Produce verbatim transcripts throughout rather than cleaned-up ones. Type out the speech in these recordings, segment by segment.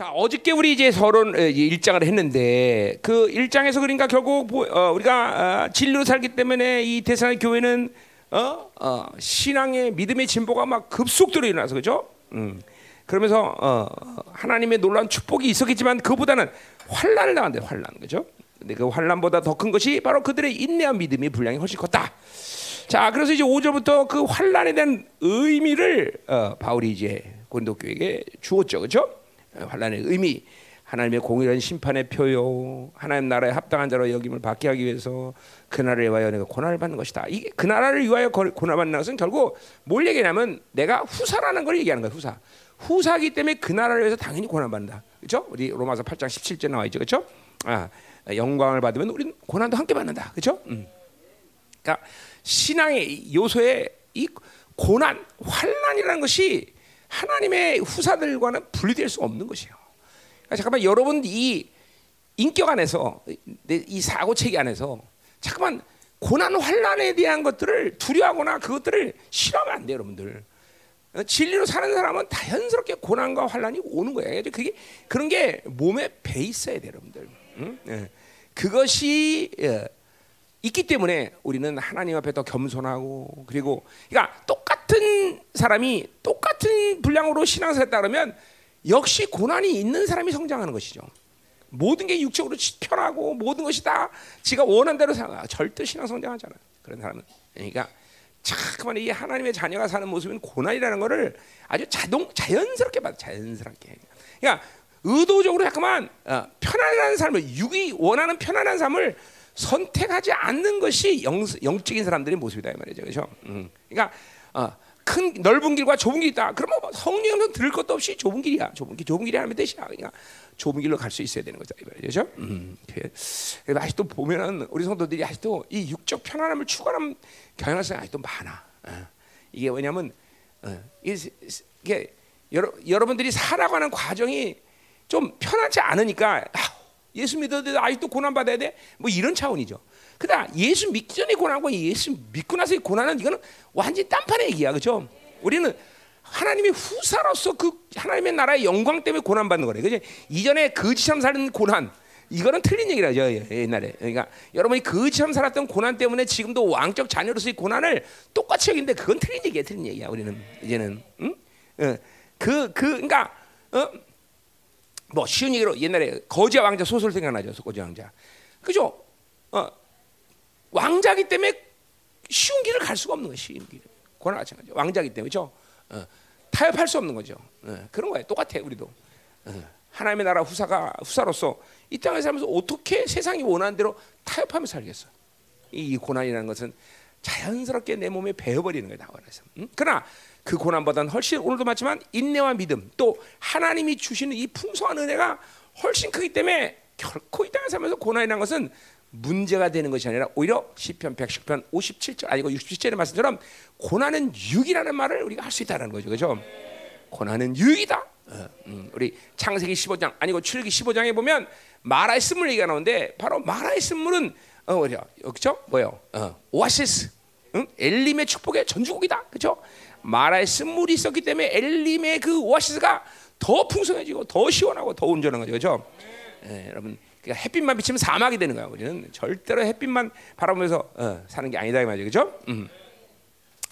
자, 어저께 우리 이제 서론 일 장을 했는데 그 일 장에서 그러니까 결국 어, 우리가 어, 진리로 살기 때문에 이 대상의 교회는 어? 어, 신앙의 믿음의 진보가 막 급속도로 일어나서 그죠? 음. 그러면서 어, 하나님의 놀라운 축복이 있었겠지만 그보다는 환난을 당한대요. 환난, 그죠? 근데 그 환난보다 더 큰 것이 바로 그들의 인내와 믿음의 분량이 훨씬 컸다. 자, 그래서 이제 오 절부터 그 환난에 대한 의미를 어, 바울이 이제 고린도 교회에게 주었죠, 그죠? 환난의 의미, 하나님의 공의로운 심판의 표요, 하나님 나라에 합당한 자로 여김을 받게 하기 위해서 그 나라를 위하여 내가 고난을 받는 것이다. 이게 그 나라를 위하여 고난을 받는 것은 결국 뭘 얘기냐면 내가 후사라는 걸 얘기하는 거야. 후사, 후사기 때문에 그 나라를 위해서 당연히 고난을 받는다. 그렇죠? 우리 로마서 팔 장 십칠 절 나와 있죠, 그렇죠? 아, 영광을 받으면 우리는 고난도 함께 받는다, 그렇죠? 음. 그러니까 신앙의 요소에 이 고난, 환난이라는 것이 하나님의 후사들과는 분리될 수 없는 것이에요. 그러니까 잠깐만 여러분 이 인격 안에서 이 사고 체계 안에서 잠깐만 고난 환난에 대한 것들을 두려워하거나 그것들을 싫어하면 안 돼요, 여러분들. 진리로 사는 사람은 자연스럽게 고난과 환난이 오는 거예요. 그게 그런 게 몸에 배 있어야 돼요, 여러분들. 응? 예. 그것이 예. 있기 때문에 우리는 하나님 앞에 더 겸손하고 그리고 그러니까 똑같은 사람이 똑같은 분량으로 신앙생활 했다 그러면 역시 고난이 있는 사람이 성장하는 것이죠. 모든 게 육적으로 편하고 모든 것이 다 지가 원하는 대로 살아 절대 신앙 성장하잖아요. 그런 사람은 그러니까 참 이 하나님의 자녀가 사는 모습은 고난이라는 것을 아주 자동 자연스럽게 받아 자연스럽게. 그러니까 의도적으로 잠깐만 어, 편안한 삶을 육이 원하는 편안한 삶을 선택하지 않는 것이 영, 영적인 사람들의 모습이다 이 말이죠, 그렇죠? 음. 그러니까 어, 큰 넓은 길과 좁은 길이 있다. 그러면 성령은 들을 것도 없이 좁은 길이야. 좁은 길, 좁은 길이 하나님의 뜻이야. 그러니까 좁은 길로 갈 수 있어야 되는 거죠, 이 말이죠, 그렇죠? 음. 그래서 아직도 보면은 우리 성도들이 아직도 이 육적 편안함을 추구하는 경향성이 아직도 많아. 어. 이게 왜냐하면 어. 이게 여러, 여러분들이 살아가는 과정이 좀 편하지 않으니까. 예수 믿어도 아직도 고난 받아야 돼? 뭐 이런 차원이죠. 그다 예수 믿기 전에 고난과 예수 믿고 나서의 고난은 이거는 완전 딴판의 얘기야, 그렇죠? 우리는 하나님의 후사로서 그 하나님의 나라의 영광 때문에 고난 받는 거래. 그지? 이전에 거지처럼 사는 고난 이거는 틀린 얘기라죠, 옛날에. 그러니까 여러분이 거지처럼 살았던 고난 때문에 지금도 왕적 자녀로서의 고난을 똑같이 여긴데 그건 틀린 얘기야, 틀린 얘기야. 우리는 이제는 응? 응. 그, 그, 그러니까 어? 뭐 쉬운 얘기로 옛날에 거지와 왕자 소설 생각나죠, 거지와 왕자. 그죠? 어, 왕자기 때문에 쉬운 길을 갈 수가 없는 거예요, 쉬운 길. 그거나 마찬가지죠. 왕자기 때문에, 그죠? 어, 타협할 수 없는 거죠. 어, 그런 거예요. 똑같아 우리도. 어, 하나님의 나라 후사가 후사로서 이 땅에 살면서 어떻게 세상이 원하는 대로 타협하며 살겠어? 이 고난이라는 것은 자연스럽게 내 몸에 배어버리는 거예요, 나와서. 응? 그러나 그 고난보다는 훨씬 오늘도 맞지만 인내와 믿음 또 하나님이 주시는 이 풍성한 은혜가 훨씬 크기 때문에 결코 이 땅에 살면서 고난이라는 것은 문제가 되는 것이 아니라 오히려 시편 백십 편 오십칠 절 아니고 육십칠 절의 말씀처럼 고난은 유익이라는 말을 우리가 할 수 있다는 거죠, 그렇죠? 고난은 유익이다. 어, 음, 우리 창세기 십오 장 아니고 출애기 십오 장에 보면 마라의 쓴물 얘기가 나오는데 바로 마라의 쓴물은 어, 어려, 그렇죠? 뭐요? 어, 오아시스, 응? 엘림의 축복의 전주국이다, 그렇죠? 마라의 쓴물이 있었기 때문에 엘림의 그 오아시스가 더 풍성해지고 더 시원하고 더 온전한 거죠, 그렇죠? 네, 여러분, 그러니까 햇빛만 비치면 사막이 되는 거야. 우리는 절대로 햇빛만 바라보면서 어, 사는 게 아니다 이 말이죠, 그렇죠? 음.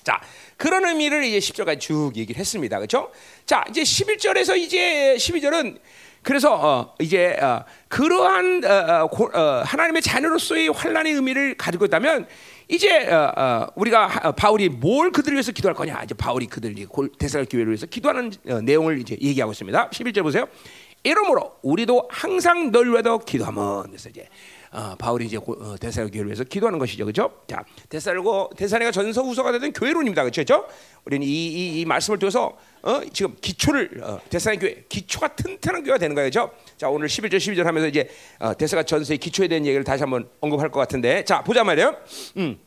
자, 그런 의미를 이제 십 절까지 쭉 얘기를 했습니다, 그렇죠? 자, 이제 십일 절에서 이제 십이 절은 그래서 어, 이제 어, 그러한 어, 고, 어, 하나님의 자녀로서의 환난의 의미를 가지고 있다면. 이제 어, 어, 우리가 바울이 뭘 그들을 위해서 기도할 거냐? 이제 바울이 그들을 대살로니가 교회를 위해서 기도하는 어, 내용을 이제 얘기하고 있습니다. 십일 절 보세요. 이러므로 우리도 항상 널 위하여 기도하면. 그래서 이제 어, 바울이 이제 어, 대살로니가 교회를 위해서 기도하는 것이죠, 그렇죠? 자, 대살로니가 대살로니가 전서 후서가 되던 교회론입니다, 그렇죠? 우리는 이, 이, 이 말씀을 통해서 어, 지금 기초를 어, 대살로니가 교회 기초가 튼튼한 교회가 되는 거예요, 그렇죠? 자, 오늘 십일 절 십이 절 하면서 이제 어, 대살로니가 전서의 기초에 대한 얘기를 다시 한번 언급할 것 같은데, 자 보자 말이에요. 음.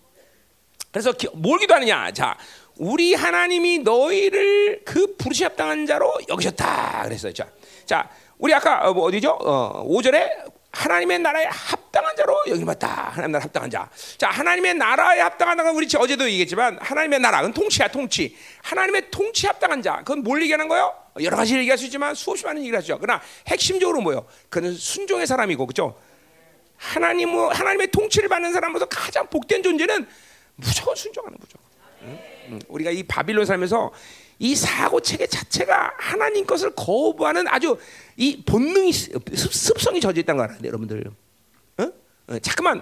그래서 기, 뭘 기도하느냐? 자, 우리 하나님이 너희를 그 부르심 합당한 자로 여기셨다 그랬어요. 자, 자 우리 아까 어, 뭐 어디죠? 어, 오 절에 하나님의 나라에 합당한 자로 여기맞다. 하나님 나라 합당한 자. 자, 하나님의 나라에 합당하다는 건 우리 어제도 얘기했지만 하나님의 나라, 그건 통치야, 통치. 하나님의 통치 합당한 자. 그건 뭘 얘기하는 거예요? 여러 가지 얘기할 수 있지만 수없이 많은 얘기를 하죠. 그러나 핵심적으로 뭐예요? 그는 순종의 사람이고, 그렇죠? 하나님, 하나님의 통치를 받는 사람으로서 가장 복된 존재는 무조건 순종하는 거죠. 응? 응. 우리가 이 바빌론 삶에서 이 사고체계 자체가 하나님 것을 거부하는 아주 이 본능이 습, 습성이 젖어 있다는 걸 알아요, 여러분들. 응? 응. 자꾸만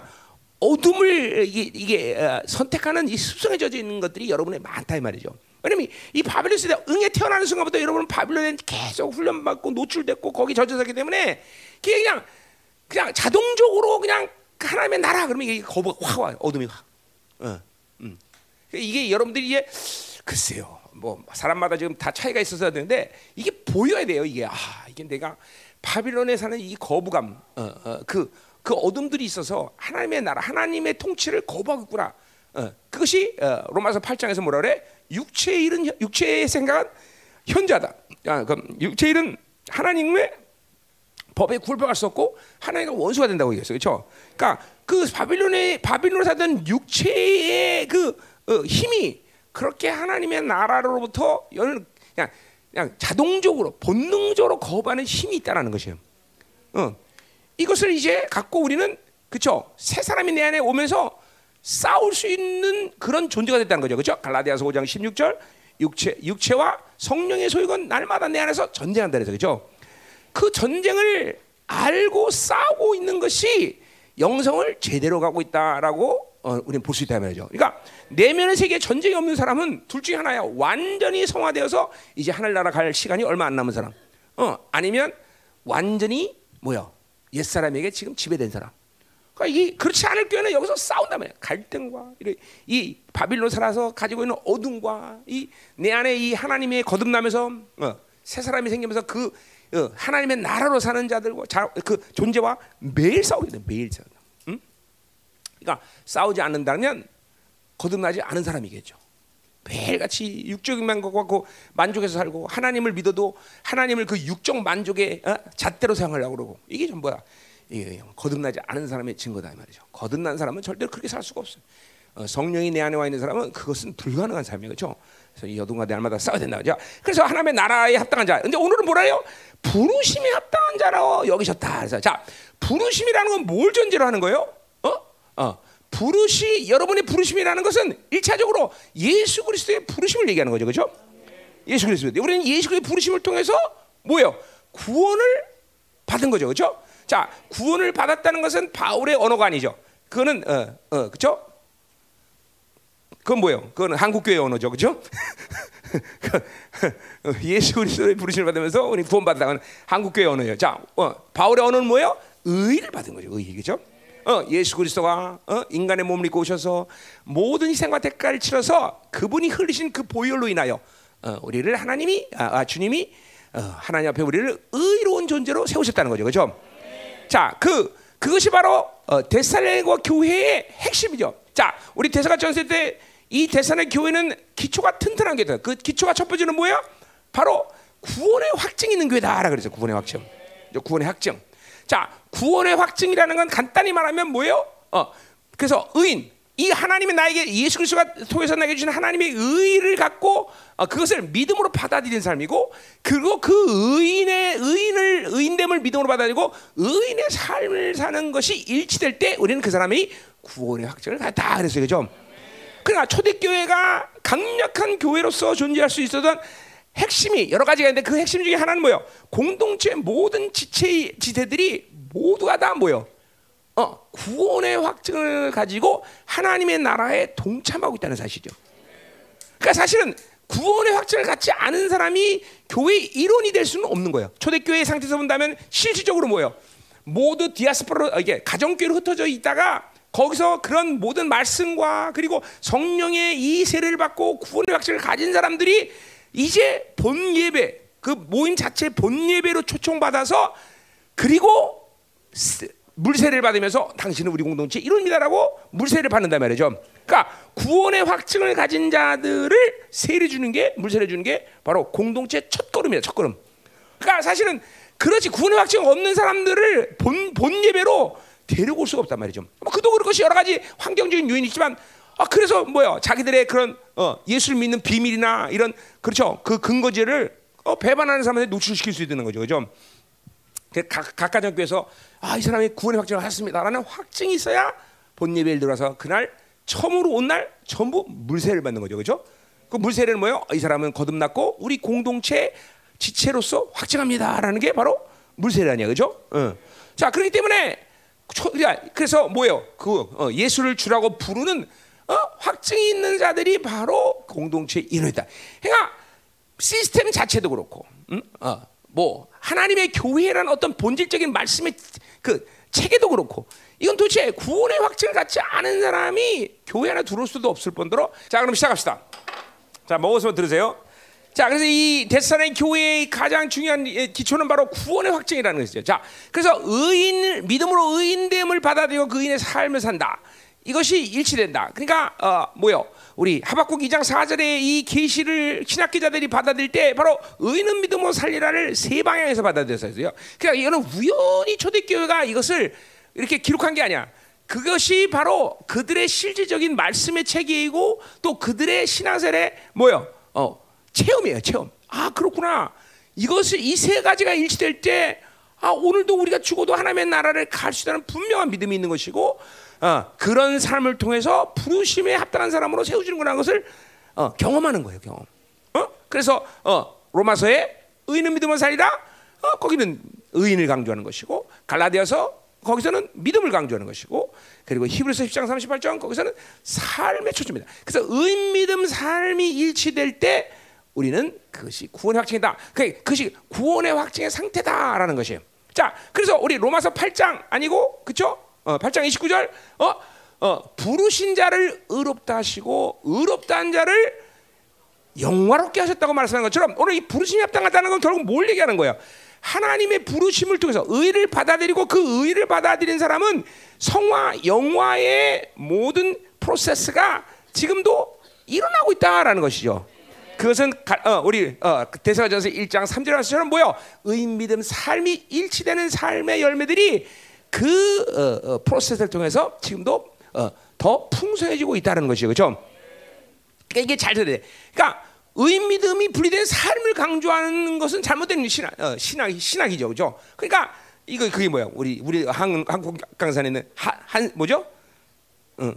어둠을 이게, 이게 선택하는 이 습성에 젖어 있는 것들이 여러분에 많다 이 말이죠. 왜냐면 이 바빌론 시대 응에 태어나는 순간부터 여러분은 바빌론에 계속 훈련받고 노출됐고 거기 젖어 살기 때문에 그게 그냥 그냥 자동적으로 그냥 하나님의 나라 그러면 이게 거부가 확 와요. 어둠이 확. 어, 음. 이게 여러분들이 이제 글쎄요. 뭐 사람마다 지금 다 차이가 있어서 되는데 이게 보여야 돼요. 이게 아 이게 내가 바빌론에 사는 이 거부감, 어, 어, 그, 그 어둠들이 있어서 하나님의 나라, 하나님의 통치를 거부하고 있구나. 어, 그것이 어, 로마서 팔 장에서 뭐라 그래? 육체의 일은 육체의 생각은 현자다. 아, 그럼 육체의 일은 하나님의 법에 굴복할 수 없고 하나님과 원수가 된다고 얘기했어요, 그렇죠? 그러니까 그 바빌론의 바빌론에 사던 육체의 그 어, 힘이 그렇게 하나님의 나라로부터 그냥, 그냥 자동적으로 본능적으로 거부하는 힘이 있다라는 것이에요. 어. 이것을 이제 갖고 우리는 그렇죠? 새 사람이 내 안에 오면서 싸울 수 있는 그런 존재가 됐다는 거죠, 그렇죠? 갈라디아서 오 장 십육 절 육체 육체와 성령의 소유는 날마다 내 안에서 전쟁한다 그래서 그렇죠? 그 전쟁을 알고 싸우고 있는 것이 영성을 제대로 가고 있다라고 어, 우리는 볼 수 있다 말이죠. 그러니까 내면의 세계에 전쟁이 없는 사람은 둘 중에 하나야. 완전히 성화되어서 이제 하늘나라 갈 시간이 얼마 안 남은 사람. 어, 아니면 완전히 뭐야? 옛사람에게 지금 지배된 사람. 그러니까 이게 그렇지 않을 경우에는 여기서 싸운다면 갈등과 이 바빌론 살아서 가지고 있는 어둠과 이 내 안에 이 하나님의 거듭나면서 어, 새 사람이 생기면서 그 어, 하나님의 나라로 사는 자들과 자, 그 존재와 매일 싸우게 돼. 매일 싸우게 돼. 응? 그러니까 싸우지 않는다면 거듭나지 않은 사람이겠죠. 매일같이 육적인 만족하고 만족해서 살고 하나님을 믿어도 하나님을 그 육적 만족의 어? 잣대로 사용하려고 그러고 이게 전부야. 이게 거듭나지 않은 사람의 증거다 이 말이죠. 거듭난 사람은 절대로 그렇게 살 수가 없어요. 어, 성령이 내 안에 와 있는 사람은 그것은 불가능한 삶이에요, 그렇죠? 그래서 이 어둠과 날마다 싸워야 된다, 그죠? 그래서 하나님의 나라에 합당한 자. 근데 오늘은 뭐라요? 부르심에 합당한 자라고 여기셨다. 그래서 자, 부르심이라는 건 뭘 전제로 하는 거예요? 어? 어. 부르시 여러분의 부르심이라는 것은 일차적으로 예수 그리스도의 부르심을 얘기하는 거죠, 그렇죠? 예수 그리스도. 우리는 예수 그리스도의 부르심을 통해서 뭐예요? 구원을 받은 거죠, 그렇죠? 자, 구원을 받았다는 것은 바울의 언어가 아니죠. 그거는 어, 어, 그렇죠? 그건 뭐예요? 그건 한국교회 언어죠, 그렇죠? 예수 그리스도의 부르심을 받으면서 우리 구원받다는 한국교회 언어예요. 자, 어, 바울의 언어는 뭐예요? 의를 받은 거죠, 의, 그렇죠? 어, 예수 그리스도가 어, 인간의 몸을 입고 오셔서 모든 희생과 대가를 치러서 그분이 흘리신 그 보혈로 인하여 어, 우리를 하나님이 아, 아, 주님이 어, 하나님 앞에 우리를 의로운 존재로 세우셨다는 거죠, 그렇죠? 네. 자, 그 그것이 바로 어, 데살로니가 교회의 핵심이죠. 자, 우리 데살로니가 때 이 데살로니가 교회는 기초가 튼튼한 교회다. 그 기초가 첫 번째는 뭐야? 바로 구원의 확증이 있는 교회다라 그랬어요. 구원의 확증. 구원의 확증. 자, 구원의 확증이라는 건 간단히 말하면 뭐예요? 어, 그래서 의인, 이 하나님의 나에게 예수 그리스도가 통해서 나에게 주신 하나님의 의를 갖고 어, 그것을 믿음으로 받아들이는 삶이고, 그리고 그 의인의 의인을 의인됨을 믿음으로 받아들이고 의인의 삶을 사는 것이 일치될 때 우리는 그 사람이 구원의 확증을 갖다 그랬어요, 그죠? 그러나 초대교회가 강력한 교회로서 존재할 수 있었던 핵심이 여러 가지가 있는데 그 핵심 중에 하나는 뭐예요? 공동체 모든 지체 지체들이 모두가 다 뭐예요? 어, 구원의 확증을 가지고 하나님의 나라에 동참하고 있다는 사실이죠. 그러니까 사실은 구원의 확증을 갖지 않은 사람이 교회의 일원이 될 수는 없는 거예요. 초대교회의 상태에서 본다면 실질적으로 뭐예요? 모두 디아스포라로 이게 가정교회로 흩어져 있다가 거기서 그런 모든 말씀과 그리고 성령의 이 세례를 받고 구원의 확증을 가진 사람들이 이제 본 예배, 그 모임 자체 본 예배로 초청받아서 그리고 물세례를 받으면서 당신은 우리 공동체 일원이다라고 물세례를 받는단 말이죠. 그러니까 구원의 확증을 가진 자들을 세례 주는 게 물세례 주는 게 바로 공동체 첫 걸음이에요. 첫 걸음. 그러니까 사실은 그렇지 구원의 확증 없는 사람들을 본, 본 예배로 데려올 수가 없단 말이죠. 뭐 그도 그럴 것이 여러 가지 환경적인 요인이 있지만. 아 그래서 뭐요? 자기들의 그런 어, 예수를 믿는 비밀이나 이런 그렇죠 그 근거지를 어, 배반하는 사람한테 노출시킬 수 있는 거죠. 그죠? 각가정교에서 아, 이 사람이 구원의 확증을 하셨습니다라는 확증이 있어야 본 예배를 들어서 그날 처음으로 온 날 전부 물세를 받는 거죠. 그죠? 그 물세는 뭐예요? 이 사람은 거듭났고 우리 공동체 지체로서 확증합니다라는 게 바로 물세례 아니야. 그죠? 어. 자, 그렇기 때문에 그래서 뭐예요? 그 어, 예수를 주라고 부르는 어? 확증이 있는 자들이 바로 공동체 인원이다. 그러니까 시스템 자체도 그렇고, 음? 어, 뭐 하나님의 교회라는 어떤 본질적인 말씀의 그 체계도 그렇고, 이건 도대체 구원의 확증을 갖지 않은 사람이 교회 하나 들어올 수도 없을 뿐더러. 자, 그럼 시작합시다. 자, 먹어서 들으세요. 자, 그래서 이 데살로니가 교회의 가장 중요한 기초는 바로 구원의 확증이라는 것이죠. 자, 그래서 의인 믿음으로 의인됨을 받아들이고 그 의인의 삶을 산다. 이것이 일치된다. 그러니까 어, 뭐요? 우리 하박국 이 장 사 절에 이 계시를 신학기자들이 받아들일 때 바로 의인은 믿음으로 살리라를 세 방향에서 받아들였어요. 그러니까 이거는 우연히 초대교회가 이것을 이렇게 기록한 게 아니야. 그것이 바로 그들의 실질적인 말씀의 체계이고 또 그들의 신앙생활의 뭐요? 어. 체험이에요, 체험. 아, 그렇구나. 이것을 이 세 가지가 일치될 때, 아, 오늘도 우리가 죽어도 하나님의 나라를 갈 수 있다는 분명한 믿음이 있는 것이고, 어, 그런 삶을 통해서 부르심에 합당한 사람으로 세워주는구나 것을 어, 경험하는 거예요, 경험. 어? 그래서 어, 로마서에 의인은 믿음을 살리라. 어, 거기는 의인을 강조하는 것이고, 갈라디아서 거기서는 믿음을 강조하는 것이고, 그리고 히브리서 십 장 삼십팔 절 거기서는 삶의 초점입니다. 그래서 의인, 믿음, 삶이 일치될 때. 우리는 그것이 구원의 확증이다. 그것이 구원의 확증의 상태다라는 것이에요. 자, 그래서 우리 로마서 팔 장 아니고, 그렇죠? 어, 팔 장 이십구 절, 어, 어, 부르신 자를 의롭다 하시고 의롭다한 자를 영화롭게 하셨다고 말씀하는 것처럼 오늘 이 부르심이 합당하다는 건 결국 뭘 얘기하는 거예요? 하나님의 부르심을 통해서 의를 받아들이고 그 의를 받아들인 사람은 성화, 영화의 모든 프로세스가 지금도 일어나고 있다라는 것이죠. 그것은 어, 우리 어, 데살로니가전서 일 장 삼 절에서처럼 뭐요? 의인, 믿음, 삶이 일치되는 삶의 열매들이 그 어, 어, 프로세스를 통해서 지금도 어, 더 풍성해지고 있다는 것이죠. 그렇죠? 그러니까 이게 잘 들어야 돼. 그러니까 의인, 믿음이 분리된 삶을 강조하는 것은 잘못된 신학, 어, 신학, 신학이죠. 그렇죠? 그러니까 이거 그게 뭐야? 우리 우리 한, 한국 강산에는 한, 한 뭐죠? 응.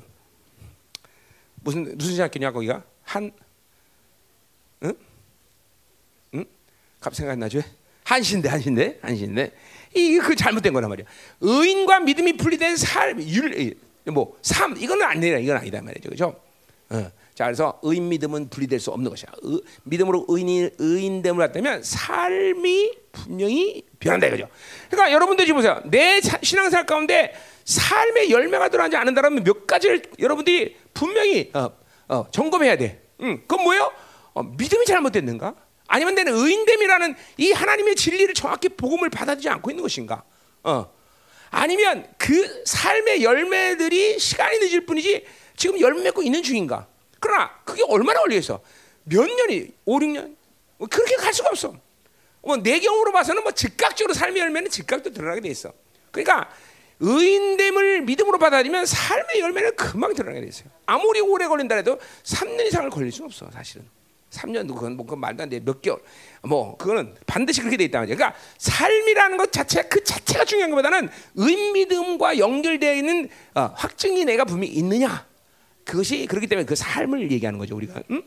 무슨 무슨 신학교냐 거기가? 한 응? 응? 갑자기 생각나죠? 한신대, 한신대, 한신대. 이게 그 잘못된 거란 말이야. 의인과 믿음이 분리된 삶, 율, 뭐, 삶, 이거는 아니라, 이건 아니다 말이죠, 그렇죠? 어. 자, 그래서 의인, 믿음은 분리될 수 없는 것이야. 의, 믿음으로 의인, 의인됨을 갖다면 삶이 분명히 변한다 이거죠. 그러니까 여러분들 지금 보세요. 내 신앙생활 가운데 삶의 열매가 들어가지 않는다면 몇 가지를 여러분들이 분명히 어, 어, 점검해야 돼. 응, 그건 뭐예요? 어, 믿음이 잘못됐는가? 아니면 내는 의인됨이라는 이 하나님의 진리를 정확히 복음을 받아들이지 않고 있는 것인가? 어. 아니면 그 삶의 열매들이 시간이 늦을 뿐이지 지금 열매 맺고 있는 중인가? 그러나 그게 얼마나 걸리겠어? 몇 년이? 오, 육 년? 뭐 그렇게 갈 수가 없어. 뭐 내 경우로 봐서는 뭐 즉각적으로 삶의 열매는 즉각적으로 드러나게 돼 있어. 그러니까 의인됨을 믿음으로 받아들이면 삶의 열매는 금방 드러나게 돼 있어요. 아무리 오래 걸린다 해도 삼 년 이상을 걸릴 수는 없어, 사실은. 삼 년도 그건, 뭐 그건 말도 안 돼. 몇 개월. 뭐 그거는 반드시 그렇게 돼 있단 말이야. 그러니까 삶이라는 것 자체 그 자체가 중요한 것보다는 의인믿음과 연결되어 있는 어, 확증이 내가 분명히 있느냐. 그것이 그렇기 때문에 그 삶을 얘기하는 거죠, 우리가. 응?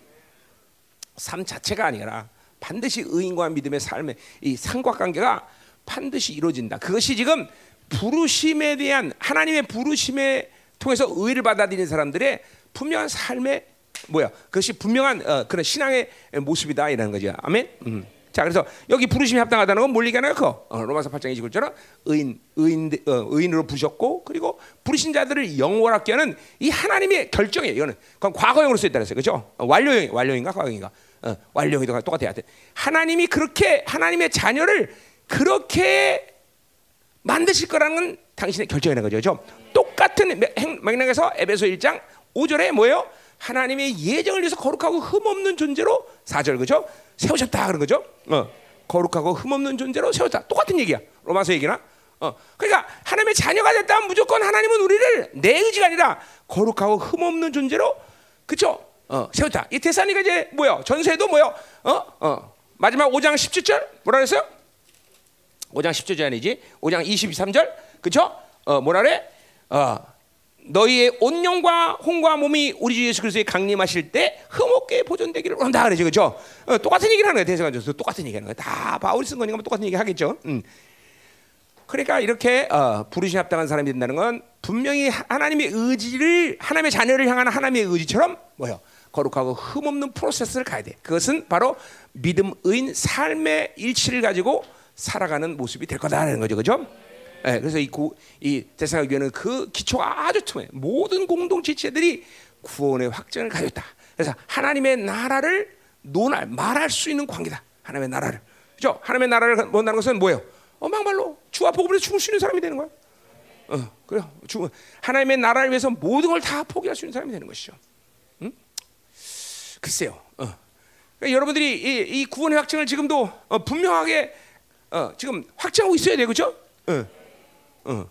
삶 자체가 아니라 반드시 의인과 믿음의 삶의 이 삼각관계가 반드시 이루어진다. 그것이 지금 부르심에 대한 하나님의 부르심에 통해서 의를 받아들이는 사람들의 분명한 삶의 뭐야? 그것이 분명한 어, 그런 신앙의 모습이다 이라는 거죠. 아멘. 음. 자, 그래서 여기 부르심이 합당하다는 건 뭘 얘기하는 거예요? 어, 로마서 팔 장 이십구 절은 의인, 의인, 어, 의인으로 부르셨고 그리고 부르신 자들을 영원하게 하는 이 하나님의 결정이에요. 이거는 그건 과거형으로 쓰였다 그랬어요. 그렇죠? 어, 완료형, 완료형인가 과거형인가? 어, 완료형이도 똑같아요. 하나님이 그렇게 하나님의 자녀를 그렇게 만드실 거라는 건 당신의 결정이라는 거죠. 그렇죠? 똑같은 맥락에서 에베소 일 장 오 절에 뭐예요? 하나님의 예정을 위해서 거룩하고 흠없는 존재로 사 절 그죠? 세우셨다 그런 거죠. 어. 거룩하고 흠없는 존재로 세웠다. 똑같은 얘기야. 로마서 얘기나. 어. 그러니까 하나님의 자녀가 됐다면 무조건 하나님은 우리를 내 의지가 아니라 거룩하고 흠없는 존재로 그죠? 어. 세웠다. 이 데살로니가 이제 뭐야? 전서에도 뭐야? 어? 어. 마지막 오 장 십칠 절 뭐라 그랬어요? 오 장 십칠 절이 아니지. 오 장 이십삼 절. 그렇죠? 어, 뭐라 그래? 어, 너희의 온 영과 혼과 몸이 우리 주 예수 그리스도에 강림하실 때 흠없게 보존되기를 원한다 그러죠. 그렇죠? 어, 똑같은 얘기를 하는 거예요. 대세관에서 똑같은 얘기하는 거예요. 다 바울이 쓴 거니까 똑같은 얘기 하겠죠. 음. 그러니까 이렇게 어, 부르심 합당한 사람이 된다는 건 분명히 하나님의 의지를, 하나님의 자녀를 향한 하나님의 의지처럼 뭐요? 거룩하고 흠없는 프로세스를 가야 돼. 그것은 바로 믿음의 삶의 일치를 가지고 살아가는 모습이 될 거다라는 거죠, 그죠? 네, 그래서 이, 이 대사가 교회는 그 기초가 아주 틈에 모든 공동체체들이 구원의 확증을 가졌다. 그래서 하나님의 나라를 논할, 말할 수 있는 관계다. 하나님의 나라를, 그죠? 하나님의 나라를 논하는 것은 뭐예요? 어, 막말로 주와 복음을 죽을 수 있는 사람이 되는 거야. 어, 그래요. 주, 하나님의 나라를 위해서 모든 걸 다 포기할 수 있는 사람이 되는 것이죠. 응? 글쎄요. 어. 그러니까 여러분들이 이, 이 구원의 확증을 지금도 어, 분명하게 어, 지금 확증하고 있어야 돼, 그렇죠? 응. 응.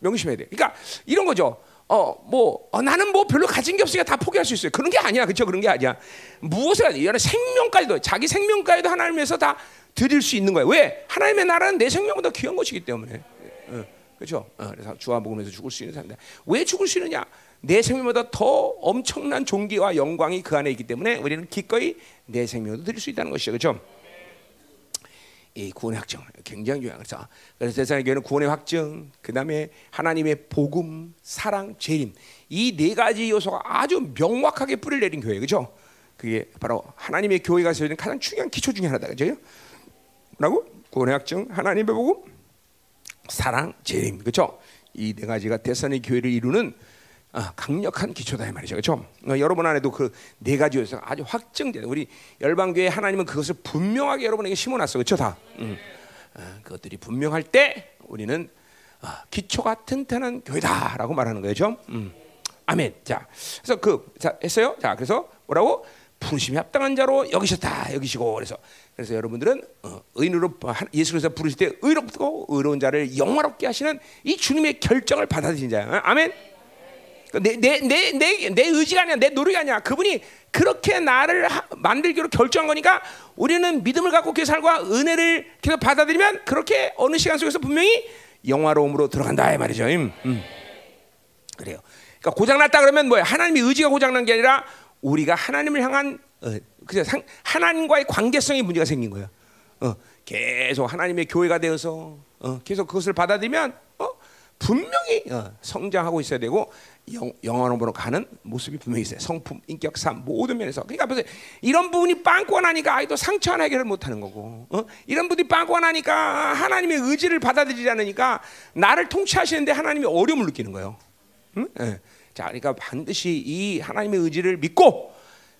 명심해야 돼. 그러니까 이런 거죠. 어, 뭐 어, 나는 뭐 별로 가진 게 없으니까 다 포기할 수 있어요. 그런 게 아니야, 그렇죠? 그런 게 아니야. 무엇을 이런 생명까지도 자기 생명까지도 하나님 위해서 다 드릴 수 있는 거야. 왜? 하나님의 나라는 내 생명보다 귀한 것이기 때문에. 응. 그렇죠? 어, 그래서 주와 복음에서 죽을 수 있는 사람이다. 왜 죽을 수 있느냐? 내 생명보다 더 엄청난 존귀와 영광이 그 안에 있기 때문에 우리는 기꺼이 내 생명도 드릴 수 있다는 것이죠. 그렇죠? 이 구원의 확증 굉장히 중요한 거죠. 그래서 세상의 교회는 구원의 확증, 그 다음에 하나님의 복음, 사랑, 재림, 이 네 가지 요소가 아주 명확하게 뿌리를 내린 교회, 그렇죠? 그게 바로 하나님의 교회가 세우는 가장 중요한 기초 중에 하나다, 그렇죠? 뭐라고? 구원의 확증, 하나님의 복음, 사랑, 재림, 그렇죠? 이 네 가지가 대선의 교회를 이루는 아, 강력한 기초다 이 말이죠, 그렇죠? 어, 여러분 안에도 그 네 가지 요소가 아주 확증된, 우리 열방교회 하나님은 그것을 분명하게 여러분에게 심어놨어, 그렇죠? 다 음. 아, 그것들이 분명할 때 우리는 아, 기초가 튼튼한 교회다라고 말하는 거죠. 음. 아멘. 자, 그래서 그 자, 했어요. 자, 그래서 뭐라고? 부르심이 합당한 자로 여기셨다, 여기시고. 그래서 그래서 여러분들은 어, 의인으로 예수 그리스도 부르실 때 의롭고 의로운 자를 영화롭게 하시는 이 주님의 결정을 받아들인 자야. 아멘. 내 내 내 내 내 의지가 아니야, 내 노력이 아니야. 그분이 그렇게 나를 하, 만들기로 결정한 거니까 우리는 믿음을 갖고 그 살과 은혜를 계속 받아들이면 그렇게 어느 시간 속에서 분명히 영화로움으로 들어간다 이 말이죠. 음. 음. 그래요. 그러니까 고장났다 그러면 뭐야? 하나님의 의지가 고장난 게 아니라 우리가 하나님을 향한 어, 그냥 하나님과의 관계성이 문제가 생긴 거야. 어, 계속 하나님의 교회가 되어서 어, 계속 그것을 받아들이면 어, 분명히 어, 성장하고 있어야 되고. 영원으로 가는 모습이 분명히 있어요. 성품, 인격, 삶 모든 면에서. 그러니까 보세요. 이런 부분이 빵꾸가 나니까 아이도 상처 하나 해결을 못하는 거고, 어? 이런 부분이 빵꾸가 나니까 하나님의 의지를 받아들이지 않으니까 나를 통치하시는데 하나님이 어려움을 느끼는 거예요. 응? 네. 자, 그러니까 반드시 이 하나님의 의지를 믿고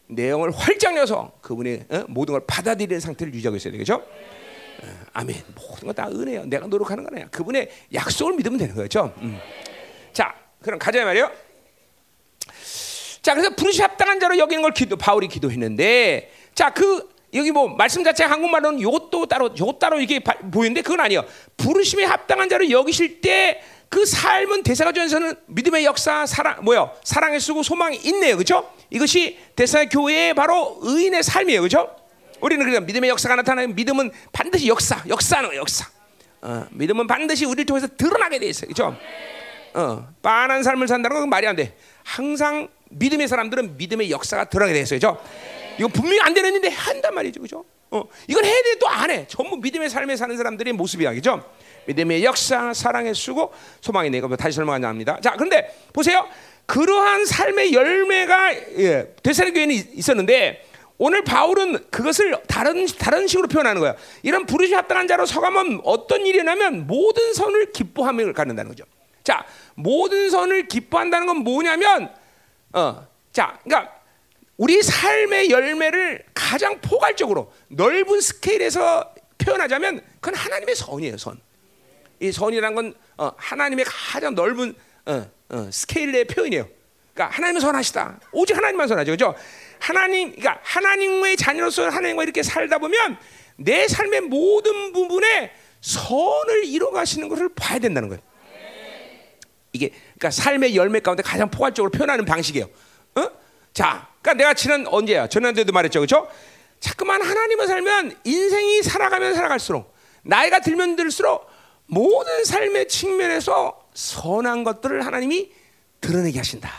내 영을 활짝 열어서 그분의 어? 모든 걸 받아들이는 상태를 유지하고 있어야 되겠죠. 네. 아멘. 모든 거 다 은혜예요. 내가 노력하는 건 아니야. 그분의 약속을 믿으면 되는 거죠. 음. 자. 그럼 가자 말이에요. 자, 그래서 부르심 합당한 자로 여기는 걸 기도, 바울이 기도했는데, 자, 그 여기 뭐 말씀 자체 한국말로는 요것도 따로 요것 따로 이게 보이는데 그건 아니에요. 부르심에 합당한 자로 여기실 때 그 삶은 대사가전에서는 믿음의 역사, 사랑 뭐요? 사랑의 수고 소망이 있네요, 그렇죠? 이것이 대사 교회의 바로 의인의 삶이에요, 그렇죠? 우리는 그러니까 믿음의 역사가 나타나는, 믿음은 반드시 역사, 역사는 역사. 어, 믿음은 반드시 우리를 통해서 드러나게 돼 있어요, 그렇죠? 어, 빤한 삶을 산다는 건 말이 안 돼. 항상 믿음의 사람들은 믿음의 역사가 드러나게 돼 있어요, 그렇죠? 이거 분명히 안 되는 일인데 한단 말이죠, 그렇죠? 어, 이건 해야 돼 또 안 해. 전부 믿음의 삶에 사는 사람들의 모습이야, 그렇죠? 믿음의 역사, 사랑의 수고, 소망이 내가 다시 설명하자 합니다. 자, 그런데 보세요. 그러한 삶의 열매가 예, 데살로니가에는 있었는데 오늘 바울은 그것을 다른 다른 식으로 표현하는 거야. 이런 부르심 합당한 자로 서가면 어떤 일이 나면 모든 선을 기뻐함을 갖는다는 거죠. 자, 모든 선을 기뻐한다는 건 뭐냐면, 어, 자, 그러니까 우리 삶의 열매를 가장 포괄적으로 넓은 스케일에서 표현하자면, 그건 하나님의 선이에요, 선. 이 선이란 건 어, 하나님의 가장 넓은 어, 어, 스케일의 표현이에요. 그러니까 하나님은 선하시다. 오직 하나님만 선하죠, 그렇죠? 하나님, 그러니까 하나님의 자녀로서 하나님과 이렇게 살다 보면 내 삶의 모든 부분에 선을 이뤄가시는 것을 봐야 된다는 거예요. 이게 그러니까 삶의 열매 가운데 가장 포괄적으로 표현하는 방식이에요. 어? 자, 그러니까 내가 지난 언제야? 전년도에도 말했죠, 그렇죠? 자꾸만 하나님을 살면 인생이 살아가면 살아갈수록 나이가 들면 들수록 모든 삶의 측면에서 선한 것들을 하나님이 드러내게 하신다.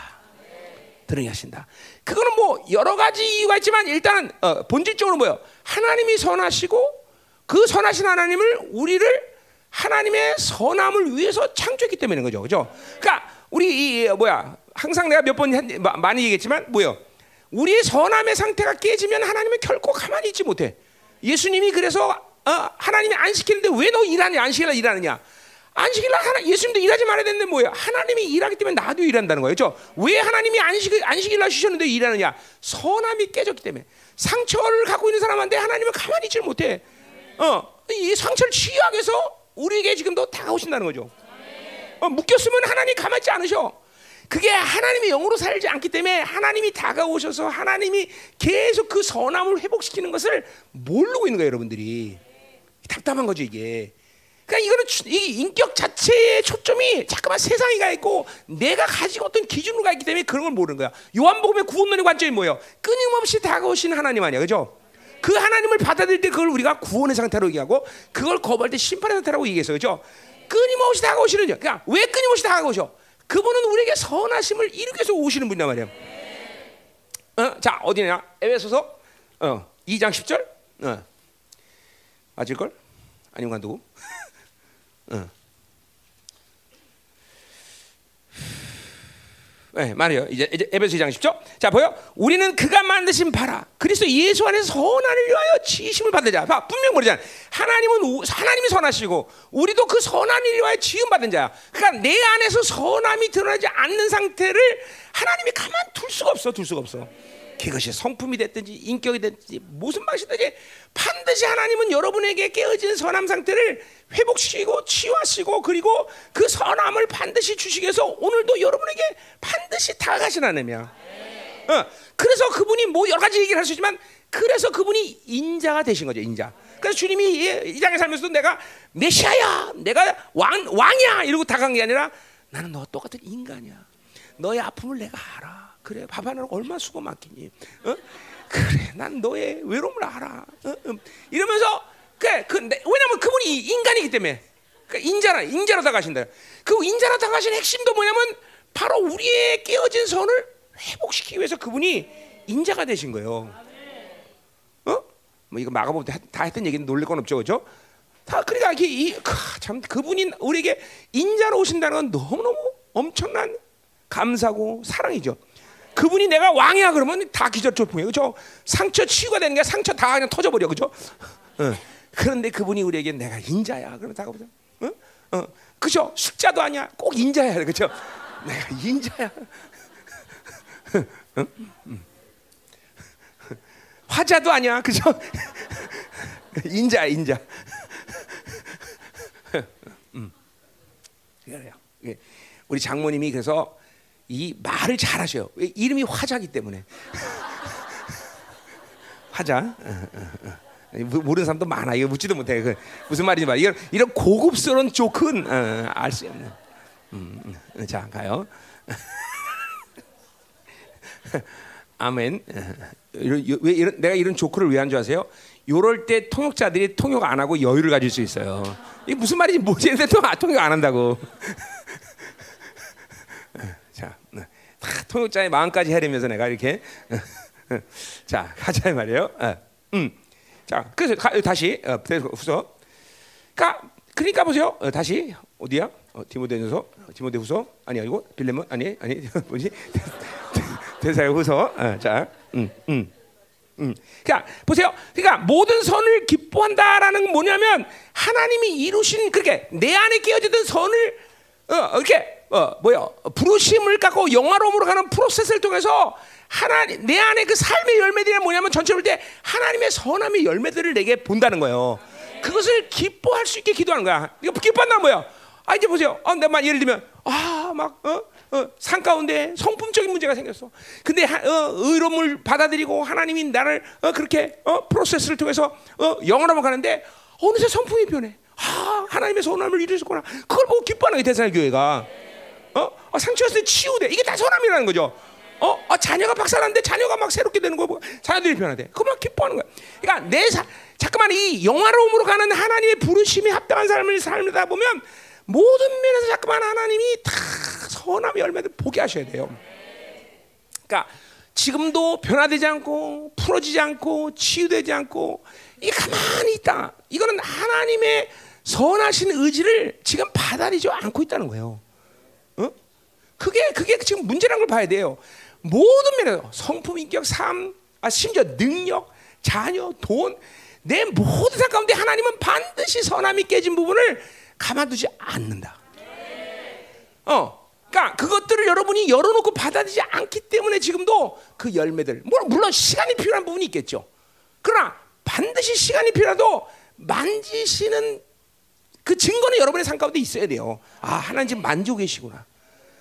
드러내게 하신다. 그거는 뭐 여러 가지 이유가 있지만 일단은 어, 본질적으로 뭐예요? 하나님이 선하시고 그 선하신 하나님을 우리를 하나님의 선함을 위해서 창조했기 때문인 거죠, 그죠? 그러니까 우리 이, 뭐야 항상 내가 몇 번 많이 얘기했지만 뭐예요? 우리의 선함의 상태가 깨지면 하나님은 결코 가만히 있지 못해. 예수님이 그래서 어, 하나님이 안 시키는데 왜 너 일하냐? 안 시키려 일하느냐? 안 시키려 하나 예수님도 일하지 말아야 되는데 뭐예요? 하나님이 일하기 때문에 나도 일한다는 거예요, 그렇죠? 왜 하나님이 안 시키 안 시키려 주셨는데 일하느냐? 선함이 깨졌기 때문에 상처를 갖고 있는 사람한테 하나님은 가만히 있지 못해. 어, 이 상처를 치유하기 위해서 우리에게 지금도 다가오신다는 거죠. 어, 묶였으면 하나님 가만히 있지 않으셔. 그게 하나님의 영으로 살지 않기 때문에 하나님이 다가오셔서 하나님이 계속 그 선함을 회복시키는 것을 모르고 있는 거예요, 여러분들이. 답답한 거죠, 이게. 그러니까 이거는 이 인격 자체의 초점이 자꾸만 세상이 가 있고 내가 가지고 어떤 기준으로 가 있기 때문에 그런 걸 모르는 거야. 요한복음의 구원론의 관점이 뭐예요? 끊임없이 다가오신 하나님 아니야, 그죠? 그 하나님을 받아들일 때 그걸 우리가 구원의 상태로 얘기하고 그걸 거부할 때 심판의 상태라고 얘기했어요, 그죠? 끊임없이 다가오시는 거야. 그러니까 왜 끊임없이 다가오셔? 그분은 우리에게 선하심을 이루기 위해서 오시는 분이란 말이에요. 어? 자, 어디냐? 에베소서 어, 이 장 십 절. 어. 맞을걸? 아니면 간다고? 어. 네, 말이에요. 이제, 이제 에베소 이 장 십 절. 자, 보여? 우리는 그가 만드신 바라 그리스도 예수 안에서 선한을 위하여 지으심을 받은 자. 봐, 분명 모르잖아. 하나님은 우, 하나님이 선하시고 우리도 그 선한을 위하여 지음 받은 자야. 그러니까 내 안에서 선함이 드러나지 않는 상태를 하나님이 가만 둘 수가 없어. 둘 수가 없어. 그것이 성품이 됐든지 인격이 됐든지 무슨 방식이든지 반드시 하나님은 여러분에게 깨어진 선함 상태를 회복시키고 치유하시고 그리고 그 선함을 반드시 주시기 위해서 오늘도 여러분에게 반드시 다가가신 하나님이야. 네. 어, 그래서 그분이 뭐 여러 가지 얘기를 할 수 있지만 그래서 그분이 인자가 되신 거죠, 인자. 그래서 주님이 이 땅에 살면서도 내가 메시아야, 내가 왕, 왕이야 이러고 다가간 게 아니라 나는 너와 똑같은 인간이야. 너의 아픔을 내가 알아. 그래, 밥 하나로 얼마 수고 많겠니? 어? 그래, 난 너의 외로움을 알아. 어? 음. 이러면서 그래, 그, 왜냐면 그분이 인간이기 때문에 그러니까 인자라, 인자로 다가신다. 그 인자로 다가신 핵심도 뭐냐면 바로 우리의 깨어진 선을 회복시키기 위해서 그분이 인자가 되신 거예요. 어? 뭐 이거 마가복음 때 다 했던 얘기는 놀랄 건 없죠, 그렇죠? 다 그러니까 이, 이, 참 그분이 우리에게 인자로 오신다는 건 너무 너무 엄청난 감사고 사랑이죠. 그분이 내가 왕이야 그러면 다 기절초풍이에요, 그렇죠? 상처 치유가 되는 게 상처 다 그냥 터져버려, 그렇죠? 어. 그런데 그분이 우리에게 내가 인자야 그러면 다 가보자, 어? 어. 그렇죠? 숙자도 아니야, 꼭 인자야, 그렇죠? 내가 인자야. 어? 음. 화자도 아니야, 그렇죠? 인자, 인자. 음. 그래요. 우리 장모님이 그래서. 이 말을 잘 하셔요. 이름이 화자기 때문에. 화자. 모르는 사람도 많아. 이거 묻지도 못해. 그 무슨 말인지 말. 이런 이런 고급스러운 조크는 어, 알 수 없는. 음, 자 가요. 아멘. 이런, 왜 이런 내가 이런 조크를 왜 한 줄 아세요? 요럴 때 통역자들이 통역 안 하고 여유를 가질 수 있어요. 이게 무슨 말인지 모르겠는데 통역 안 한다고. 자, 다 통역자의 마음까지 헤아리면서 내가 이렇게 자 가자 말이에요. 어, 음, 자 그래서 가, 다시 어, 후서. 그러니까 그러니까 보세요. 어, 다시 어디야? 어, 디모데후서, 디모데후서 아니 아니고 빌레몬 아니 아니 뭐지? 데살로니가후서. 어, 자, 음, 음, 음. 그러니까 보세요. 그러니까 모든 선을 기뻐한다라는 뭐냐면 하나님이 이루신 그게 내 안에 끼어지던 선을 어, 이렇게. 어, 뭐야? 부르심을 갖고 영화로움으로 가는 프로세스를 통해서 하나님 내 안에 그 삶의 열매들이 뭐냐면 전체 볼 때 하나님의 선함의 열매들을 내게 본다는 거예요. 그것을 기뻐할 수 있게 기도하는 거야. 이거 기뻐한다 뭐야? 아 이제 보세요. 어, 내가 예를 들면 아 막 어? 어, 산 가운데 성품적인 문제가 생겼어. 근데 하, 어, 의로움을 받아들이고 하나님이 나를 어, 그렇게 어, 프로세스를 통해서 어, 영화로움으로 가는데 어느새 성품이 변해. 아 하나님의 선함을 이루셨구나. 그걸 보고 기뻐하는 게 대사의 교회가. 어? 어 상처였을 때 치유돼. 이게 다 선함이라는 거죠. 어, 아, 자녀가 박살났는데 자녀가 막 새롭게 되는 거 보고 자녀들이 변화돼. 그만 기뻐하는 거야. 그러니까 내 사, 잠깐만 이 영화로움으로 가는 하나님의 부르심에 합당한 삶을 살다 보면 모든 면에서 잠깐만 하나님이 다 선함의 열매를 보게 하셔야 돼요. 그러니까 지금도 변화되지 않고 풀어지지 않고 치유되지 않고 이게 가만히 있다. 이거는 하나님의 선하신 의지를 지금 받아들이지 않고 있다는 거예요. 어? 그게 그게 지금 문제라는 걸 봐야 돼요. 모든 면에서 성품, 인격, 삶, 아, 심지어 능력, 자녀, 돈, 내 모든 삶 가운데 하나님은 반드시 선함이 깨진 부분을 가만두지 않는다. 어. 그러니까 그것들을 여러분이 열어놓고 받아들이지 않기 때문에 지금도 그 열매들, 물론 시간이 필요한 부분이 있겠죠. 그러나 반드시 시간이 필요해도 만지시는 그 증거는 여러분의 삶 가운데 있어야 돼요. 아, 하나님 지금 만지고 계시구나.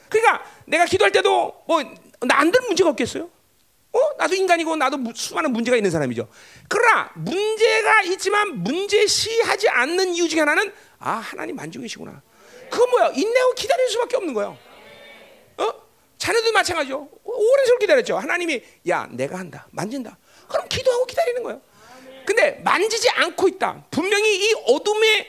그러니까 내가 기도할 때도 뭐 나한들 문제가 없겠어요? 어? 나도 인간이고 나도 수많은 문제가 있는 사람이죠. 그러나 문제가 있지만 문제시하지 않는 이유 중에 하나는 아, 하나님 만지고 계시구나. 그건 뭐야? 인내하고 기다릴 수밖에 없는 거예요. 어? 자녀도 마찬가지죠. 오랜 세월 기다렸죠. 하나님이 야, 내가 한다. 만진다. 그럼 기도하고 기다리는 거예요. 근데 만지지 않고 있다. 분명히 이 어둠의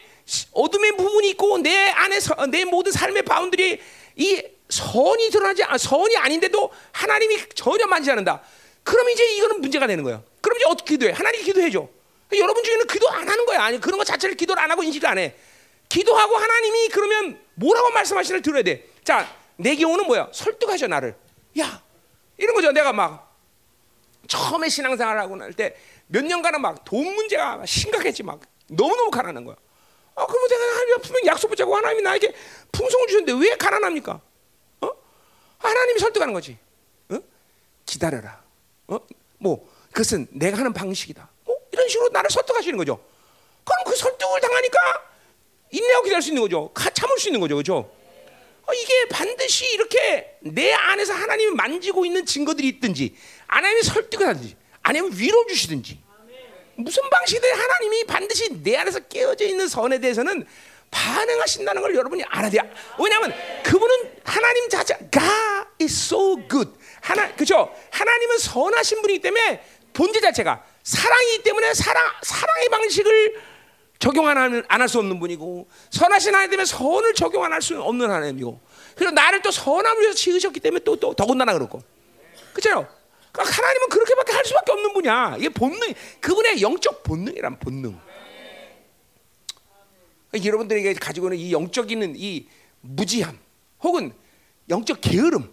어둠의 부분이 있고 내 안에서 내 모든 삶의 바운드리 이 선이 드러나지 않, 선이 아닌데도 하나님이 전혀 만지지 않는다. 그럼 이제 이거는 문제가 되는 거예요. 그럼 이제 어떻게 기도해? 하나님이 기도해 줘. 그러니까 여러분 중에는 기도 안 하는 거야. 아니 그런 거 자체를 기도를 안 하고 인식을 안 해. 기도하고 하나님이 그러면 뭐라고 말씀하시는지 들어야 돼. 자, 내 경우는 뭐야? 설득하셔 나를. 야, 이런 거죠. 내가 막 처음에 신앙생활하고 할 때 몇 년간은 막 돈 문제가 심각했지. 막 너무너무 가난한 거야. 아, 그러면 내가 하나님 분명 약속 붙잡고 하나님이 나에게 풍성을 주셨는데 왜 가난합니까? 어? 하나님이 설득하는 거지. 어? 기다려라. 어? 뭐 그것은 내가 하는 방식이다. 뭐 이런 식으로 나를 설득하시는 거죠. 그럼 그 설득을 당하니까 인내하고 기다릴 수 있는 거죠. 참을 수 있는 거죠. 그렇죠? 어, 이게 반드시 이렇게 내 안에서 하나님이 만지고 있는 증거들이 있든지 하나님이 설득을 하든지 아니면 위로 주시든지 무슨 방식이든 하나님이 반드시 내 안에서 깨어져 있는 선에 대해서는 반응하신다는 걸 여러분이 알아야 돼요. 왜냐하면 그분은 하나님 자체 God is so good. 하나, 그렇죠? 하나님은 선하신 분이기 때문에 본질 자체가 사랑이기 때문에 사랑, 사랑의 방식을 적용 안 할 수 없는 분이고 선하신 하나님 때문에 선을 적용 안 할 수 없는 하나님이고 그리고 나를 또 선함을 위해서 지으셨기 때문에 또, 또 더군다나 그렇고 그렇죠? 그러니까 하나님은 그렇게밖에 할 수밖에 없는 분이야. 이게 본능, 그분의 영적 본능이란 본능. 그러니까 여러분들에게 가지고 있는 이 영적인 이 무지함, 혹은 영적 게으름,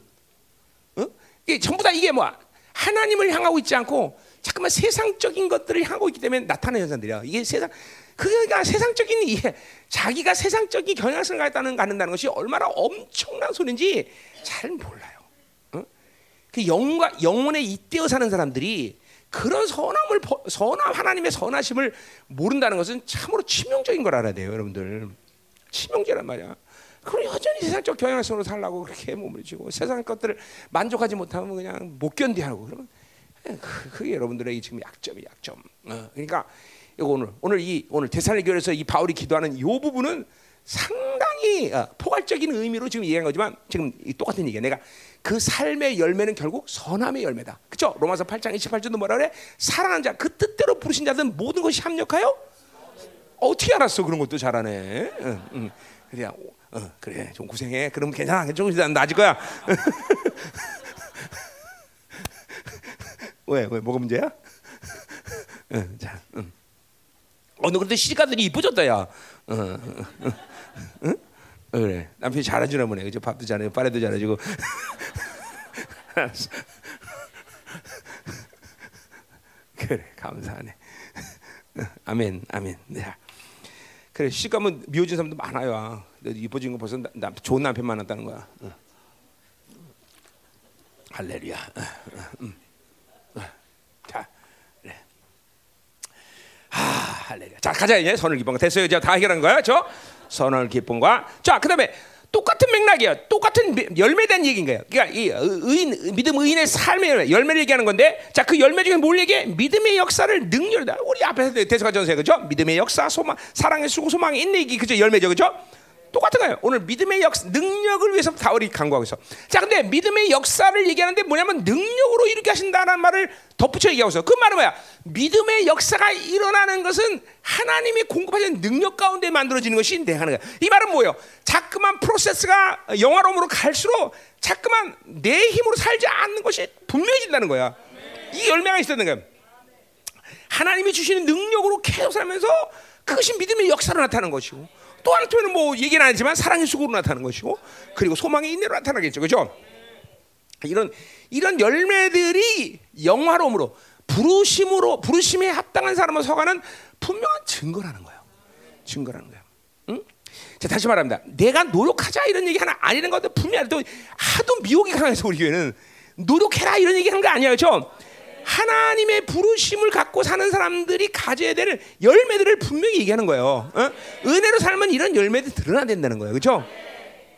어? 이게 전부 다 이게 뭐야? 하나님을 향하고 있지 않고 자꾸만 세상적인 것들을 향하고 있기 때문에 나타나는 현상들이야. 이게 세상, 그러니까 세상적인 이해, 자기가 세상적인 경향성을 갖다는 갖는다는 것이 얼마나 엄청난 소리인지 잘 몰라요. 영과 영혼에 잇대어 사는 사람들이 그런 선함을 선함 하나님의 선하심을 모른다는 것은 참으로 치명적인 걸 알아야 돼요, 여러분들. 치명적이란 말이야. 그럼 여전히 세상적 경향성으로 살라고 그렇게 몸부림치고 세상 것들을 만족하지 못하면 그냥 못 견디하고 그러면 그게 여러분들의 지금 약점이 약점. 그러니까 이거 오늘 오늘 이 오늘 데살로니가에서 이 바울이 기도하는 이 부분은 상당히 포괄적인 의미로 지금 얘기한 거지만 지금 똑같은 얘기야. 내가 그 삶의 열매는 결국 선함의 열매다. 그렇죠? 로마서 팔 장 이십팔 절도 뭐라 그래? 사랑하는 자, 그 뜻대로 부르신 자들은 모든 것이 합력하여? 어떻게 알았어? 그런 것도 잘하네. 응, 응. 그래야, 어, 그래, 좀 고생해. 그럼 괜찮아. 조금씩 나아질 거야. 왜, 왜, 뭐가 문제야? 응, 자, 응. 어, 너 그래도 시집가더니 이뻐졌다, 야. 응, 응, 응? 그래. 남편이 잘해주나 보네. 그죠? 밥도 잘해주고 빨래도 잘해주고. 그래. 감사하네. 아멘. 아멘. 네. 그래. 시집 가면 미워진 사람도 많아요. 이뻐진 거 벌써 나, 나, 좋은 남편 만났다는 거야. 응. 할렐루야. 응. 자. 그래. 아, 할렐루야. 자, 가자 이제. 선을 기본 거 됐어요. 이제 다 해결한 거야. 저. 선언 기쁨과 자 그다음에 똑같은 맥락이야. 똑같은 열매에 대한 얘기인 거예요. 그러니까 이 의인 믿음 의인의 삶의 열매, 열매를 얘기하는 건데 자 그 열매 중에 뭘 얘기해? 믿음의 역사를 능력이다. 우리 앞에서 대서가 전서에 그죠? 믿음의 역사, 소망, 사랑의 수고, 소망의 인내기 그죠? 열매죠 그죠? 똑같은 거예요. 오늘 믿음의 역 능력을 위해서 다윗이 강구하고 있어. 자, 근데 믿음의 역사를 얘기하는데 뭐냐면 능력으로 이렇게 하신다는 말을 덧붙여 얘기하고 있어. 그 말은 뭐야? 믿음의 역사가 일어나는 것은 하나님이 공급하신 능력 가운데 만들어지는 것이 내하는 거야. 이 말은 뭐예요? 자꾸만 프로세스가 영화로움으로 갈수록 자꾸만 내 힘으로 살지 않는 것이 분명해진다는 거야. 이 열매가 있었던 거야. 하나님이 주시는 능력으로 계속 살면서 그것이 믿음의 역사로 나타나는 것이고, 또 한편은 뭐 얘기는 아니지만 사랑의 수고로 나타나는 것이고, 그리고 소망의 인내로 나타나겠죠. 그렇죠? 이런 이런 열매들이 영화로움으로 부르심으로 부르심에 합당한 사람을 서가는 분명한 증거라는 거예요. 증거라는 거예요. 응? 자, 다시 말합니다. 내가 노력하자 이런 얘기 하나 아니라는 것도 분명히 또 하도 미혹이 강해서 우리 교회는 노력해라 이런 얘기 하는 거 아니에요. 그렇죠? 하나님의 부르심을 갖고 사는 사람들이 가져야 될 열매들을 분명히 얘기하는 거예요. 어? 은혜로 살면 이런 열매들이 드러나된다는 거예요. 그렇죠?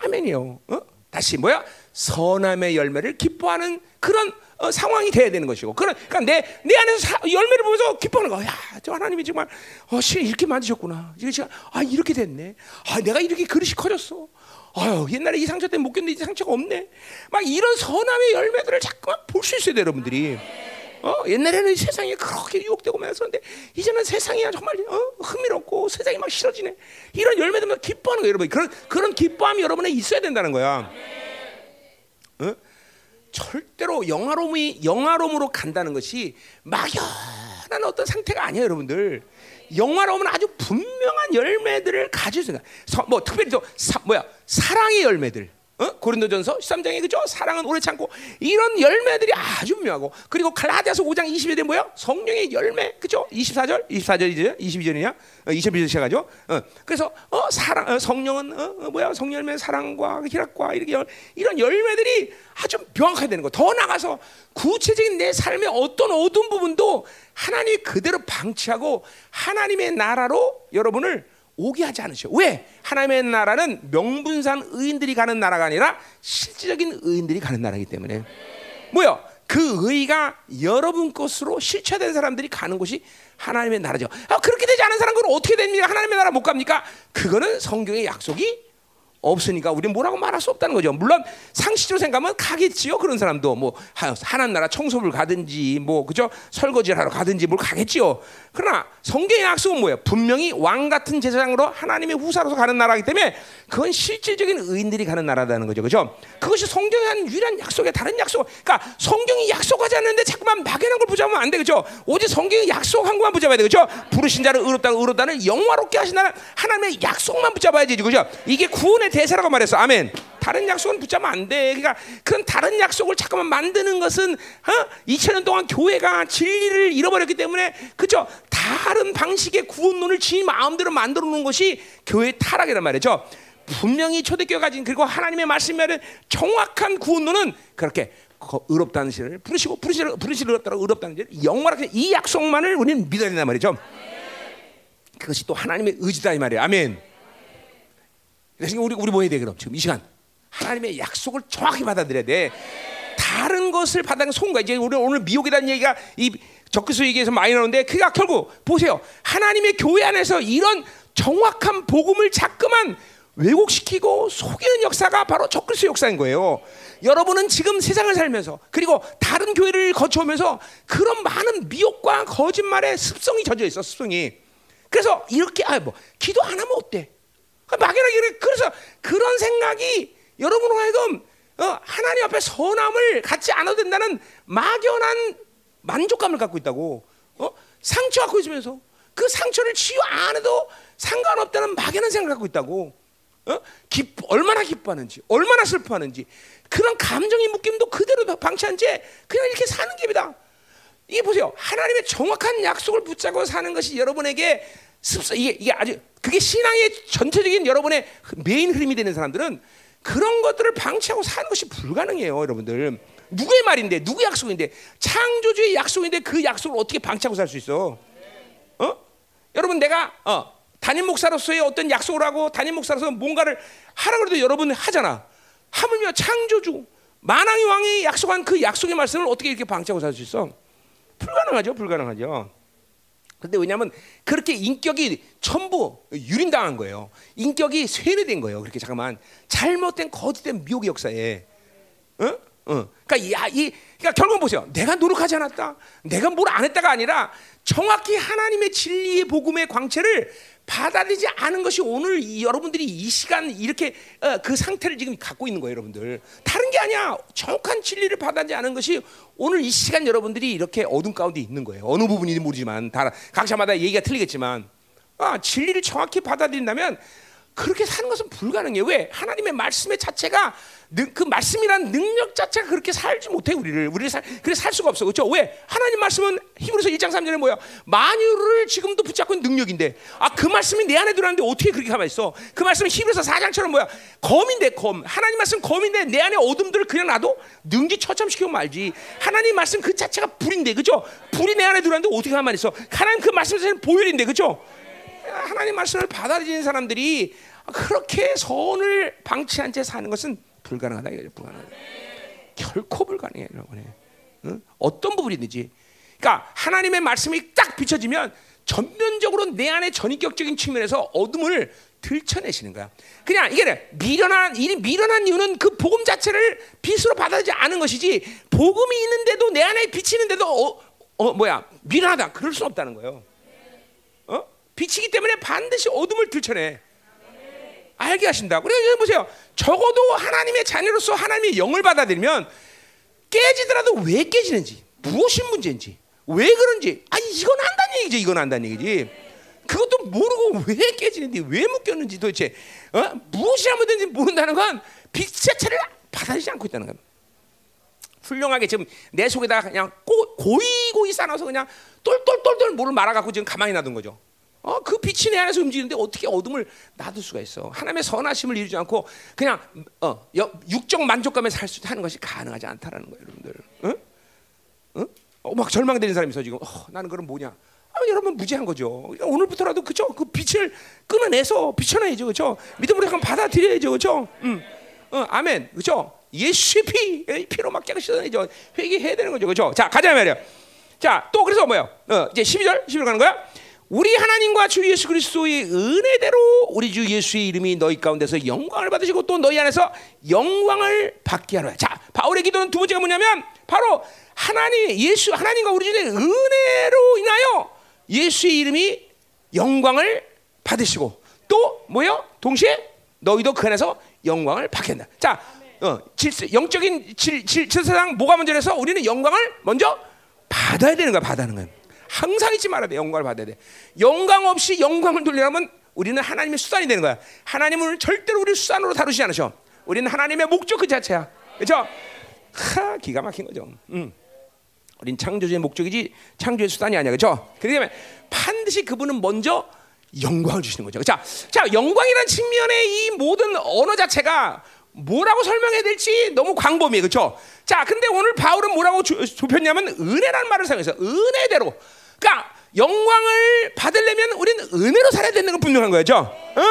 아멘이요. 어? 다시 뭐야? 선함의 열매를 기뻐하는 그런 어, 상황이 돼야 되는 것이고, 그런, 그러니까 내, 내 안에서 사, 열매를 보면서 기뻐하는 거야. 야, 저 하나님이 정말 어, 씨, 이렇게 만드셨구나. 아, 이렇게 됐네. 아, 내가 이렇게 그릇이 커졌어. 아유, 옛날에 이 상처 때문에 못 견디지 상처가 없네. 막 이런 선함의 열매들을 자꾸만 볼 수 있어야 돼요, 여러분들이. 어, 옛날에는 세상에 그렇게 유혹되고 말았었는데 이제는 세상이 정말 어, 흥미롭고 세상이 막 싫어지네. 이런 열매들만 기뻐하는 거예요, 여러분. 그런 그런 기뻐함이 여러분에 있어야 된다는 거야. 어? 절대로 영화로움이 영화로움으로 간다는 것이 막연한 어떤 상태가 아니에요, 여러분들. 영화로움은 아주 분명한 열매들을 가질 수 있는 거야. 뭐 특별히 또 사, 뭐야 사랑의 열매들. 어? 고린도전서 십삼 장에 그죠? 사랑은 오래 참고, 이런 열매들이 아주 분명하고, 그리고 갈라디아서 오 장 이십일 절에 뭐예요? 성령의 열매, 그죠? 이십사 절, 이십사 절이죠? 이십이 절이냐? 어, 이십이 절 시작하죠. 어. 그래서 어, 사랑, 어, 성령은 어, 어, 뭐야? 성 열매, 사랑과 희락과 이렇게 열, 이런 열매들이 아주 명확하게 되는 거. 더 나가서 구체적인 내 삶의 어떤 어두운 부분도 하나님이 그대로 방치하고 하나님의 나라로 여러분을 오게 하지 않으셔. 왜? 하나님의 나라는 명분상 의인들이 가는 나라가 아니라 실질적인 의인들이 가는 나라이기 때문에. 뭐요? 그 의의가 여러분 것으로 실체된 사람들이 가는 곳이 하나님의 나라죠. 아, 그렇게 되지 않은 사람은 어떻게 됩니까? 하나님의 나라 못 갑니까? 그거는 성경의 약속이 없으니까 우리는 뭐라고 말할 수 없다는 거죠. 물론 상식적으로 생각하면 가겠지요. 그런 사람도 뭐 하나님 나라 청소를 가든지 뭐 그죠? 설거지를 하러 가든지 뭘 가겠지요. 그러나 성경의 약속은 뭐예요? 분명히 왕 같은 제사장으로 하나님의 후사로서 가는 나라이기 때문에 그건 실질적인 의인들이 가는 나라라는 거죠. 그죠? 그것이 성경의 한 유일한 약속에 다른 약속. 그러니까 성경이 약속하지 않는데 자꾸만 막연한 걸 붙잡으면 안 돼. 그죠? 오직 성경이 약속한 것만 붙잡아야 돼. 그죠? 부르신 자를 의롭다는 의롭다는 영화롭게 하신다는 하나님의 약속만 붙잡아야지. 그죠? 이게 구원의 대세라고 말했어. 아멘. 다른 약속은 붙잡으면 안 돼. 그러니까 그런 다른 약속을 자꾸만 만드는 것은 어? 이천 년 동안 교회가 진리를 잃어버렸기 때문에 그죠? 다른 방식의 구원론을 지 마음대로 만들어 놓은 것이 교회의 타락이란 말이죠. 분명히 초대교회가 가진 그리고 하나님의 말씀에는 정확한 구원론은 그렇게 의롭다는 시를 부르시고 부르시를 부르시를 의롭다라고 의롭다는 시를 영원하게 이 약속만을 우리는 믿어야 된단 말이죠. 그것이 또 하나님의 의지다 이 말이에요. 아멘. 그래서 우리 우리 뭐 해야 돼 그럼 지금 이 시간 하나님의 약속을 정확히 받아들여야 돼. 다른 것을 받아들이는 손과 이제 우리 오늘 미혹에 대한 얘기가 이 적그리스도 얘기에서 많이 나오는데 그가 결국 보세요 하나님의 교회 안에서 이런 정확한 복음을 자꾸만 왜곡시키고 속이는 역사가 바로 적그리스도 역사인 거예요. 여러분은 지금 세상을 살면서 그리고 다른 교회를 거쳐오면서 그런 많은 미혹과 거짓말에 습성이 젖어 있어. 습성이. 그래서 이렇게 아 뭐 기도 안 하면 어때? 막연하게 그래서 그런 생각이 여러분으로 하여금 하나님 앞에 선함을 갖지 않아도 된다는 막연한 만족감을 갖고 있다고. 어? 상처 갖고 있으면서 그 상처를 치유 안 해도 상관없다는 막연한 생각을 갖고 있다고. 어? 기뻐, 얼마나 기뻐하는지 얼마나 슬퍼하는지 그런 감정의 묶임도 그대로 방치한 채 그냥 이렇게 사는 겁니다. 이게 보세요. 하나님의 정확한 약속을 붙잡고 사는 것이 여러분에게 습성, 이게, 이게 아주 그게 신앙의 전체적인 여러분의 메인 흐름이 되는 사람들은 그런 것들을 방치하고 사는 것이 불가능해요. 여러분들 누구의 말인데 누구의 약속인데 창조주의 약속인데 그 약속을 어떻게 방치하고 살 수 있어? 어? 여러분 내가 어, 담임 목사로서의 어떤 약속을 하고 담임 목사로서 뭔가를 하라고 해도 여러분 하잖아. 하물며 창조주 만왕의 왕이 약속한 그 약속의 말씀을 어떻게 이렇게 방치하고 살 수 있어? 불가능하죠. 불가능하죠. 근데 왜냐하면 그렇게 인격이 전부 유린당한 거예요. 인격이 쇠뇌된 거예요. 그렇게 잠깐만 잘못된 거짓된 미혹의 역사에, 어? 어. 그러니까 야, 이 그러니까 결국 보세요. 내가 노력하지 않았다, 내가 뭘 안 했다가 아니라 정확히 하나님의 진리의 복음의 광채를 받아들이지 않은 것이 오늘 이, 여러분들이 이 시간 이렇게 어, 그 상태를 지금 갖고 있는 거예요, 여러분들. 다른 게 아니야. 정확한 진리를 받아들이지 않은 것이 오늘 이 시간 여러분들이 이렇게 어둠 가운데 있는 거예요. 어느 부분인지 모르지만 다 각자마다 얘기가 틀리겠지만, 아, 진리를 정확히 받아들인다면 그렇게 사는 것은 불가능해요. 왜? 하나님의 말씀의 자체가 그 말씀이란 능력 자체가 그렇게 살지 못해 우리를. 우리를 살, 그래서 살 수가 없어. 그렇죠? 왜? 하나님 말씀은 히브리서 일 장 삼 절에 뭐야? 만유를 지금도 붙잡고 있는 능력인데, 아, 그 말씀이 내 안에 들어왔는데 어떻게 그렇게 가만히 있어? 그 말씀은 히브리서 사 장처럼 뭐야? 검인데, 검. 하나님 말씀 검인데 내 안에 어둠들을 그냥 놔도 능지 처참시키고 말지. 하나님 말씀 그 자체가 불인데, 그렇죠? 불이 내 안에 들어왔는데 어떻게 가만히 있어? 하나님 그 말씀 자체는 보혈인데, 그렇죠? 하나님 말씀을 받아들이는 사람들이 그렇게 선을 방치한 채 사는 것은 불가능하다 이거죠. 불가능하다. 결코 불가능해요, 여러분. 응? 어떤 부분이든지. 그러니까 하나님의 말씀이 딱 비춰지면 전면적으로 내 안의 전인격적인 측면에서 어둠을 들쳐내시는 거야. 그냥 이게 미련한 이 미련한 이유는 그 복음 자체를 빛으로 받아들이지 않은 것이지, 복음이 있는데도 내 안에 비치는데도 어, 어 뭐야 미련하다 그럴 수 없다는 거예요. 어? 빛이기 때문에 반드시 어둠을 들쳐내. 알게 하신다. 그리고 여기 보세요. 적어도 하나님의 자녀로서 하나님의 영을 받아들이면 깨지더라도 왜 깨지는지, 무엇이 문제인지, 왜 그런지, 아니 이건 안다는 얘기죠. 이건 안다는 얘기지. 그것도 모르고 왜 깨지는지, 왜 묶였는지 도대체 어? 무엇이 아무든지 모른다는 건 빛 자체를 받아들이지 않고 있다는 겁니다. 훌륭하게 지금 내 속에다 그냥 고, 고이 고이 싸놔서 그냥 똘똘똘똘 뭐를 말아갖고 지금 가만히 놔둔 거죠. 어, 그 빛이 내 안에서 움직이는데 어떻게 어둠을 놔둘 수가 있어? 하나님의 선하심을 이루지 않고 그냥 어, 육적 만족감에 살 수 하는 것이 가능하지 않다라는 거예요, 여러분들. 응? 응? 어, 막 절망되는 사람이 있어 지금. 어, 나는 그럼 뭐냐? 아, 여러분 무지한 거죠. 그러니까 오늘부터라도 그죠? 그 빛을 끊어내서 비춰내야죠, 그죠? 믿음으로 약간 받아들여야죠, 그죠? 응. 어, 아멘, 그죠? 예수의 피, 피로 막 깨끗이 씻어내죠. 회개해야 되는 거죠, 그죠? 자, 가자 말이야. 자, 또 그래서 뭐요? 어, 이제 십이 절, 십이 절 가는 거야? 우리 하나님과 주 예수 그리스도의 은혜대로 우리 주 예수의 이름이 너희 가운데서 영광을 받으시고 또 너희 안에서 영광을 받게 하라. 자, 바울의 기도는 두 번째가 뭐냐면 바로 하나님 예수 하나님과 우리 주의 은혜로 인하여 예수의 이름이 영광을 받으시고 또 뭐요? 동시에 너희도 그 안에서 영광을 받게 한다. 자, 어, 질, 영적인 질, 질, 질서상 뭐가 먼저라서 우리는 영광을 먼저 받아야 되는 거야. 받아는 거야. 항상 잊지 말아야 돼. 영광을 받아야 돼. 영광 없이 영광을 돌리려면 우리는 하나님의 수단이 되는 거야. 하나님은 절대로 우리 수단으로 다루시지 않으셔. 우리는 하나님의 목적 그 자체야. 그렇죠? 하, 기가 막힌 거죠. 음. 우린 창조주의 목적이지 창조의 수단이 아니야. 그렇죠? 그렇기 때문에 반드시 그분은 먼저 영광을 주시는 거죠. 자, 자, 영광이라는 측면의 이 모든 언어 자체가 뭐라고 설명해야 될지 너무 광범위해. 그렇죠? 자, 근데 오늘 바울은 뭐라고 조, 좁혔냐면 은혜라는 말을 사용해서 은혜대로. 그러니까 영광을 받으려면 우리는 은혜로 살아야 되는 건 분명한 거죠. 응,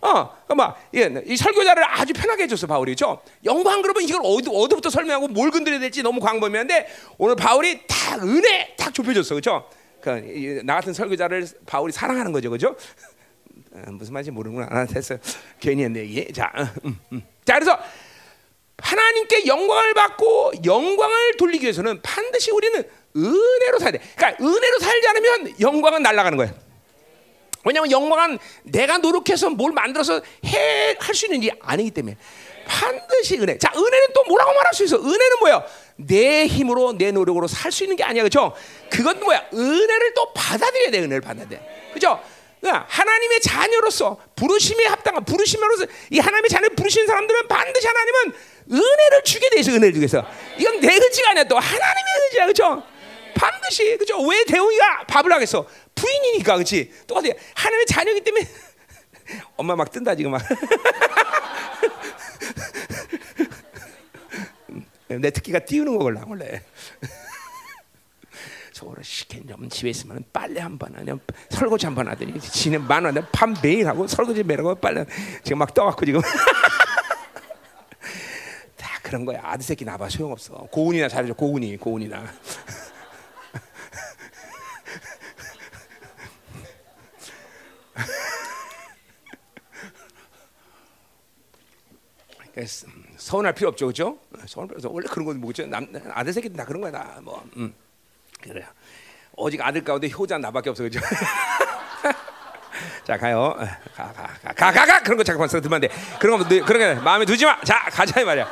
어, 그러니까 예, 이 설교자를 아주 편하게 해줬어 바울이죠. 영광 그러면 이걸 어디 어디부터 설명하고 뭘 건드려야 될지 너무 광범위한데 오늘 바울이 다 은혜 딱 좁혀줬어, 그렇죠? 그러니까 나 같은 설교자를 바울이 사랑하는 거죠, 그렇죠? 무슨 말인지 모르는구나. 아, 됐어요. 괜히 했네. 예, 자, 음, 음. 자, 그래서 하나님께 영광을 받고 영광을 돌리기 위해서는 반드시 우리는 은혜로 살아야 돼. 그러니까 은혜로 살지 않으면 영광은 날아가는 거야. 왜냐하면 영광은 내가 노력해서 뭘 만들어서 해 할 수 있는 일이 아니기 때문에 반드시 은혜. 자, 은혜는 또 뭐라고 말할 수 있어? 은혜는 뭐야? 내 힘으로 내 노력으로 살 수 있는 게 아니야, 그렇죠? 그건 뭐야? 은혜를 또 받아들여야 돼. 은혜를 받아야 돼, 그렇죠? 그러니까 하나님의 자녀로서 부르심에 합당한 부르심으로서 이 하나님의 자녀를 부르신 사람들은 반드시 하나님은 은혜를 주게 돼 있어. 은혜를 주게 해서 이건 내 의지가 아니야. 또 하나님의 의지야, 그렇죠? 반드시, 그렇죠? 왜 대웅이가 밥을 하겠어? 부인이니까, 그렇지? 똑같아. 하나님의 자녀이기 때문에 엄마 막 뜬다 지금 막. 내 특기가 띄우는 거걸라 원래. 서울에 시켰냐면 집에 있으면 빨래 한 번 하냐 설거지 한 번 하더니 지는 만 원 밤 매일 하고 설거지 매일 하고 빨래 지금 막 떠갖고 지금. 다 그런 거야. 아들 새끼 나봐 소용없어. 고운이나 잘해줘. 고운이 고운이나. 서운할 필요 없죠, 그렇죠? 서운할 필요 원래 그런 건 뭐죠? 남 아들 새끼들 다 그런 거야, 다 뭐. 음. 그래요. 오직 아들 가운데 효자 나밖에 없어, 그렇죠? 자 가요, 가 가 가 가 가 가 그런 거 잠깐만 들으면 안 돼. 그런 거 그런 거 마음에 두지 마. 자 가자 이 말이야.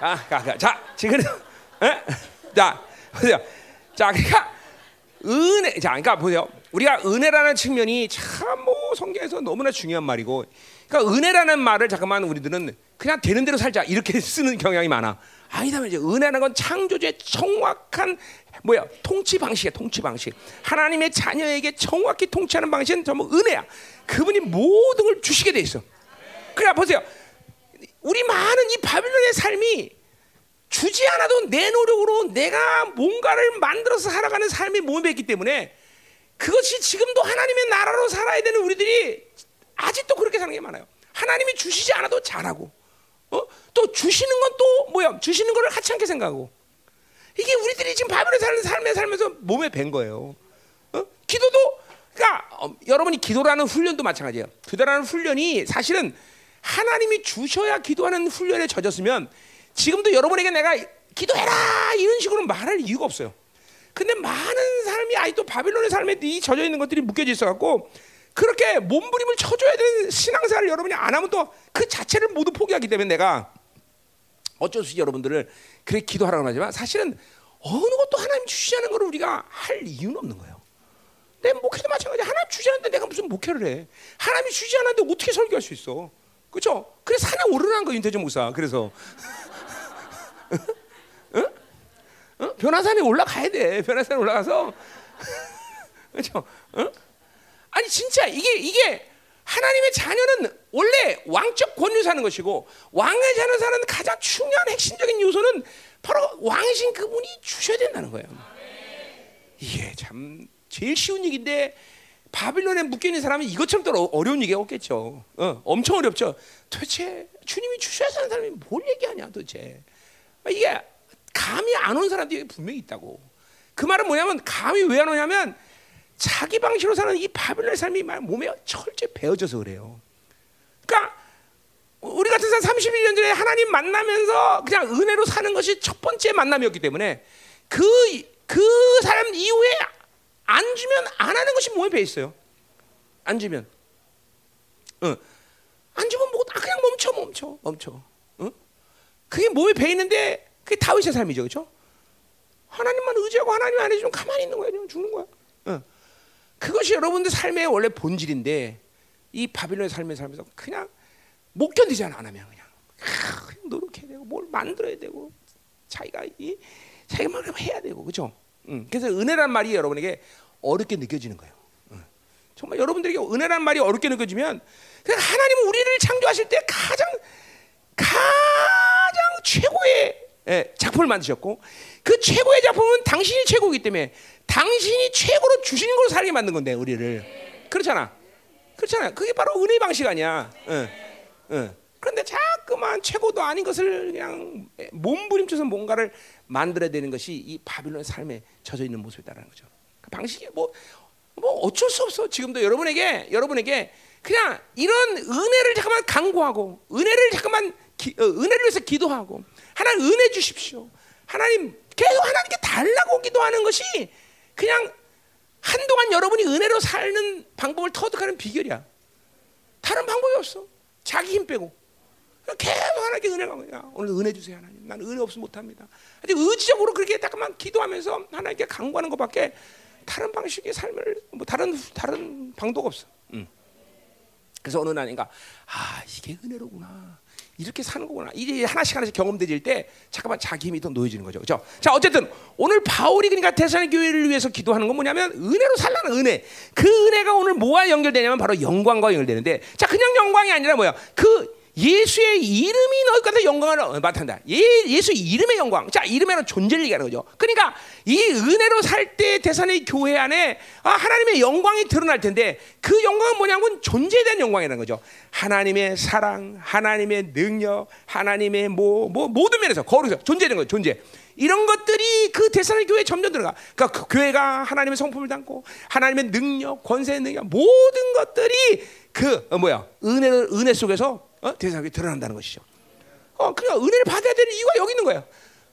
가 가 가. 자 지금, 에? 자 보세요. 자 그러니까 은혜. 자 그러니까 보세요. 우리가 은혜라는 측면이 참 뭐 성경에서 너무나 중요한 말이고, 그러니까 은혜라는 말을 잠깐만 우리들은 그냥 되는 대로 살자 이렇게 쓰는 경향이 많아. 아니다 말이죠. 은혜라는 건 창조주의 정확한 뭐야 통치 방식이야. 통치 방식. 하나님의 자녀에게 정확히 통치하는 방식은 전부 은혜야. 그분이 모든 걸 주시게 돼 있어. 그래 보세요. 우리 많은 이 바빌론의 삶이 주지 않아도 내 노력으로 내가 뭔가를 만들어서 살아가는 삶이 몸했기 때문에 그것이 지금도 하나님의 나라로 살아야 되는 우리들이 아직도 그렇게 사는 게 많아요. 하나님이 주시지 않아도 잘하고, 어? 또 주시는 건 또 뭐야? 주시는 거를 하찮게 생각하고. 이게 우리들이 지금 바벨에 사는 삶에 살면서 몸에 밴 거예요. 어? 기도도, 그러니까 어, 여러분이 기도라는 훈련도 마찬가지예요. 기도라는 훈련이 사실은 하나님이 주셔야 기도하는 훈련에 젖었으면 지금도 여러분에게 내가 기도해라 이런 식으로 말할 이유가 없어요. 근데 많은 사람이 아직도 바빌론의 삶에 이 젖어 있는 것들이 묶여져 있어갖고 그렇게 몸부림을 쳐줘야 되는 신앙사를 여러분이 안 하면 또 그 자체를 모두 포기하기 때문에 내가 어쩔 수 없이 여러분들을 그렇게 기도하라고 하지만 사실은 어느 것도 하나님 주시지 않은 걸 우리가 할 이유는 없는 거예요. 내 목회도 마찬가지야. 하나님 주지 않는데 내가 무슨 목회를 해. 하나님이 주지 않았는데 어떻게 설교할 수 있어. 그렇죠? 그래서 산에 오르라는 거예요. 윤태준 목사. 그래서. 응? 어? 변화산에 올라가야 돼. 변화산에 올라가서 그렇죠? 어? 아니 진짜 이게 이게 하나님의 자녀는 원래 왕적 권유 사는 것이고 왕의 자녀 사는 가장 중요한 핵심적인 요소는 바로 왕신 그분이 주셔야 된다는 거예요. 이게 참 제일 쉬운 얘기인데 바빌론에 묶여 있는 사람은 이것처럼 또 어려운 얘기가 없겠죠. 어, 엄청 어렵죠. 도대체 주님이 주셔야 사는 사람이 뭘 얘기하냐 도대체 이게. 감이 안 온 사람들이 분명히 있다고. 그 말은 뭐냐면 감이 왜 안 오냐면 자기 방식으로 사는 이 바빌론의 삶이 몸에 철저히 배어져서 그래요. 그러니까 우리 같은 사람 삼십일 년 전에 하나님 만나면서 그냥 은혜로 사는 것이 첫 번째 만남이었기 때문에 그, 그 사람 이후에 안 주면 안 하는 것이 몸에 배 있어요. 안 주면. 응. 안 주면 뭐 그냥 멈춰 멈춰 멈춰. 응? 그게 몸에 배 있는데 그게 다윗의 삶이죠, 그렇죠? 하나님만 의지하고 하나님 안 해주면 가만히 있는 거야, 그냥 죽는 거야. 어. 그것이 여러분들 삶의 원래 본질인데 이 바빌론의 삶의 삶에서 그냥 못 견디잖아, 안 하면 그냥, 아, 그냥 노력해야 되고 뭘 만들어야 되고 자기가 이 자기 말로 해야 되고, 그렇죠? 음. 그래서 은혜란 말이 여러분에게 어렵게 느껴지는 거예요. 어. 정말 여러분들에게 은혜란 말이 어렵게 느껴지면 그냥 하나님은 우리를 창조하실 때 가장 가장 최고의 예, 작품을 만드셨고 그 최고의 작품은 당신이 최고이기 때문에 당신이 최고로 주신 걸로 살게 만든 건데 우리를. 그렇잖아, 그렇잖아. 그게 바로 은혜 방식 아니야. 응, 응. 그런데 자꾸만 최고도 아닌 것을 그냥 몸부림쳐서 뭔가를 만들어야 되는 것이 이 바빌론의 삶에 젖어 있는 모습이다라는 거죠. 그 방식이 뭐, 뭐 어쩔 수 없어. 지금도 여러분에게 여러분에게 그냥 이런 은혜를 잠깐만 강구하고 은혜를 잠깐만 기, 어, 은혜를 위해서 기도하고. 하나님 은혜 주십시오. 하나님 계속 하나님께 달라고 기도하는 것이 그냥 한동안 여러분이 은혜로 사는 방법을 터득하는 비결이야. 다른 방법이 없어. 자기 힘 빼고 계속 하나님께 은혜가 뭐야. 오늘 은혜 주세요 하나님. 난 은혜 없으면 못합니다. 아직 의지적으로 그렇게 잠깐만 기도하면서 하나님께 간구하는 것밖에 다른 방식의 삶을 뭐 다른 다른 방도가 없어. 음. 그래서 어느 날인가 아 이게 은혜로구나. 이렇게 사는 거구나. 이제 하나씩 하나씩 경험되질 때 잠깐만 자기 힘이 더 놓여지는 거죠. 그렇죠? 자, 어쨌든 오늘 바울이 그러니까 대사는 교회를 위해서 기도하는 건 뭐냐면 은혜로 살라는 은혜. 그 은혜가 오늘 뭐와 연결되냐면 바로 영광과 연결되는데 자, 그냥 영광이 아니라 뭐야? 그 예수의 이름이 너희한테 영광을 맡는다. 예, 예수의 이름의 영광. 자, 이름에는 존재를 얘기하는 거죠. 그러니까 이 은혜로 살 때 대산의 교회 안에 아, 하나님의 영광이 드러날 텐데 그 영광은 뭐냐면 존재에 대한 영광이라는 거죠. 하나님의 사랑, 하나님의 능력, 하나님의 뭐, 뭐 모든 면에서 거룩해서 존재되는 거예요. 존재. 이런 것들이 그 대산의 교회에 점점 들어가. 그러니까 그 교회가 하나님의 성품을 담고 하나님의 능력, 권세의 능력 모든 것들이 그 어, 뭐야? 은혜 은혜 속에서 어? 대상이 드러난다는 것이죠. 어, 그러니까 은혜를 받아야 되는 이유가 여기 있는 거예요.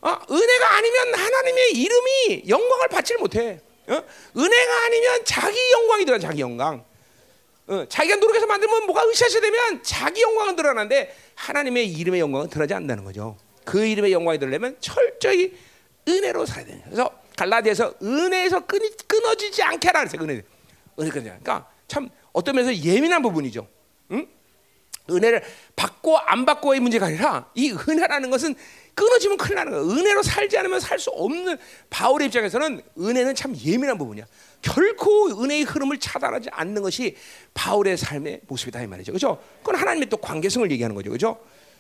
어, 은혜가 아니면 하나님의 이름이 영광을 받지를 못해. 어? 은혜가 아니면 자기 영광이 들어가, 자기 영광. 어, 자기가 노력해서 만들면 뭐가 으쌰으쌰 되면 자기 영광은 드러나는데 하나님의 이름의 영광은 드러나지 않는다는 거죠. 그 이름의 영광이 들려면 철저히 은혜로 살아야 돼요. 그래서 갈라디아서 은혜에서 끊이, 끊어지지 않게 하라 그랬어요. 은혜, 은혜 끊어지지 않게. 그러니까 참 어떤 면에서 예민한 부분이죠. 응? 은혜를 받고 안 받고의 문제가 아니라 이 은혜라는 것은 끊어지면 큰일 나는 거예요. 은혜로 살지 않으면 살 수 없는 바울의 입장에서는 은혜는 참 예민한 부분이야. 결코 은혜의 흐름을 차단하지 않는 것이 바울의 삶의 모습이다 이 말이죠. 그렇죠? 그건 하나님의 또 관계성을 얘기하는 거죠. 그렇죠?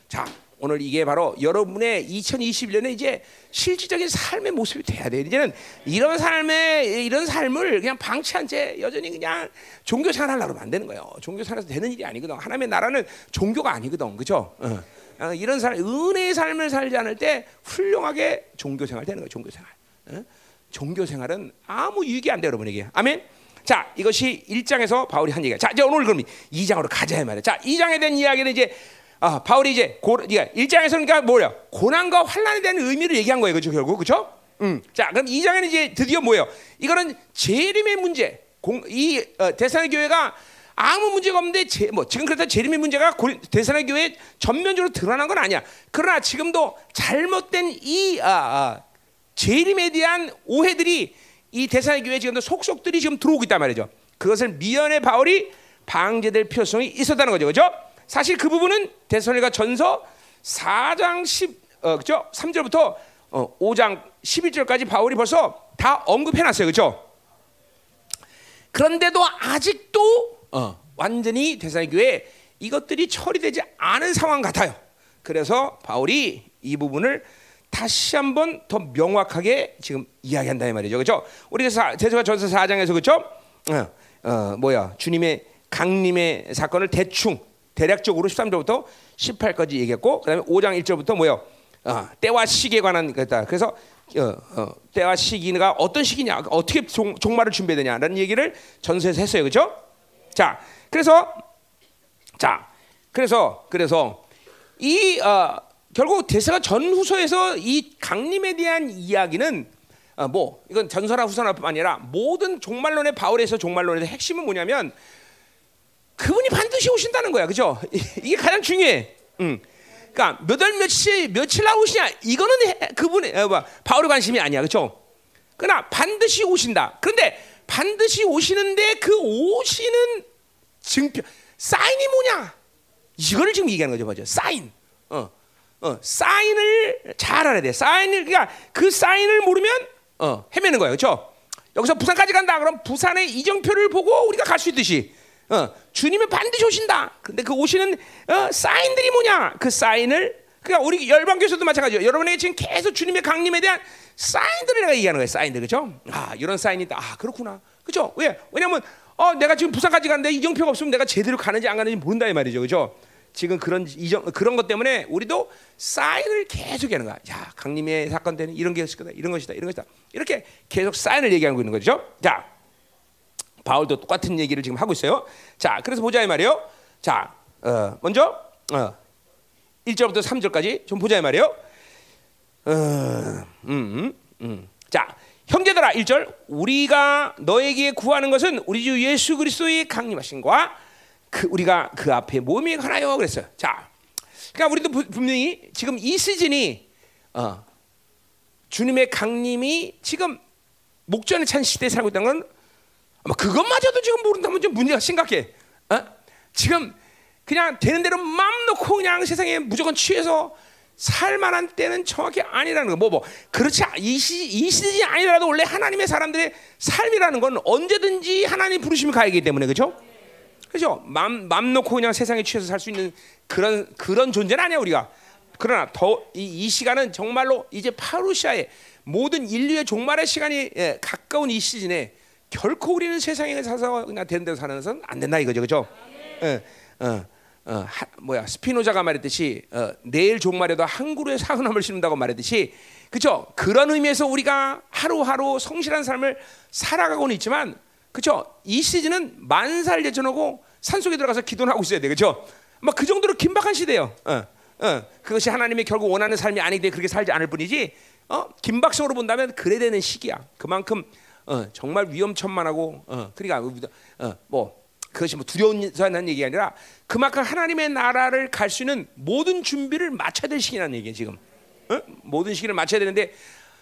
자, 오늘 이게 바로 여러분의 이천이십일 년에 이제 실질적인 삶의 모습이 돼야 돼. 이제는 이런 삶의 이런 삶을 그냥 방치한 채 여전히 그냥 종교 생활하려고 하면 안 되는 거예요. 종교 생활에서 되는 일이 아니거든. 하나님의 나라는 종교가 아니거든. 그렇죠? 어. 이런 삶, 은혜의 삶을 살지 않을 때 훌륭하게 종교 생활 되는 거예요. 종교 생활. 어? 종교 생활은 아무 유익이 안 돼요, 여러분에게. 아멘. 자, 이것이 일 장에서 바울이 한 얘기야. 자, 이제 오늘 그럼 이 장으로 가자 이 말이야. 자, 이 장에 대한 이야기는 이제 아, 바울이 이제 고, 그러니까 일 장에서는 그러니까 뭐야? 고난과 환난에 대한 의미를 얘기한 거예요. 그렇죠? 결국. 그렇죠? 음. 자, 그럼 이 장에는 이제 드디어 뭐예요? 이거는 재림의 문제. 공, 이 어, 데살로니가 교회가 아무 문제가 없는데 제, 뭐 지금 그렇다 재림의 문제가 데살로니가 교회에 전면적으로 드러난 건 아니야. 그러나 지금도 잘못된 이 아, 아, 재림에 대한 오해들이 이 데살로니가 교회에 지금도 속속들이 지금 들어오고 있단 말이죠. 그것을 미연의 바울이 방제될 필요성이 있었다는 거죠. 그렇죠? 사실 그 부분은 데살로니가 전서 사 장 십, 어, 그죠? 삼 절부터 어, 오 장 십일 절까지 바울이 벌써 다 언급해놨어요. 그죠? 그런데도 아직도 어. 완전히 데살로니가 교회에 이것들이 처리되지 않은 상황 같아요. 그래서 바울이 이 부분을 다시 한번 더 명확하게 지금 이야기한다 이 말이죠. 그죠? 우리가 데살로니가 전서 사 장에서 그죠? 어, 어, 뭐야? 주님의 강림의 사건을 대충 대략적으로 십삼 절부터 십팔 절까지 얘기했고, 그다음에 오 장 일 절부터 뭐요? 어, 때와 시기에 관한 거다. 그래서 어, 어, 때와 시기가 어떤 시기냐, 어떻게 종, 종말을 준비해야 되냐라는 얘기를 전서에서 했어요, 그렇죠? 자, 그래서 자, 그래서 그래서 이 어, 결국 데살로니가 전후서에서 이 강림에 대한 이야기는 어, 뭐 이건 전서나 후서나뿐 아니라 모든 종말론의 바울에서 종말론에서 핵심은 뭐냐면. 그분이 반드시 오신다는 거야, 그죠? 이게 가장 중요해. 음, 그러니까 몇월 며칠 며칠 날 오시냐? 이거는 그분의 바울의 관심이 아니야, 그죠? 그러나 반드시 오신다. 그런데 반드시 오시는데 그 오시는 증표, 사인이 뭐냐? 이거를 지금 얘기하는 거죠, 맞죠? 사인. 어, 어, 사인을 잘 알아야 돼. 사인을 그러니까 그 사인을 모르면 어, 헤매는 거야, 그죠? 여기서 부산까지 간다. 그럼 부산의 이정표를 보고 우리가 갈 수 있듯이. 어, 주님은 반드시 오신다. 근데 그 오시는 어, 사인들이 뭐냐? 그 사인을 그러니까 우리 열방교에서도 마찬가지예요. 여러분에게 지금 계속 주님의 강림에 대한 사인들을 내가 얘기하는 거예요. 사인들, 그렇죠? 아, 이런 사인이다. 아, 그렇구나. 그렇죠? 왜? 왜냐면 어, 내가 지금 부산까지 가는데 이정표가 없으면 내가 제대로 가는지 안 가는지 모른다 이 말이죠, 그렇죠? 지금 그런 이정 그런 것 때문에 우리도 사인을 계속 얘기하는 거야. 야, 강림의 사건 때는 이런 게 있을 거다, 이런 것이다, 이런 것이다. 이렇게 계속 사인을 얘기하고 있는 거죠. 자. 바울도 똑같은 얘기를 지금 하고 있어요. 자, 그래서 보자 이 말이에요. 자, 어, 먼저 어, 일 절부터 삼 절까지 좀 보자 이 말이에요. 어, 음, 음, 음. 자, 형제들아, 일 절 우리가 너에게 구하는 것은 우리 주 예수 그리스도의 강림하심과 그 우리가 그 앞에 몸이 하나요 그랬어요. 자, 그러니까 우리도 부, 분명히 지금 이 시즌이 어, 주님의 강림이 지금 목전에 찬 시대에 살고 있다는 건 그것마저도 지금 모른다면 좀 문제가 심각해. 어? 지금 그냥 되는 대로 맘 놓고 그냥 세상에 무조건 취해서 살만한 때는 정확히 아니라는 거. 뭐 뭐 그렇지 이 시즌이 아니라도 원래 하나님의 사람들의 삶이라는 건 언제든지 하나님 부르심이 가야기 때문에 그렇죠? 그렇죠? 맘, 맘 놓고 그냥 세상에 취해서 살 수 있는 그런 그런 존재는 아니야 우리가. 그러나 더 이 이 시간은 정말로 이제 파루시아의 모든 인류의 종말의 시간이 예, 가까운 이 시즌에. 결코 우리는 세상에 사서 그냥 되는 대로 사는 것은 안 된다 이거죠, 그렇죠? 네. 어, 어, 어, 하, 뭐야 스피노자가 말했듯이 어, 내일 종말에도 한 그루의 사은함을 심는다고 말했듯이, 그렇죠? 그런 의미에서 우리가 하루하루 성실한 삶을 살아가고는 있지만, 그렇죠? 이 시즌은 만살 예천하고 산속에 들어가서 기도하고 있어야 돼, 그렇죠? 막 그 정도로 긴박한 시대예요. 어, 어, 그것이 하나님이 결국 원하는 삶이 아니기에 그렇게 살지 않을 뿐이지. 어, 긴박성으로 본다면 그래 되는 시기야. 그만큼 어, 정말 위험천만하고 어, 그러니까 어, 뭐 그것이 뭐 두려운 사는 얘기가 아니라 그만큼 하나님의 나라를 갈 수 있는 모든 준비를 마쳐야 될 시기라는 얘기야 지금. 어? 모든 시기를 마쳐야 되는데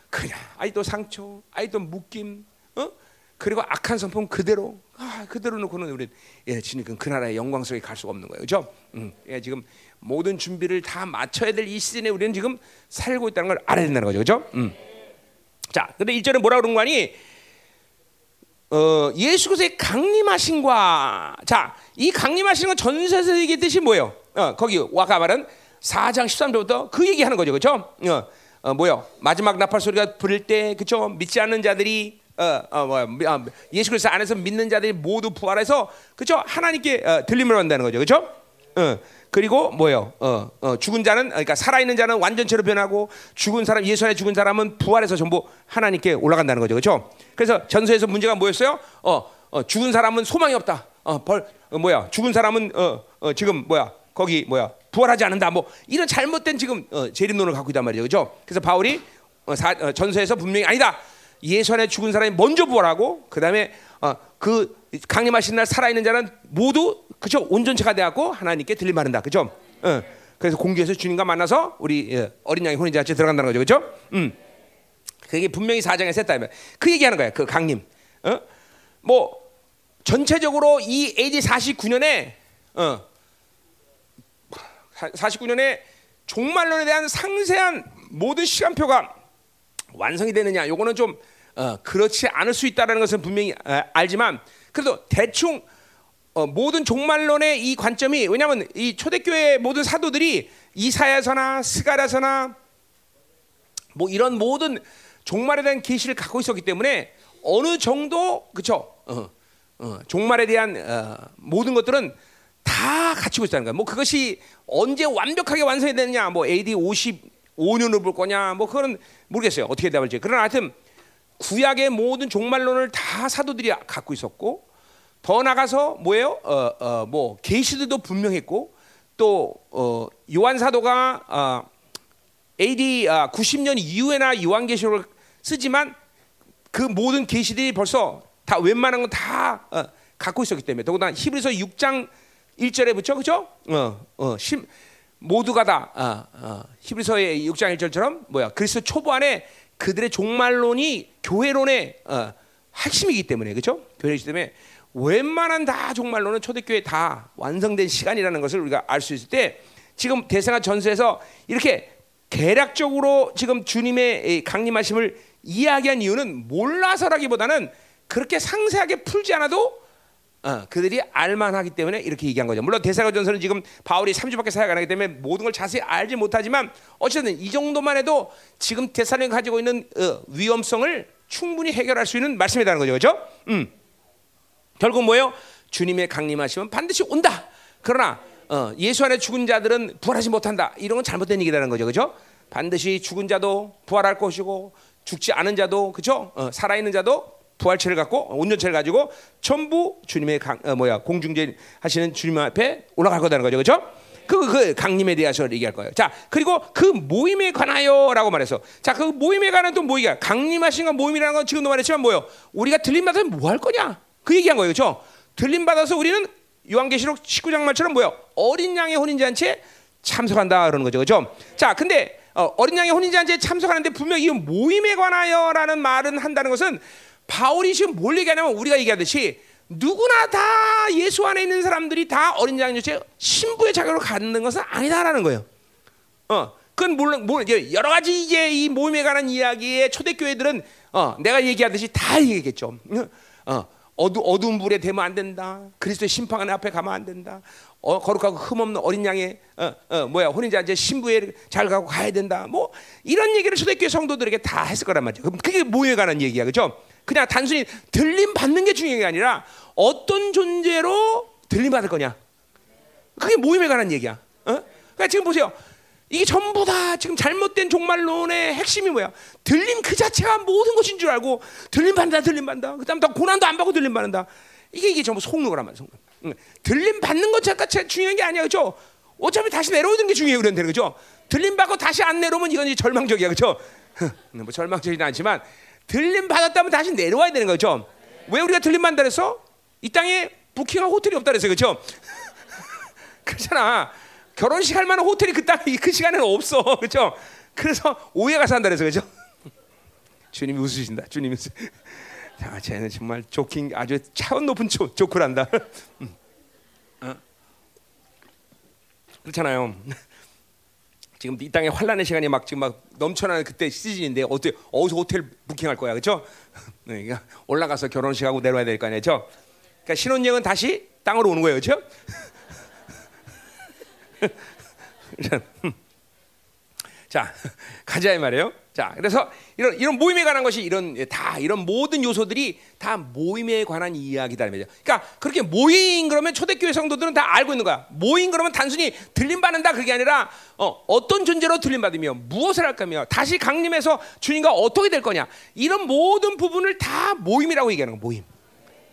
그냥 아직도 상처, 아직도 묶임, 어? 그리고 악한 성품 그대로, 아, 그대로 놓고는 우리 예, 지금 그 나라의 영광스럽게 갈 수가 없는 거예요, 그렇죠? 음, 예, 지금 모든 준비를 다 마쳐야 될 이 시즌에 우리는 지금 살고 있다는 걸 알아야 된다는 거죠, 그렇죠? 음. 자, 근데 일 절에 뭐라 그런 거 아니? 어, 예수께서의 강림하신과, 자, 이 강림하신 건 전서에서 얘기했듯이 뭐예요? 어, 거기 아까 말한 사 장 십삼 절부터 그 얘기하는 거죠, 그렇죠? 어, 어, 뭐요? 마지막 나팔 소리가 부릴 때, 그렇죠? 믿지 않는 자들이 어, 어, 뭐, 어, 예수 그리스도 안에서 믿는 자들이 모두 부활해서 그죠? 하나님께 어, 들림을 받는다는 거죠, 그죠? 어, 그리고 뭐요? 어, 어, 죽은 자는 그러니까 살아 있는 자는 완전체로 변하고 죽은 사람 예수 안에 죽은 사람은 부활해서 전부 하나님께 올라간다는 거죠, 그죠? 그래서 전서에서 문제가 뭐였어요? 어, 어, 죽은 사람은 소망이 없다. 어, 벌, 어, 뭐야? 죽은 사람은 어, 어, 지금 뭐야? 거기 뭐야? 부활하지 않는다. 뭐 이런 잘못된 지금 어, 재림론을 갖고 있단 말이죠, 그죠? 그래서 바울이 어, 사, 어, 전서에서 분명히 아니다. 예수 안에 죽은 사람이 먼저 부활하고 그다음에 어, 그 강림하신 날 살아있는 자는 모두 그죠 온전체가 되었고 하나님께 들림받는다, 그죠? 어, 그래서 공교에서 주님과 만나서 우리 예, 어린 양의 혼인잔치에 들어간다는 거죠, 그죠? 음, 그게 분명히 사장에서 했다 하면 그 얘기하는 거야, 그 강림. 어? 뭐 전체적으로 이 에이디 사십구 년에 어, 사십구 년에 종말론에 대한 상세한 모든 시간표가 완성이 되느냐? 요거는 좀 어, 그렇지 않을 수 있다라는 것은 분명히 아, 알지만 그래도 대충 어, 모든 종말론의 이 관점이 왜냐하면 이 초대교회 모든 사도들이 이사야서나 스가랴서나 뭐 이런 모든 종말에 대한 계시를 갖고 있었기 때문에 어느 정도 그쵸? 어, 어, 종말에 대한 어, 모든 것들은 다 갖추고 있다는 거야. 뭐 그것이 언제 완벽하게 완성이 되느냐? 뭐 에이디 오십오 년을 볼 거냐? 뭐 그건 모르겠어요. 어떻게 답할지. 그러나 하여튼 구약의 모든 종말론을 다 사도들이 갖고 있었고 더 나가서 뭐예요? 어, 어, 뭐 계시들도 분명했고 또 어, 요한 사도가 어, 에이디 구십 년 이후에나 요한계시록을 쓰지만 그 모든 계시들이 벌써 다 웬만한 건 다 어, 갖고 있었기 때문에 더구나 히브리서 육 장 일 절에 붙여 그죠? 어, 어, 심 모두가 다 아, 아, 히브리서의 육 장 일 절처럼 뭐야 그리스도 초보 안에 그들의 종말론이 교회론의 어, 핵심이기 때문에 그렇죠? 교회이기 때문에 웬만한 다 종말론은 초대교회 다 완성된 시간이라는 것을 우리가 알 수 있을 때 지금 대생아 전서에서 이렇게 개략적으로 지금 주님의 강림하심을 이야기한 이유는 몰라서라기보다는 그렇게 상세하게 풀지 않아도 어, 그들이 알만하기 때문에 이렇게 얘기한 거죠. 물론 데살로니가전서는 지금 바울이 삼 주밖에 사역 안 하기 때문에 모든 걸 자세히 알지 못하지만 어쨌든 이 정도만 해도 지금 데살로니가 가지고 있는 어, 위험성을 충분히 해결할 수 있는 말씀이라는 거죠, 그렇죠? 음. 결국 뭐예요? 주님의 강림하시면 반드시 온다. 그러나 어, 예수 안에 죽은 자들은 부활하지 못한다. 이런 건 잘못된 얘기라는 거죠, 그렇죠? 반드시 죽은 자도 부활할 것이고 죽지 않은 자도 그렇죠? 어, 살아있는 자도 부활체를 갖고 온전체를 가지고 전부 주님의 강, 어, 뭐야 공중재 하시는 주님 앞에 올라갈 거다는 거죠, 그렇죠? 그, 그 강림에 대해서 얘기할 거예요. 자, 그리고 그 모임에 관하여라고 말해서 자, 그 모임에 관한 또 뭐야? 강림하신 건 모임이라는 건 지금도 말했지만 뭐요? 우리가 들림 받아서 뭐 할 거냐? 그 얘기한 거예요, 그렇죠? 들림 받아서 우리는 요한계시록 십구 장 말처럼 뭐요? 어린 양의 혼인잔치에 참석한다 그러는 거죠, 그렇죠? 자, 근데 어, 어린 양의 혼인잔치에 참석하는데 분명히 이 모임에 관하여라는 말은 한다는 것은 바울이 지금 뭘 얘기하냐면 우리가 얘기하듯이 누구나 다 예수 안에 있는 사람들이 다 어린 양육체 신부의 자격을 갖는 것은 아니다라는 거예요. 어, 그건 물론 뭐 여러 가지 이제 이 모임에 관한 이야기에 초대교회들은 어, 내가 얘기하듯이 다 얘기했죠. 어, 어두 어두운 물에 대면 안 된다. 그리스도의 심판관 앞에 가면 안 된다. 어, 거룩하고 흠 없는 어린 양의 어, 어, 뭐야 혼인잔치 신부의 잘 가고 가야 된다. 뭐 이런 얘기를 초대교회 성도들에게 다 했을 거란 말이죠. 그럼 그게 모임에 관한 얘기야, 그렇죠? 그냥 단순히 들림 받는 게 중요한 게 아니라 어떤 존재로 들림 받을 거냐. 그게 모임에 관한 얘기야. 어? 그러니까 지금 보세요. 이게 전부 다 지금 잘못된 종말론의 핵심이 뭐야? 들림 그 자체가 모든 것인 줄 알고 들림 받는다, 들림 받는다. 그다음 또 고난도 안 받고 들림 받는다. 이게 이게 전부 속는 거란 말이야. 속는. 응. 들림 받는 것 자체가 중요한 게 아니야, 그렇죠? 어차피 다시 내려오는 게 중요해요. 그런데 그죠? 들림 받고 다시 안 내려오면 이건 이제 절망적이야. 그죠? 뭐 절망적이진 않지만 들림 받았다면 다시 내려와야 되는 거죠. 왜 우리가 들림 받는다 그래서? 이 땅에 부킹한 호텔이 없다 그랬어요. 그죠? 그렇잖아. 결혼식 할 만한 호텔이 그 땅에 그 시간에는 없어. 그죠? 그래서 오해가 산다 그래서. 그죠? 주님이 웃으신다. 주님이 웃으. 자, 쟤는 정말 조킹 아주 차원 높은 조, 조크란다. 음. 어? 그렇잖아요. 지금 이 땅에 환란의 시간이 막 지금 막 넘쳐나는 그때 시즌인데 어때? 어디서 호텔 부킹할 거야, 그렇죠? 그러니까 올라가서 결혼식 하고 내려와야 될 거 아니에요, 그렇죠? 그러니까 신혼여행은 다시 땅으로 오는 거예요, 그렇죠? 자, 가자 이 말이에요. 자, 그래서 이런 이런 모임에 관한 것이 이런 다 이런 모든 요소들이 다 모임에 관한 이야기다 말이죠. 그러니까 그렇게 모임 그러면 초대교회 성도들은 다 알고 있는 거야. 모임 그러면 단순히 들림 받는다 그게 아니라 어, 어떤 존재로 들림 받으며 무엇을 할까며 다시 강림해서 주님과 어떻게 될 거냐 이런 모든 부분을 다 모임이라고 얘기하는 거. 모임,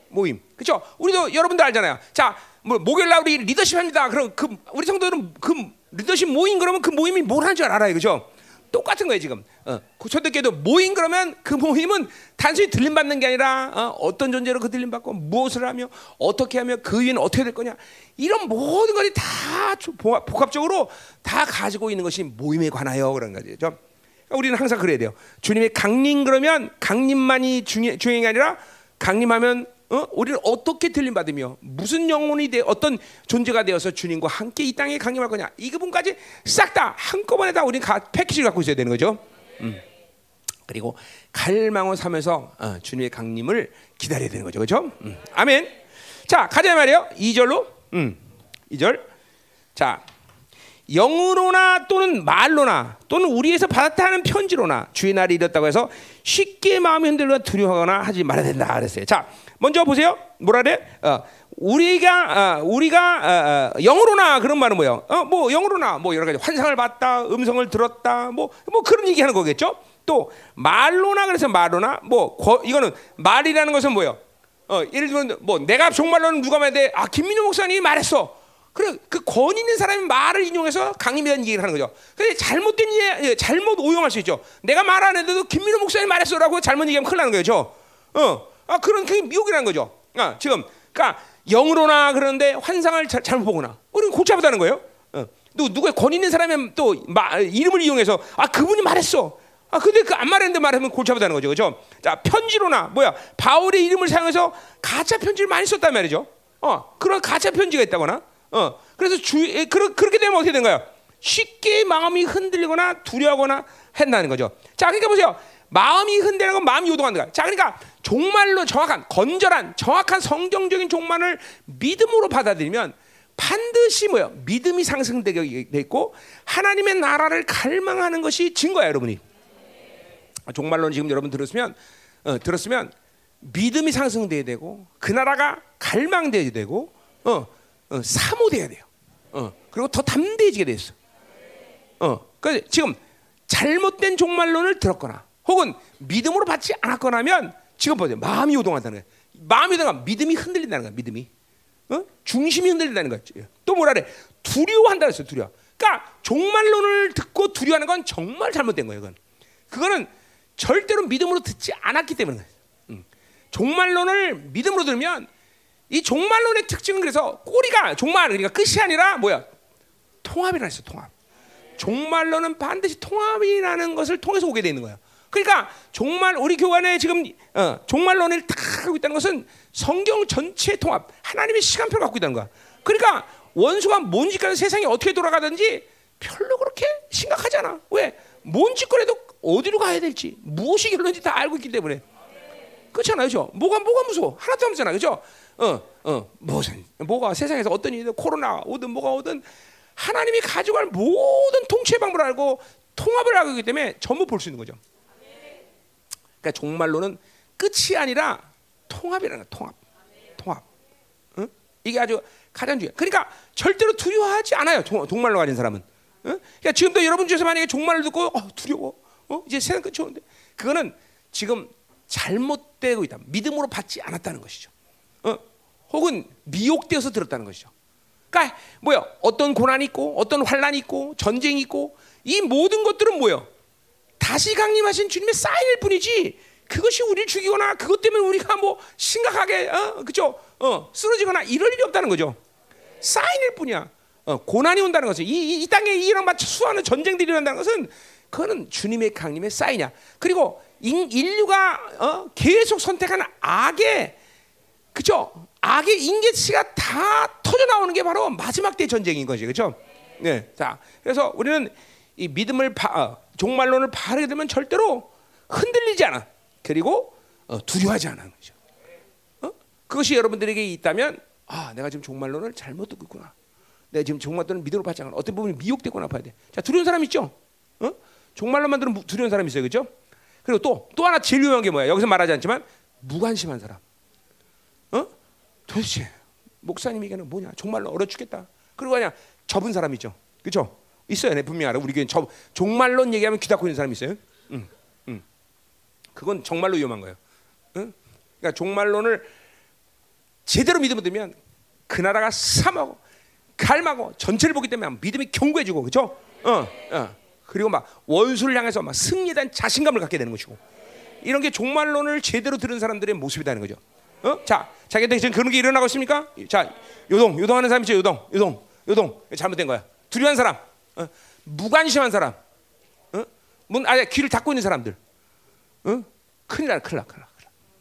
모임, 그렇죠? 우리도 여러분들 알잖아요. 자, 뭐 목요일 날 우리 리더십 합니다. 그럼 그 우리 성도들은 그 리더십 모임 그러면 그 모임이 뭘 하는 줄 알아요, 그렇죠? 똑같은 거예요 지금. 어, 초대교회도 모임 그러면 그 모임은 단순히 들림 받는 게 아니라 어, 어떤 존재로 그 들림 받고 무엇을 하며 어떻게 하며 그 위는 어떻게 될 거냐 이런 모든 것이 다 복합적으로 다 가지고 있는 것이 모임에 관하여 그런 거죠. 그러니까 우리는 항상 그래야 돼요. 주님의 강림 그러면 강림만이 중요 중요한 게 아니라 강림하면 어? 우리는 어떻게 들림 받으며 무슨 영혼이 돼 어떤 존재가 되어서 주님과 함께 이 땅에 강림할 거냐 이 부분까지 싹 다 한꺼번에 다 우리는 패키지를 갖고 있어야 되는 거죠. 음. 그리고 갈망을 삼아서 어, 주님의 강림을 기다려야 되는 거죠, 그렇죠? 음. 아멘. 자 가자 말이에요. 이 절로 음. 이 절. 자 영으로나 또는 말로나 또는 우리에서 받았다는 편지로나 주의 날이 이뤘다고 해서 쉽게 마음이 흔들거나 두려워하거나 하지 말아야 된다 그랬어요. 자 먼저 보세요. 뭐라 그래? 어, 우리가 어, 우리가 어, 어, 영으로나 그런 말은 뭐예요? 어, 뭐 영으로나 뭐 여러 가지 환상을 봤다, 음성을 들었다, 뭐 뭐 그런 얘기하는 거겠죠. 또 말로나 그래서 말로나 뭐 거, 이거는 말이라는 것은 뭐예요? 어, 예를 들면 뭐 내가 정말로는 누가 말해? 아 김민호 목사님이 말했어. 그래 그 권위 있는 사람이 말을 인용해서 강림이라는 얘기를 하는 거죠. 근데 잘못된 얘 잘못 오용할 수 있죠. 내가 말 안 해도 김민호 목사님 말했어라고 잘못 얘기하면 큰일 나는 거죠. 어. 아 그런 그게 미혹이라는 거죠. 아, 지금 그러니까 영으로나 그런데 환상을 자, 잘못 보거나 우리는 골치 아프다는 거예요. 어. 또 누가 권위 있는 사람의 또 마, 이름을 이용해서 아 그분이 말했어. 아 근데 그 안 말했는데 말하면 골치 아프다는 거죠. 그죠? 자, 편지로나 뭐야? 바울의 이름을 사용해서 가짜 편지를 많이 썼단 말이죠. 어. 그런 가짜 편지가 있다거나 어 그래서 주 에, 그러, 그렇게 되면 어떻게 된가요? 쉽게 마음이 흔들리거나 두려워하거나 한다는 거죠. 자 그러니까 보세요. 마음이 흔들리는 건 마음이 요동한다. 자 그러니까 정말로 정확한 건전한 정확한 성경적인 종말을 믿음으로 받아들이면 반드시 뭐예요? 믿음이 상승되게 있고 하나님의 나라를 갈망하는 것이 증거야 여러분이. 종말론 지금 여러분 들었으면 어, 들었으면 믿음이 상승돼야 되고 그 나라가 갈망돼야 되고 어. 어, 사모돼야 돼요. 어, 그리고 더 담대해지게 돼 있어. 어, 그러니까 지금 잘못된 종말론을 들었거나, 혹은 믿음으로 받지 않았거나면 지금 보세요. 마음이 요동한다는 거예요. 마음이 요동하면 믿음이 흔들린다는 거야. 믿음이, 어? 중심이 흔들린다는 거예요. 또 뭐라 그래? 두려워한다 그랬어요. 두려워. 그러니까 종말론을 듣고 두려워하는 건 정말 잘못된 거예요. 그건 그거는 절대로 믿음으로 듣지 않았기 때문에. 음. 종말론을 믿음으로 들으면. 이 종말론의 특징은 그래서 꼬리가 종말 그러니까 끝이 아니라 뭐야 통합이라 했어. 통합. 종말론은 반드시 통합이라는 것을 통해서 오게 돼 있는 거예요. 그러니까 종말 우리 교회 안에 지금 어, 종말론을 다 하고 있다는 것은 성경 전체 통합 하나님의 시간표를 갖고 있다는 거야. 그러니까 원수가 뭔 짓 하든 세상이 어떻게 돌아가든지 별로 그렇게 심각하지 않아. 왜? 뭔 짓을 해도 어디로 가야 될지 무엇이 결론인지 다 알고 있기 때문에 그렇잖아요, 그죠? 뭐가 뭐가 무서워? 하나도 안 무서워, 그죠? 어, 어, 무슨 뭐가 세상에서 어떤 일이든 코로나 오든 뭐가 오든 하나님이 가지고 갈 모든 통치의 방법을 알고 통합을 하고 있기 때문에 전부 볼 수 있는 거죠. 그러니까 종말로는 끝이 아니라 통합이라는 거, 통합, 통합. 응? 이게 아주 가장 중요. 그러니까 절대로 두려워하지 않아요. 종말로 가진 사람은. 응? 그러니까 지금도 여러분 중에서 만약에 종말을 듣고 어, 두려워, 어, 이제 세상 끝이 오는데 그거는 지금 잘못되고 있다. 믿음으로 받지 않았다는 것이죠. 어? 혹은 미혹되어서 들었다는 것이죠. 그러니까 뭐야? 어떤 고난이 있고 어떤 환난이 있고 전쟁이 있고 이 모든 것들은 뭐야? 다시 강림하신 주님의 사인일 뿐이지 그것이 우리를 죽이거나 그것 때문에 우리가 뭐 심각하게 어? 그죠? 어, 쓰러지거나 이럴 일이 없다는 거죠. 사인일 뿐이야. 어, 고난이 온다는 것은 이, 이 땅에 이런 수많은 전쟁들이 일어난다는 것은 그거는 주님의 강림의 사인이야. 그리고 인, 인류가 어? 계속 선택하는 악의 그죠? 악의 인계치가 다 터져 나오는 게 바로 마지막 때 전쟁인 거지, 그렇죠? 네. 자, 그래서 우리는 이 믿음을 바, 어, 종말론을 바르게 되면 절대로 흔들리지 않아. 그리고 어, 두려워하지 않는 거죠. 어? 그것이 여러분들에게 있다면, 아, 내가 지금 종말론을 잘못 듣고 있구나. 내가 지금 종말론을 믿음으로 받자면 어떤 부분이 미혹되거나 봐야 돼. 자, 두려운 사람 있죠? 어? 종말론만 들으면 두려운 사람 있어요, 그렇죠? 그리고 또 또 하나 제일 유명한 게 뭐야? 여기서 말하지 않지만 무관심한 사람. 어? 도대체 목사님에게는 뭐냐? 종말로 얼어 죽겠다. 그리고 그냥 접은 사람 있죠, 그렇죠? 있어요, 네, 분명히 알아. 우리 교회 접 종말론 얘기하면 귀 닫고 있는 사람 있어요. 응, 응. 그건 정말로 위험한 거예요. 응? 그러니까 종말론을 제대로 믿음을 들면 그 나라가 삼하고 갈망하고 전체를 보기 때문에 믿음이 견고해지고, 그렇죠? 어, 어. 그리고 막 원수를 향해서 막 승리에 대한 자신감을 갖게 되는 것이고, 이런 게 종말론을 제대로 들은 사람들의 모습이라는 거죠. 어? 자, 자기한테 지금 그런 게 일어나고 있습니까? 자, 요동, 요동하는 사람 있죠? 요동, 요동, 요동. 잘못된 거야. 두려운 사람, 어? 무관심한 사람, 어? 문, 아니, 귀를 닫고 있는 사람들. 어? 큰일 나, 큰일 나, 큰일 나.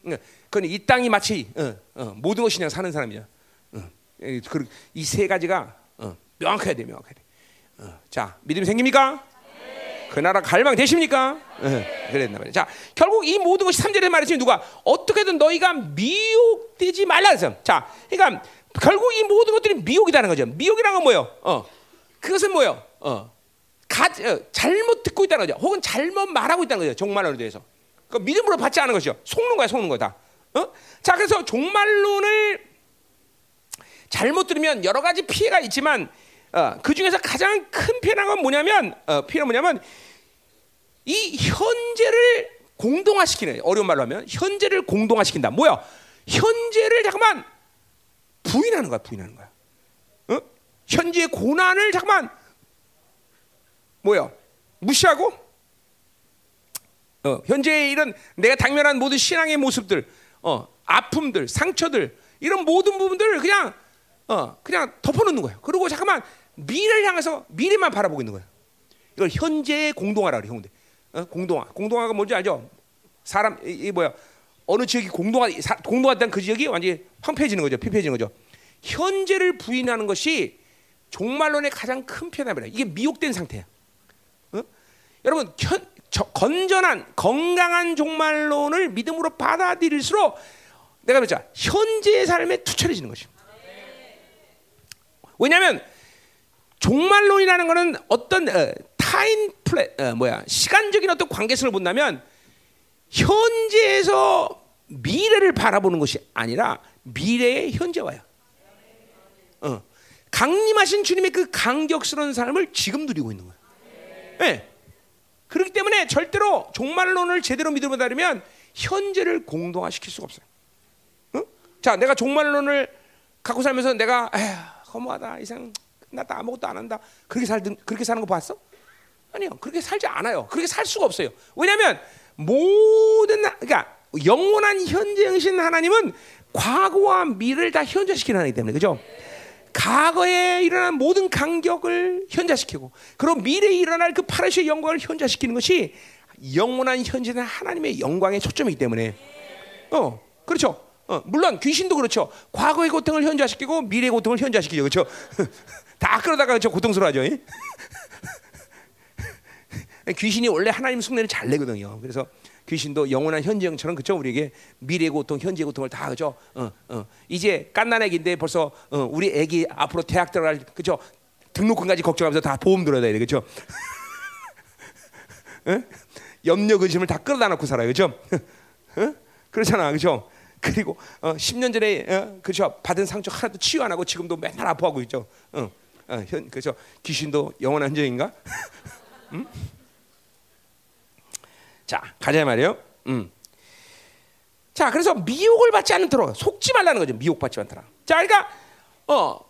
그러니까 그건 이 땅이 마치 어, 어, 모든 것이 그냥 사는 사람이야. 어. 이 세 가지가 어, 명확해야 돼, 명확해야 돼. 어. 자, 믿음이 생깁니까? 그 나라 갈망 되십니까? 네. 네, 그랬나 봐요. 자, 결국 이 모든 것이 삼 절에 말했으니 누가 어떻게든 너희가 미혹되지 말라 했어요. 자, 그러니까 결국 이 모든 것들이 미혹이라는 거죠. 미혹이라는 건 뭐예요? 어, 그것은 뭐예요? 어, 가, 어, 잘못 듣고 있다는 거죠. 혹은 잘못 말하고 있다는 거죠. 종말론에 대해서. 그러니까 믿음으로 받지 않은 것이죠. 속는 거야, 속는 거다. 어? 자, 그래서 종말론을 잘못 들으면 여러 가지 피해가 있지만. 어, 그 중에서 가장 큰 피해가 뭐냐면 어, 피해는 뭐냐면 이 현재를 공동화시키는, 어려운 말로 하면 현재를 공동화시킨다. 뭐야? 현재를 잠깐만 부인하는 거야, 부인하는 거야. 어? 현재의 고난을 잠깐만 뭐야? 무시하고 어, 현재의 이런 내가 당면한 모든 신앙의 모습들, 어, 아픔들, 상처들 이런 모든 부분들을 그냥 어, 그냥 덮어놓는 거야. 그리고 잠깐만. 미래를 향해서 미래만 바라보고 있는 거야. 이걸 현재의 공동화라 그래, 형들. 어? 공동화. 공동화가 뭔지 알죠? 사람 이, 이 뭐야? 어느 지역이 공동화, 공동화된 그 지역이 완전히 황폐해지는 거죠, 피폐해지는 거죠. 현재를 부인하는 것이 종말론의 가장 큰 편함이라. 이게 미혹된 상태야. 어? 여러분, 현, 저, 건전한 건강한 종말론을 믿음으로 받아들일수록 내가 보자 현재의 삶에 투철해지는 것입니다. 왜냐하면 종말론이라는 것은 어떤 어, 타임 플레 어, 뭐야 시간적인 어떤 관계성을 본다면 현재에서 미래를 바라보는 것이 아니라 미래의 현재와야. 어, 강림하신 주님의 그 강격스러운 삶을 지금 누리고 있는 거야. 네. 그렇기 때문에 절대로 종말론을 제대로 믿음을 다루면 현재를 공동화시킬 수가 없어요. 어? 자, 내가 종말론을 갖고 살면서 내가 에휴, 허무하다, 이상 끝났다, 아무것도 안 한다. 그렇게 살 그렇게 사는 거 봤어? 아니요, 그렇게 살지 않아요. 그렇게 살 수가 없어요. 왜냐하면 모든 그러니까 영원한 현재이신 하나님은 과거와 미래를 다 현재시키는 하나님 때문에, 그죠? 과거에 일어난 모든 간격을 현재시키고, 그리고 미래에 일어날 그 파라시의 영광을 현재시키는 것이 영원한 현재는 하나님의 영광의 초점이기 때문에, 어, 그렇죠. 어, 물론 귀신도 그렇죠. 과거의 고통을 현재화시키고 미래의 고통을 현재화시키죠, 그렇죠? 다 그러다가 그렇죠? 고통스러워하죠. 귀신이 원래 하나님 숭배를 잘 내거든요. 그래서 귀신도 영원한 현재형처럼 그렇죠? 우리에게 미래의 고통, 현재의 고통을 다 그렇죠? 어, 어. 이제 갓난 애기인데 벌써 어, 우리 애기 앞으로 대학 들어갈 그렇죠? 등록금까지 걱정하면서 다 보험 들어야 돼, 그렇죠? 어? 염려 근심을 다 끌어다 놓고 살아요, 그렇죠? 어? 그렇잖아, 그렇죠? 그리고 어, 십 년 전에 어, 그렇죠? 받은 상처 하나도 치유 안 하고 지금도 맨날 아파하고 있죠. 어, 어, 현, 그렇죠? 귀신도 영원한 현재인가? 음? 자, 가자 말이에요. 음. 자, 그래서 미혹을 받지 않도록 속지 말라는 거죠. 미혹받지 않더라. 자, 그러니까 어,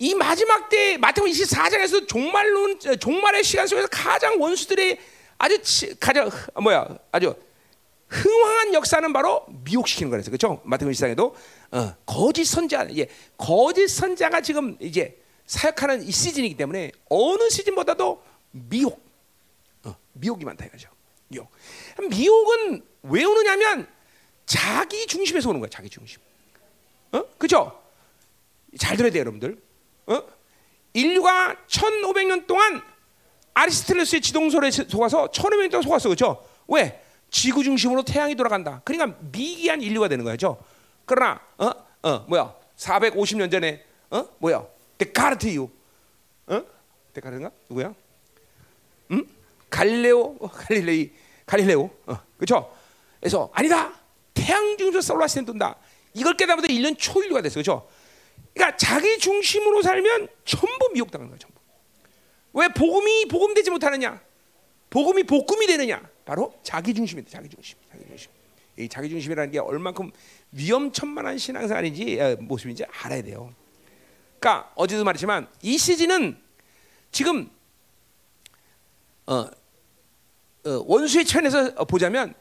이 마지막 때 마태복음 이십사 장에서 종말론 종말의 시간 속에서 가장 원수들의 아주 가장 뭐야 아주 흥황한 역사는 바로 미혹시키는 거라서 그렇죠. 마태복음 이십사 장에도 어, 거짓 선자 이제 거짓 선자가 지금 이제 사역하는 이 시즌이기 때문에 어느 시즌보다도 미혹 어, 미혹이 많다 이거죠. 미혹. 미혹은 왜 오느냐면 자기 중심에서 오는 거야. 자기 중심. 어? 그렇죠? 잘 들어야 돼요, 여러분들. 어? 인류가 천오백 년 동안 아리스토텔레스의 지동설에 속아서 천오백 년 동안 속았어. 그렇죠? 왜? 지구 중심으로 태양이 돌아간다. 그러니까 미개한 인류가 되는 거죠. 그러나 어? 어, 뭐야? 사백오십 년 전에 어? 뭐야? 데카르트유. 어? 데카르트인가? 누구야? 음? 갈릴레오, 어, 갈릴레이, 갈릴레오. 어, 그렇죠? 그래서 아니다. 태양 중심으로 솔라시스템 돈다. 이걸 깨닫다 보다 일 년 초인류가 됐어. 그렇죠? 그러니까 자기 중심으로 살면 전부 미혹당하는 거야. 전부. 왜 복음이 복음되지 못하느냐? 복음이 복음이 되느냐? 바로 자기 중심이다. 자기 중심, 자기 중심. 이 자기 중심이라는 게 얼만큼 위험천만한 신앙생활인지 모습인지 알아야 돼요. 그러니까 어제도 말했지만 이 시즌은 지금 어, 어, 원수의 천에서 보자면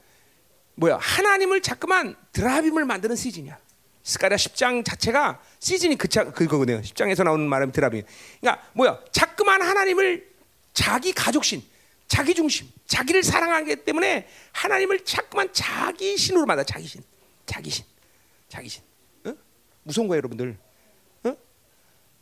뭐야 하나님을 자꾸만 드라빔을 만드는 시즌이야. 스가랴 십 장 자체가 시즌이 그차 그거거든요. 십 장에서 나오는 말은 드라빔. 그러니까 뭐야? 자꾸만 하나님을 자기 가족신, 자기 중심, 자기를 사랑하기 때문에 하나님을 자꾸만 자기 신으로 만나. 자기 신, 자기 신, 자기 신. 어? 무서운 거예요, 여러분들. 어?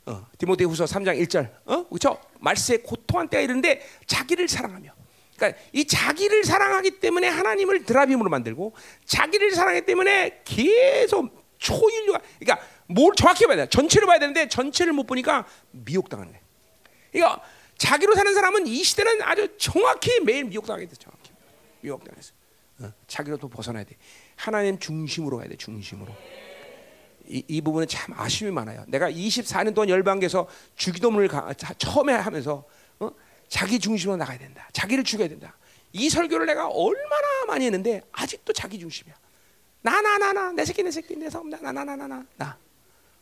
어. 디모데후서 삼 장 일 절. 어? 그렇죠? 말세에 고통한 때가 이른데 자기를 사랑하며. 그러니까 이 자기를 사랑하기 때문에 하나님을 드라빔으로 만들고 자기를 사랑하기 때문에 계속 초인류가 그러니까 뭘 정확히 봐야 돼. 전체를 봐야 되는데 전체를 못 보니까 미혹당하는 거야. 그러니까 자기로 사는 사람은 이 시대는 아주 정확히 매일 미혹당하게 돼. 정확히 미혹당해서 어. 자기로도 벗어나야 돼. 하나님 중심으로 가야 돼. 중심으로. 이, 이 부분은 참 아쉬움이 많아요. 내가 이십사 년 동안 열방계에서 주기도문을 가, 처음에 하면서 어? 자기 중심으로 나가야 된다. 자기를 죽여야 된다. 이 설교를 내가 얼마나 많이 했는데 아직도 자기 중심이야. 나나나나 내 새끼 내 새끼 내 사람 나나나나나 나.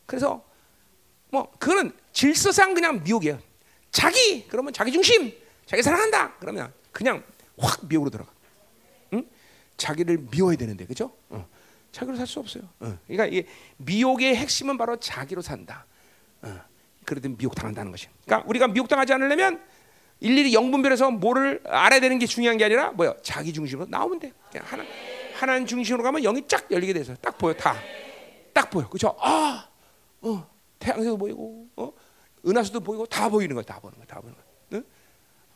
그래서 뭐 그거는 질서상 그냥 미혹이에요. 자기 그러면 자기 중심 자기 사랑한다 그러면 그냥 확 미혹으로 들어가. 응? 자기를 미워야 되는데 그죠? 어. 자기로 살 수 없어요. 어. 그러니까 이 미혹의 핵심은 바로 자기로 산다. 어. 그러든 미혹 당한다는 것이. 그러니까 우리가 미혹 당하지 않으려면 일일이 영분별에서 뭐를 알아야 되는 게 중요한 게 아니라 뭐요? 자기 중심으로 나오면 돼. 그냥 하나. 하나님 중심으로 가면 영이 쫙 열리게 돼서 딱 보여. 다 딱 보여. 그렇죠? 아, 어, 태양에서도 보이고, 어, 은하수도 보이고, 다 보이는 거야. 다 보는 거야. 다 보는 거야. 응?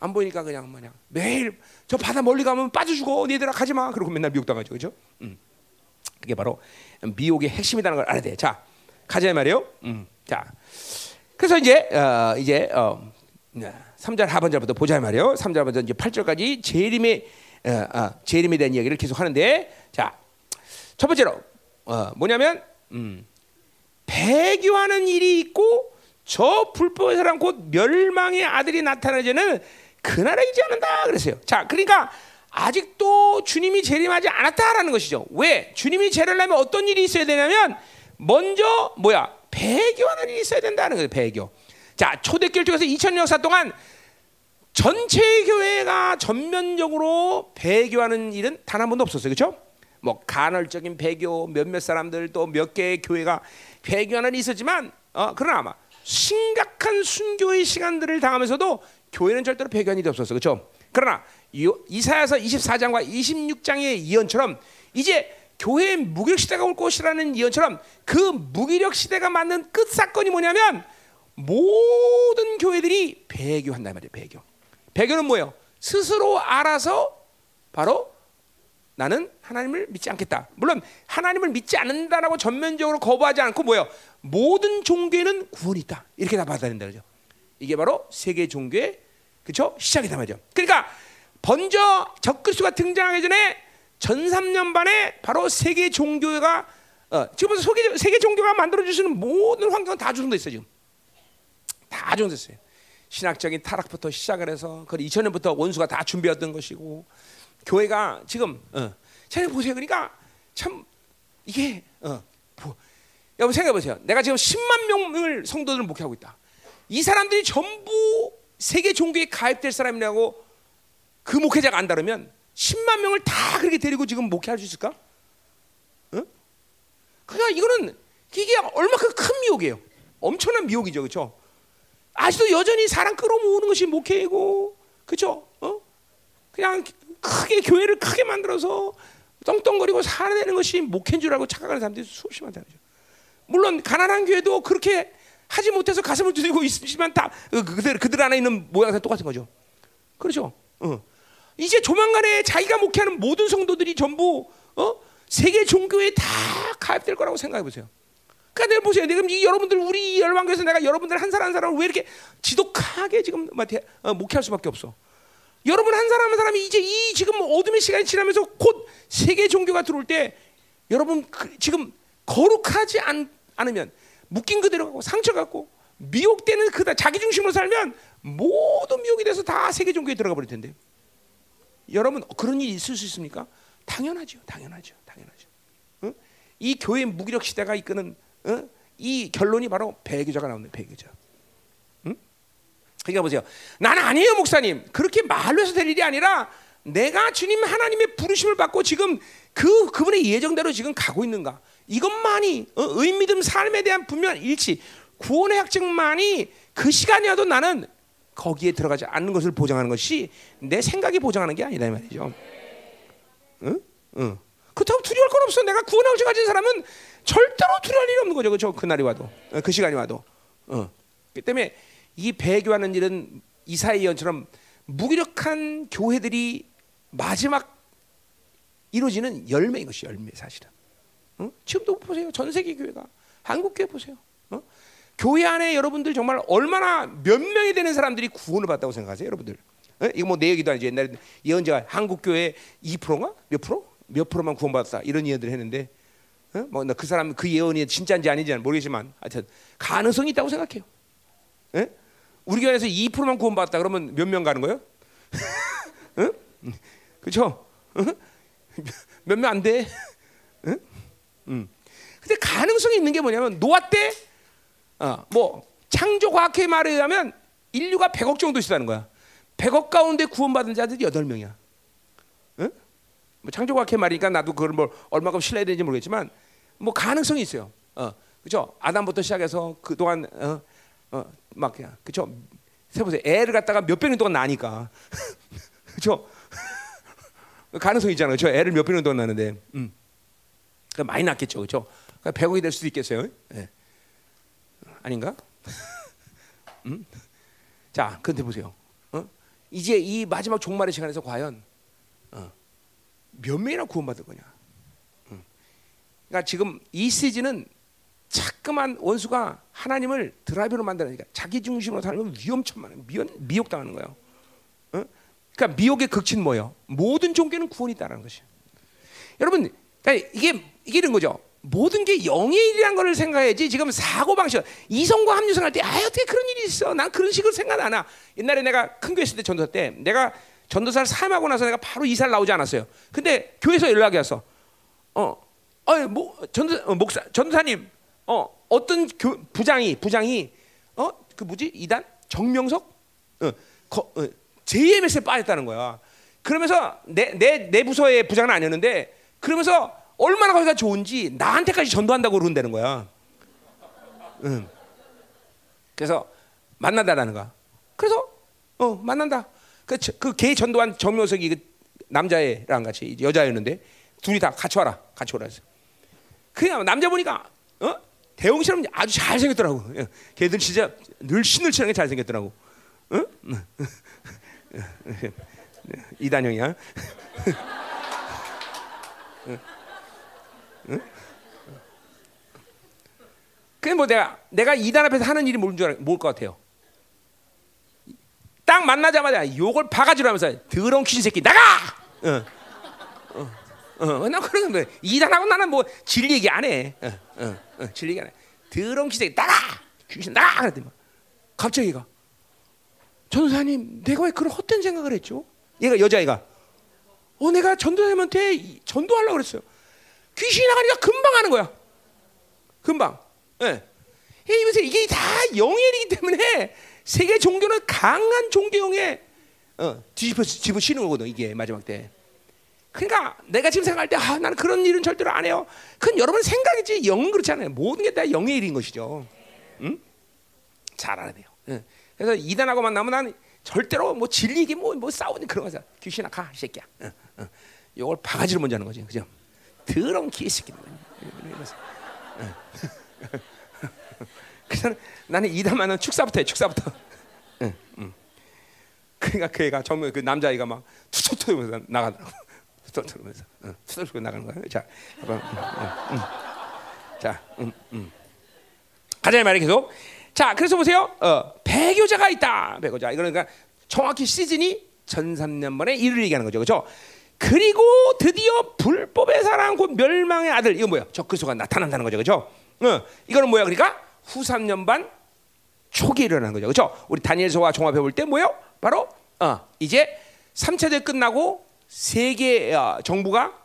안 보이니까 그냥 그냥 매일 저 바다 멀리 가면 빠져 죽어. 니들아 가지 마. 그러고 맨날 미혹당하죠. 그렇죠? 음, 그게 바로 미혹의 핵심이라는 걸 알아야 돼. 자, 가자 말이에요. 음, 자, 그래서 이제 어, 이제 어, 삼 절 하반절부터 보자 말이에요. 삼 절 하반절 이제 팔 절까지 재림의 어, 어, 재림에 대한 이야기를 계속 하는데, 자, 첫 번째로 어, 뭐냐면 음, 배교하는 일이 있고 저 불법의 사람 곧 멸망의 아들이 나타나지는 그날에 있지 않는다 그랬어요. 자, 그러니까 아직도 주님이 재림하지 않았다라는 것이죠. 왜? 주님이 재림하려면 어떤 일이 있어야 되냐면 먼저 뭐야 배교하는 일이 있어야 된다는 거예요. 배교. 자, 초대교회 쪽에서 이천 년 역사 동안 전체 교회가 전면적으로 배교하는 일은 단 한 번도 없었어요. 그렇죠? 뭐 간헐적인 배교, 몇몇 사람들 또 몇 개의 교회가 배교하는 일이 있었지만 어, 그러나 아마 심각한 순교의 시간들을 당하면서도 교회는 절대로 배교하는 일이 없었어요. 그렇죠? 그러나 이사야서 이십사 장과 이십육 장의 이언처럼 이제 교회의 무기력 시대가 올 것이라는 이언처럼 그 무기력 시대가 맞는 끝 사건이 뭐냐면 모든 교회들이 배교한단 말이에요. 배교. 배교는 뭐예요? 스스로 알아서 바로 나는 하나님을 믿지 않겠다. 물론 하나님을 믿지 않는다라고 전면적으로 거부하지 않고 뭐예요? 모든 종교에는 구원이 있다. 이렇게 다 받아낸다는 거죠. 이게 바로 세계 종교의 그쵸? 시작이다 말이죠. 그러니까 먼저 적그리스도가 등장하기 전에 전 삼 년 반에 바로 세계 종교가 어, 지금 벌써 세계 종교가 만들어주시는 모든 환경은 다 조성돼 있어요. 지금. 다 조성됐어요. 신학적인 타락부터 시작을 해서 그 이천 년부터 원수가 다 준비했던 것이고 교회가 지금 어, 생각해 보세요. 그러니까 참 이게 어, 뭐, 여러분 생각해 보세요. 내가 지금 십만 명을 성도들을 목회하고 있다. 이 사람들이 전부 세계 종교에 가입될 사람이라고 그 목회자가 안다르면 십만 명을 다 그렇게 데리고 지금 목회할 수 있을까? 응? 그러니까 이거는 이게 얼마큼 큰 미혹이에요. 엄청난 미혹이죠, 그렇죠? 아직도 여전히 사람 끌어모으는 것이 목회이고, 그렇죠? 어? 그냥 크게 교회를 크게 만들어서 떵떵거리고 살아내는 것이 목회인 줄 알고 착각하는 사람들이 수없이 많다는 거죠. 물론 가난한 교회도 그렇게 하지 못해서 가슴을 두드리고 있지만 다 그들 그들 안에 있는 모양새 똑같은 거죠. 그렇죠? 어. 이제 조만간에 자기가 목회하는 모든 성도들이 전부 어? 세계 종교에 다 가입될 거라고 생각해 보세요. 그러니까 내가 보세요. 내가 이 여러분들 우리 열방교에서 내가 여러분들 한 사람 한 사람을 왜 이렇게 지독하게 지금 어, 목회할 수밖에 없어. 여러분 한 사람 한 사람이 이제 이 지금 어둠의 시간이 지나면서 곧 세계 종교가 들어올 때 여러분 그, 지금 거룩하지 않, 않으면 묶인 그대로 가고 상처 갖고 미혹되는 그다 자기 중심으로 살면 모든 미혹이 돼서 다 세계 종교에 들어가 버릴 텐데 여러분 그런 일이 있을 수 있습니까? 당연하죠, 당연하죠, 당연하죠. 응? 이 교회 무기력 시대가 이끄는 응? 이 결론이 바로 배교자가 나오는 배교자. 응? 그러니까 보세요. 나는 아니에요, 목사님. 그렇게 말로 해서 될 일이 아니라 내가 주님 하나님의 부르심을 받고 지금 그 그분의 예정대로 지금 가고 있는가? 이것만이 어, 의미됨 삶에 대한 분명한 일치, 구원의 확증만이 그 시간이어도 나는 거기에 들어가지 않는 것을 보장하는 것이 내 생각이 보장하는 게 아니다 이 말이죠. 응? 응. 그렇다고 두려울 건 없어. 내가 구원의 확증 가진 사람은 절대로 두려울 일이 없는 거죠. 그렇죠? 그날이 와도, 그 시간이 와도. 어. 그렇기 때문에 이 배교하는 일은 이사의 예언처럼 무기력한 교회들이 마지막 이루어지는 열매인 것이 열매 사실은. 어? 지금도 보세요. 전 세계 교회가 한국 교회 보세요. 어? 교회 안에 여러분들 정말 얼마나 몇 명이 되는 사람들이 구원을 받았다고 생각하세요, 여러분들? 어? 이거 뭐 내 얘기도 아니죠. 옛날에 예언자가 한국 교회 이 퍼센트인가 몇 프로? 몇 프로만 구원받았다 이런 예언들을 했는데, 어? 뭐 나 그 사람 그 예언이 진짜인지 아닌지 모르겠지만 하여튼 가능성이 있다고 생각해요. 어? 우리 교회에서 이 퍼센트만 구원받았다 그러면 몇 명 가는 거예요? 어? 그렇죠? 어? 몇 명 안 돼? 어? 음. 근데 가능성이 있는 게 뭐냐면 노아 때, 어, 뭐 창조과학회의 말에 의하면 인류가 백억 정도 있었다는 거야. 백억 가운데 구원받은 자들이 여덟 명이야. 응? 뭐 창조과학회 말이니까 나도 그걸 뭘 얼마큼 신뢰해야 되는지 모르겠지만 뭐 가능성이 있어요. 어, 그렇죠? 아담부터 시작해서 그 동안 어, 어, 막 그냥 그렇죠? 세보세요. 애를 갖다가 몇백 년 동안 낳으니까 그렇죠? 가능성이 있잖아요. 저 애를 몇백 년 동안 낳는데. 음. 그러니까 많이 났겠죠, 그렇죠? 그러니까 백억이 될 수도 있겠어요. 네. 아닌가? 음? 자, 그런데 보세요. 어? 이제 이 마지막 종말의 시간에서 과연 어, 몇 명이나 구원받을 거냐? 음. 그러니까 지금 이 시즌은 자꾸만 원수가 하나님을 드라이브로 만드니까 자기 중심으로 살면 위험천만한 미혹당하는 거예요. 어? 그러니까 미혹의 극치는 뭐예요? 모든 종교는 구원이 있다라는 것이에요. 여러분, 그러니까 이게 이게 이런 거죠. 모든 게 영의 일이라는 걸 생각해야지 지금 사고방식 이성과 합리성 생각할 때 아 어떻게 그런 일이 있어. 난 그런 식으로 생각 안 해. 옛날에 내가 큰 교회 있을 때 전도사 때 내가 전도사를 사임하고 나서 내가 바로 이사를 나오지 않았어요. 근데 교회에서 연락이 왔어. 어, 어, 뭐, 전도사, 어, 목사, 전도사님 어, 어떤 교, 부장이 부장이 어, 그 뭐지 이단 정명석 어, 거, 어, 제이엠에스에 빠졌다는 거야. 그러면서 내, 내, 내 부서의 부장은 아니었는데 그러면서 얼마나 거기가 좋은지 나한테까지 전도한다고 그런다는 거야. 응. 그래서 만난다라는 거야. 그래서 어 만난다. 그걔 그 전도한 정명석이 그 남자애랑 같이 여자였는데 둘이 다 같이 와라, 같이 오라 해서. 그냥 남자 보니까 어 대웅처럼 아주 잘 생겼더라고. 걔들 진짜 늘씬늘씬하게 잘 생겼더라고. 응? 이단형이야. 응? 응? 그게 뭐 내가 내가 이단 앞에서 하는 일이 뭔 줄 알, 뭘 것 같아요? 딱 만나자마자 욕을 바가지로 하면서 더러운 귀신 새끼 나가! 응, 응, 응. 나 그런 건데 이단하고 나는 뭐 진리 얘기 안 해. 응, 응, 응. 진리 얘기 안 해. 더러운 귀신 새끼 나가! 귀신 나가! 그랬더니 갑자기가 전사님 내가 왜 그런 헛된 생각을 했죠? 얘가 여자애가. 어, 내가 전도사님한테 전도하려고 그랬어요. 귀신이 나가니까 금방 하는 거야. 금방. 예. 이것은 이게 다 영의 일이기 때문에 세계 종교는 강한 종교형에 어, 뒤집어 집어씌우는 거거든, 이게 마지막 때. 그러니까 내가 지금 생각할 때 아, 나는 그런 일은 절대로 안 해요. 그건 여러분 생각이지 영은 그렇지 않아요. 모든 게 다 영의 일인 것이죠. 응? 잘 알아야 돼요. 응. 그래서 이단하고 만나면 난 절대로 뭐 진리기 뭐, 뭐 싸우는 그런 거잖아. 귀신아 가, 이 새끼야. 응, 응. 이걸 바가지로 먼저 하는 거지, 그죠? 더러운 개새끼. 그래서 나는 이단만은 축사부터 해, 축사부터. 응, 응. 그러니까 그 애가 정말 그 남자 아이가 막 투투투면서 나가더라고. 투투투면서, 응, 투투투 나가는 거야. 자, 응, 응. 자, 응, 응. 가자 이 말이 계속. 자, 그래서 보세요. 어, 배교자가 있다. 배교자. 이거는 그러니까 정확히 시즌이 천삼 년 만에 이를 얘기하는 거죠, 그렇죠? 그리고 드디어 불법의 사랑 곧 멸망의 아들, 이거 뭐야? 적그리스도가 나타난다는 거죠, 그렇죠? 어, 이거는 뭐야? 그러니까 후 삼 년 반 초기에 일어난 거죠, 그렇죠? 우리 다니엘서와 종합해 볼 때 뭐요? 바로 어, 이제 삼 차 대회 끝나고 세계 어, 정부가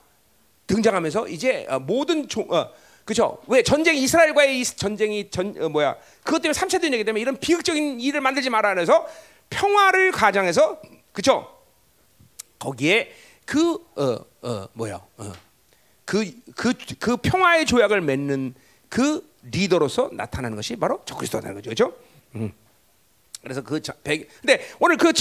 등장하면서 이제 어, 모든 종, 어, 그렇죠? 왜 전쟁 이스라엘과의 이 전쟁이 전 어, 뭐야? 그것 때문에 삼 차 대회 때문에 이런 비극적인 일을 만들지 말아 해서 평화를 가장해서, 그렇죠? 거기에 그 어 어 뭐야? 어 그 그 그 평화의 조약을 맺는 그 리더로서 나타나는 것이 바로 적그리스도라는 거죠, 그렇죠? 음. 그래서 그 배, 근데 오늘 그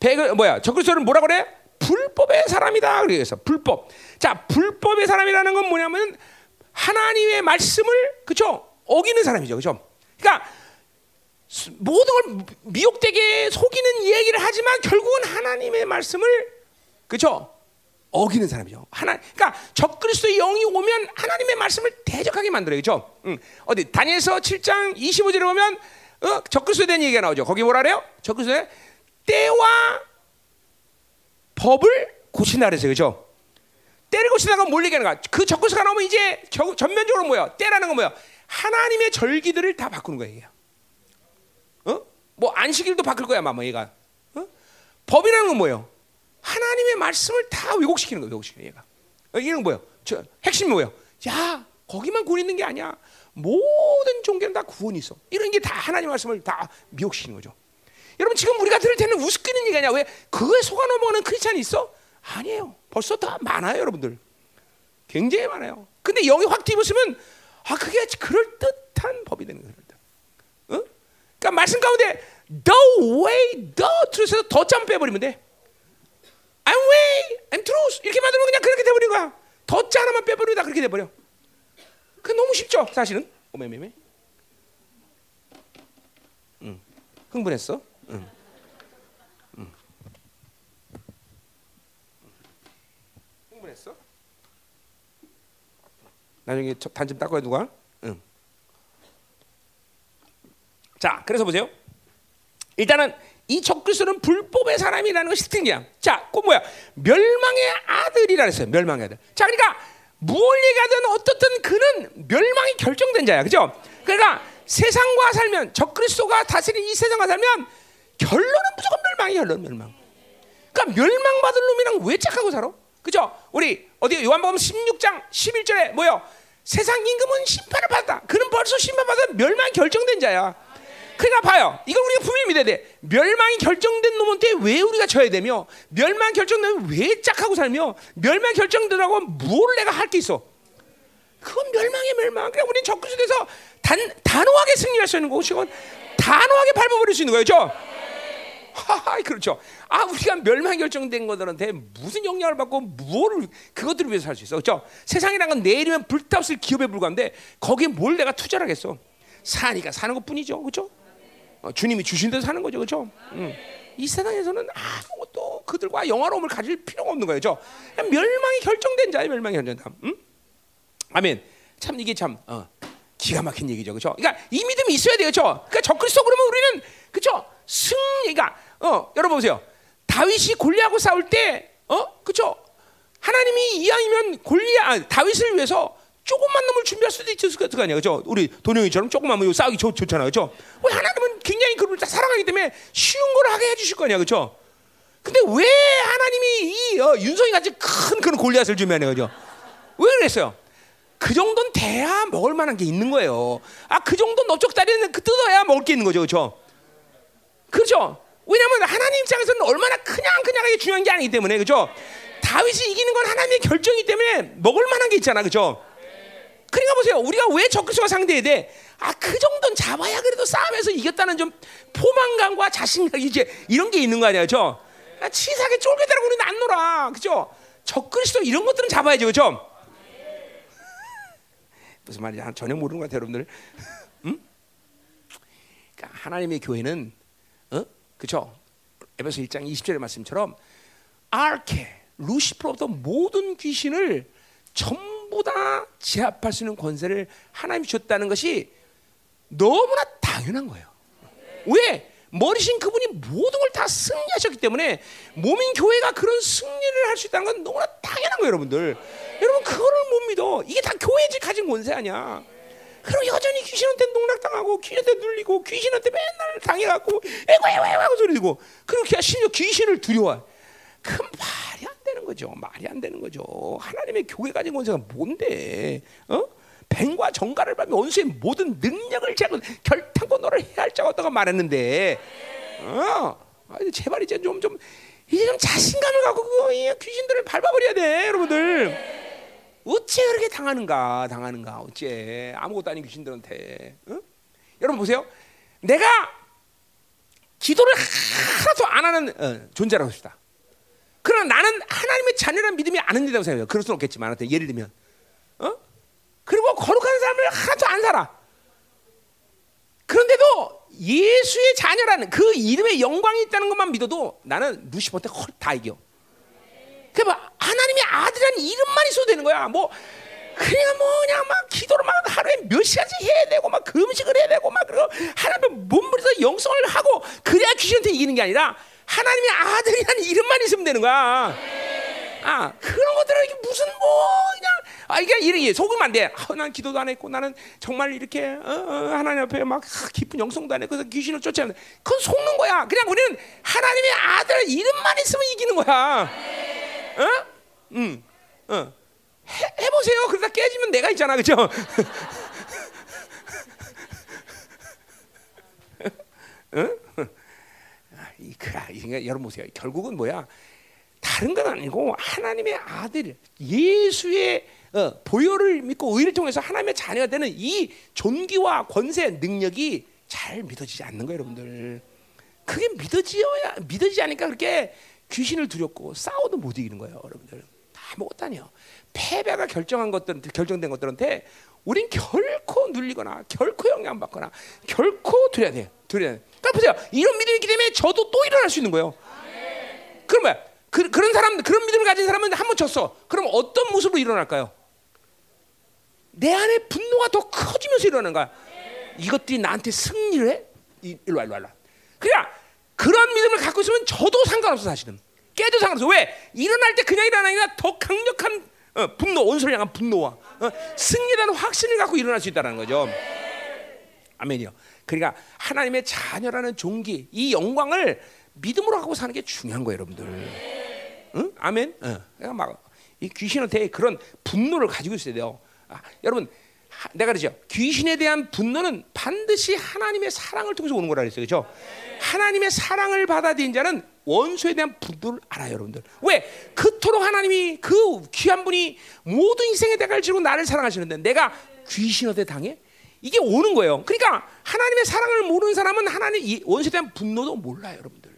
배, 뭐야? 적그리스도를 뭐라 그래? 불법의 사람이다. 그래서 불법. 자, 불법의 사람이라는 건 뭐냐면 하나님의 말씀을, 그렇죠? 어기는 사람이죠, 그렇죠? 그러니까 모든 걸 미혹되게 속이는 얘기를 하지만 결국은 하나님의 말씀을, 그렇죠? 어기는 사람이죠. 하나, 그러니까 적그리스도의 영이 오면 하나님의 말씀을 대적하게 만들어요, 그렇죠? 응. 어디 다니엘서 칠 장 이십오 절에 보면 어, 적그리스도에 대한 얘기가 나오죠. 거기 뭐라 그래요? 적그리스도의 때와 법을 고친다 그랬어요, 그렇죠? 때를 고친다는 건 뭘 얘기하는가? 그 적그리스도가 나오면 이제 저, 전면적으로 뭐야? 때라는 건 뭐야? 하나님의 절기들을 다 바꾸는 거예요, 얘기야. 어? 뭐 안식일도 바꿀 거야, 아마 얘가. 어? 법이라는 건 뭐예요? 하나님의 말씀을 다 왜곡시키는 거예요, 왜곡시키는 얘가. 이런 뭐예요? 저, 핵심이 뭐예요? 야, 거기만 구원 있는 게 아니야. 모든 종교는 다 구원이 있어. 이런 게 다 하나님의 말씀을 다 미혹시키는 거죠. 여러분 지금 우리가 들을 때는 우습기는 얘기냐? 왜 그거에 속아 넘어가는 크리스찬이 있어? 아니에요. 벌써 다 많아요, 여러분들. 굉장히 많아요. 근데 영이 확 뒤집으면 아 그게 그럴 듯한 법이 되는 거예요. 응? 그러니까 말씀 가운데 the way, the truth에서 더 짬 빼버리면 돼. I'm way, I'm truth. 이렇게 만들면 그냥 그렇게 돼버린 거야. 더 짜 하나만 빼버리다 그렇게 돼버려. 그 너무 쉽죠, 사실은. 오메메메. 응. 흥분했어. 응. 응. 흥분했어. 나중에 단 좀 닦아야 누가? 응. 자, 그래서 보세요. 일단은 이 적그리스도는 불법의 사람이라는 것이 특징이야. 자, 그 뭐야? 멸망의 아들이라 그랬어요. 멸망의 아들. 자, 그러니까 무엇을 얘기하든 어떻든 그는 멸망이 결정된 자야, 그죠? 그러니까 세상과 살면, 적그리스도가 다스리는 이 세상과 살면 결론은 무조건 멸망이야, 결론 멸망. 그러니까 멸망받을 놈이랑 왜 착하고 살아? 그죠? 우리 어디 요한복음 십육 장 십일 절에 뭐요? 세상 임금은 심판을 받았다. 그는 벌써 심판받아 멸망이 결정된 자야. 그러니까 봐요. 이건 우리가 분명히 믿어야 돼. 멸망이 결정된 놈한테 왜 우리가 져야 되며, 멸망 결정되면 왜 짝하고 살며, 멸망 결정되라고 뭘 내가 할 게 있어. 그건 멸망이야, 멸망. 그냥 우리는 적그리스도에서 단 단호하게 승리할 수 있는 거고, 이건 단호하게 밟아버릴 수 있는 거예요, 그렇죠? 하하, 그렇죠. 아, 우리가 멸망 결정된 것들한테 무슨 영향을 받고 무엇을 그것들을 위해서 할 수 있어, 그렇죠? 세상이란 건 내일이면 불타없을 기업에 불과한데 거기에 뭘 내가 투자를 하겠어? 사니까 사는 것뿐이죠, 그렇죠? 어, 주님이 주신 대로 사는 거죠, 그렇죠? 응. 이 세상에서는 아무것도 그들과 영화로움을 가질 필요가 없는 거예요, 그렇죠? 멸망이 결정된 자예요, 멸망이 결정된 자. 응? 아멘. 참 이게 참 어, 기가 막힌 얘기죠, 그렇죠? 그러니까 이 믿음이 있어야 돼요, 그렇죠? 그러니까 적그리스도 그러면 우리는, 그렇죠? 승리가 어, 여러분 보세요. 다윗이 골리앗하고 싸울 때, 어, 그렇죠? 하나님이 이왕이면 골리앗, 아, 다윗을 위해서 조금만 놈을 준비할 수도 있을 것 아니야, 그렇죠? 우리 돈영이처럼 조금만 놈이 싸우기 좋, 좋잖아요, 그렇죠? 왜 하나님은 굉장히 그걸 다 사랑하기 때문에 쉬운 걸 하게 해주실 거 아니야, 그렇죠? 근데 왜 하나님이 이 어, 윤성이 같이 큰 그런 골리앗을 준비하냐, 그죠? 왜 그랬어요? 그 정도는 돼야 먹을 만한 게 있는 거예요. 아, 그 정도는 넓적다리는 그 뜯어야 먹을 게 있는 거죠. 그렇죠? 그렇죠? 왜냐하면 하나님 입장에서는 얼마나 그냥 그냥하게 중요한 게 아니기 때문에. 그렇죠? 다윗이 이기는 건 하나님의 결정이기 때문에 먹을 만한 게 있잖아. 그렇죠? 그러니까 보세요. 우리가 왜 적그리스도와 상대해야 돼? 아, 그 정도는 잡아야 그래도 싸움에서 이겼다는 좀 포만감과 자신감, 이제 이런 게 있는 거 아니야. 그렇죠? 아, 치사하게 쫄깃대라고 우리는 안 놀아. 그렇죠? 적그리스도 이런 것들은 잡아야죠. 그렇죠? 무슨 말인지 전혀 모르는 것 같아요, 여러분들. 음? 그러니까 하나님의 교회는, 어? 그렇죠? 에베소 일 장 이십 절의 말씀처럼 아르케, 루시퍼로부터 모든 귀신을 전부 다 제압할 수 있는 권세를 하나님이 주셨다는 것이 너무나 당연한 거예요. 왜? 머리신 그분이 모든 걸 다 승리하셨기 때문에 몸인 교회가 그런 승리를 할 수 있다는 건 너무나 당연한 거예요, 여러분들. 여러분, 그거를 못 믿어. 이게 다 교회지 가진 권세 아니야. 그럼 여전히 귀신한테 농락당하고, 귀신한테 눌리고, 귀신한테 맨날 당해갖고, 에고 에고 에고 소리 들고, 그렇게 심지어 귀신을 두려워. 그 말이 안 되는 거죠. 말이 안 되는 거죠. 하나님의 교회 가진 권세가 뭔데? 어? 뱀과 정갈을 밟으며 원수의 모든 능력을 제압하고 결탄코 너를 해할 자가 없다고 말했는데, 어, 제발 이제 좀, 좀 이제 좀 자신감을 갖고 그 귀신들을 밟아버려야 돼, 여러분들. 어째 그렇게 당하는가, 당하는가, 어째 아무것도 아닌 귀신들한테. 어? 여러분 보세요. 내가 기도를 하나도 안 하는 어, 존재라고 합시다. 그러나 나는 하나님의 자녀라는 믿음이 안 흔들다고 생각해요. 그럴 수는 없겠지만, 예를 들면, 어? 그리고 거룩한 삶을 하나도 안 살아. 그런데도 예수의 자녀라는 그 이름의 영광이 있다는 것만 믿어도 나는 루시퍼한테 헐 다 이겨. 그러니까 하나님의 아들이라는 이름만 있어도 되는 거야. 뭐 그냥 뭐 그냥 막 기도를 막 하루에 몇 시간씩 해야 되고 막 금식을 해야 되고 막 그러고 하나님 몸부림쳐서 영성을 하고 그래야 귀신한테 이기는 게 아니라 하나님의 아들이라는 이름만 있으면 되는 거야. 아, 그런 것들은 이게 무슨 뭐 그냥 아 이게 이게 속으면 안 돼. 아, 난 기도도 안 했고 나는 정말 이렇게 어, 어, 하나님 앞에 막 아, 깊은 영성도 안 했고 그래서 귀신을 쫓아내는 그건 속는 거야. 그냥 우리는 하나님의 아들 이름만 있으면 이기는 거야. 응, 어? 응, 음, 어. 해 해보세요. 그러다 깨지면 내가 있잖아, 그죠? 응? 이 그러니까 여러분 보세요. 결국은 뭐야? 다른 건 아니고 하나님의 아들 예수의 어, 보혈을 믿고 의를 통해서 하나님의 자녀가 되는 이 존귀와 권세 능력이 잘 믿어지지 않는 거예요, 여러분들. 그게 믿어지어야 믿어지지 않으니까 그렇게 귀신을 두렵고 싸워도 못 이기는 거예요, 여러분들. 아무것도 아니에요. 패배가 결정한 것들, 결정된 것들한테 우린 결코 눌리거나 결코 영향받거나 결코 두려야 돼요. 두려야 돼요. 그러니까 보세요. 이런 믿음이 있기 때문에 저도 또 일어날 수 있는 거예요. 그럼 뭐야? 그, 그런 사람, 그런 믿음을 가진 사람은 한 번 졌어. 그럼 어떤 모습으로 일어날까요? 내 안에 분노가 더 커지면서 일어나는 거야. 이것들이 나한테 승리를 해? 일로와, 일로와, 일로와. 그러니까 그런 믿음을 갖고 있으면 저도 상관없어, 사실은. 깨도 상관없어. 왜? 일어날 때 그냥 일어나는 게 아니라 더 강력한 어, 분노, 원수를 향한 분노와 어, 승리에 대한 확신을 갖고 일어날 수 있다는 거죠. 아멘이요. 그러니까 하나님의 자녀라는 존귀, 이 영광을 믿음으로 갖고 사는 게 중요한 거예요, 여러분들. 응? 아멘. 어. 내가 막 이 귀신한테 그런 분노를 가지고 있어야 돼요. 아, 여러분, 하, 내가 그러죠. 귀신에 대한 분노는 반드시 하나님의 사랑을 통해서 오는 거라 그랬어요, 그렇죠? 네. 하나님의 사랑을 받아들인 자는 원수에 대한 분노를 알아요, 여러분들. 왜? 그토록 하나님이 그 귀한 분이 모든 인생의 대가를 치르고 나를 사랑하시는데 내가 귀신한테 당해? 이게 오는 거예요. 그러니까 하나님의 사랑을 모르는 사람은 하나님 이 원수에 대한 분노도 몰라요, 여러분들.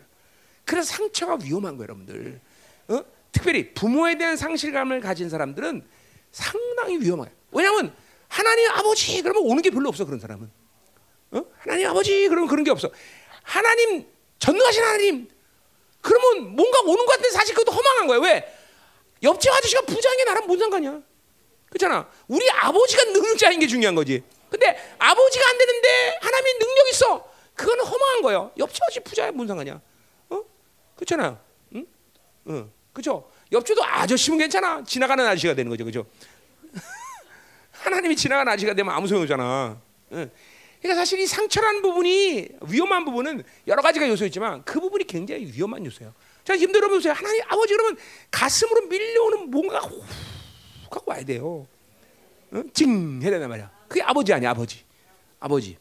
그래서 상처가 위험한 거예요, 여러분들. 어? 특별히 부모에 대한 상실감을 가진 사람들은 상당히 위험해요. 왜냐하면 하나님 아버지 그러면 오는 게 별로 없어, 그런 사람은. 어? 하나님 아버지 그러면 그런 게 없어. 하나님 전능하신 하나님 그러면 뭔가 오는 것 같은데 사실 그것도 허망한 거예요. 왜? 옆집 아저씨가 부자인 게 나랑 뭔 상관이야, 그렇잖아. 우리 아버지가 능력자인 게 중요한 거지. 근데 아버지가 안 되는데 하나님이 능력 있어, 그건 허망한 거예요. 옆집 아저씨 부자야 뭔 상관이야, 어? 그렇잖아요. 응? 응. 그죠? 옆주도 아저씨면 괜찮아. 지나가는 아저씨가 되는 거죠, 그죠? 하나님이 지나가는 아저씨가 되면 아무 소용 없잖아. 응. 그러니까 사실 이 상처라는 부분이 위험한 부분은 여러 가지가 요소 있지만 그 부분이 굉장히 위험한 요소예요. 자, 지금 여러분 보세요. 하나님 아버지 그러면 가슴으로 밀려오는 뭔가 훅 하고 와야 돼요. 어? 징 해야 된단 말이야. 그게 아버지 아니야, 아버지. 아버지.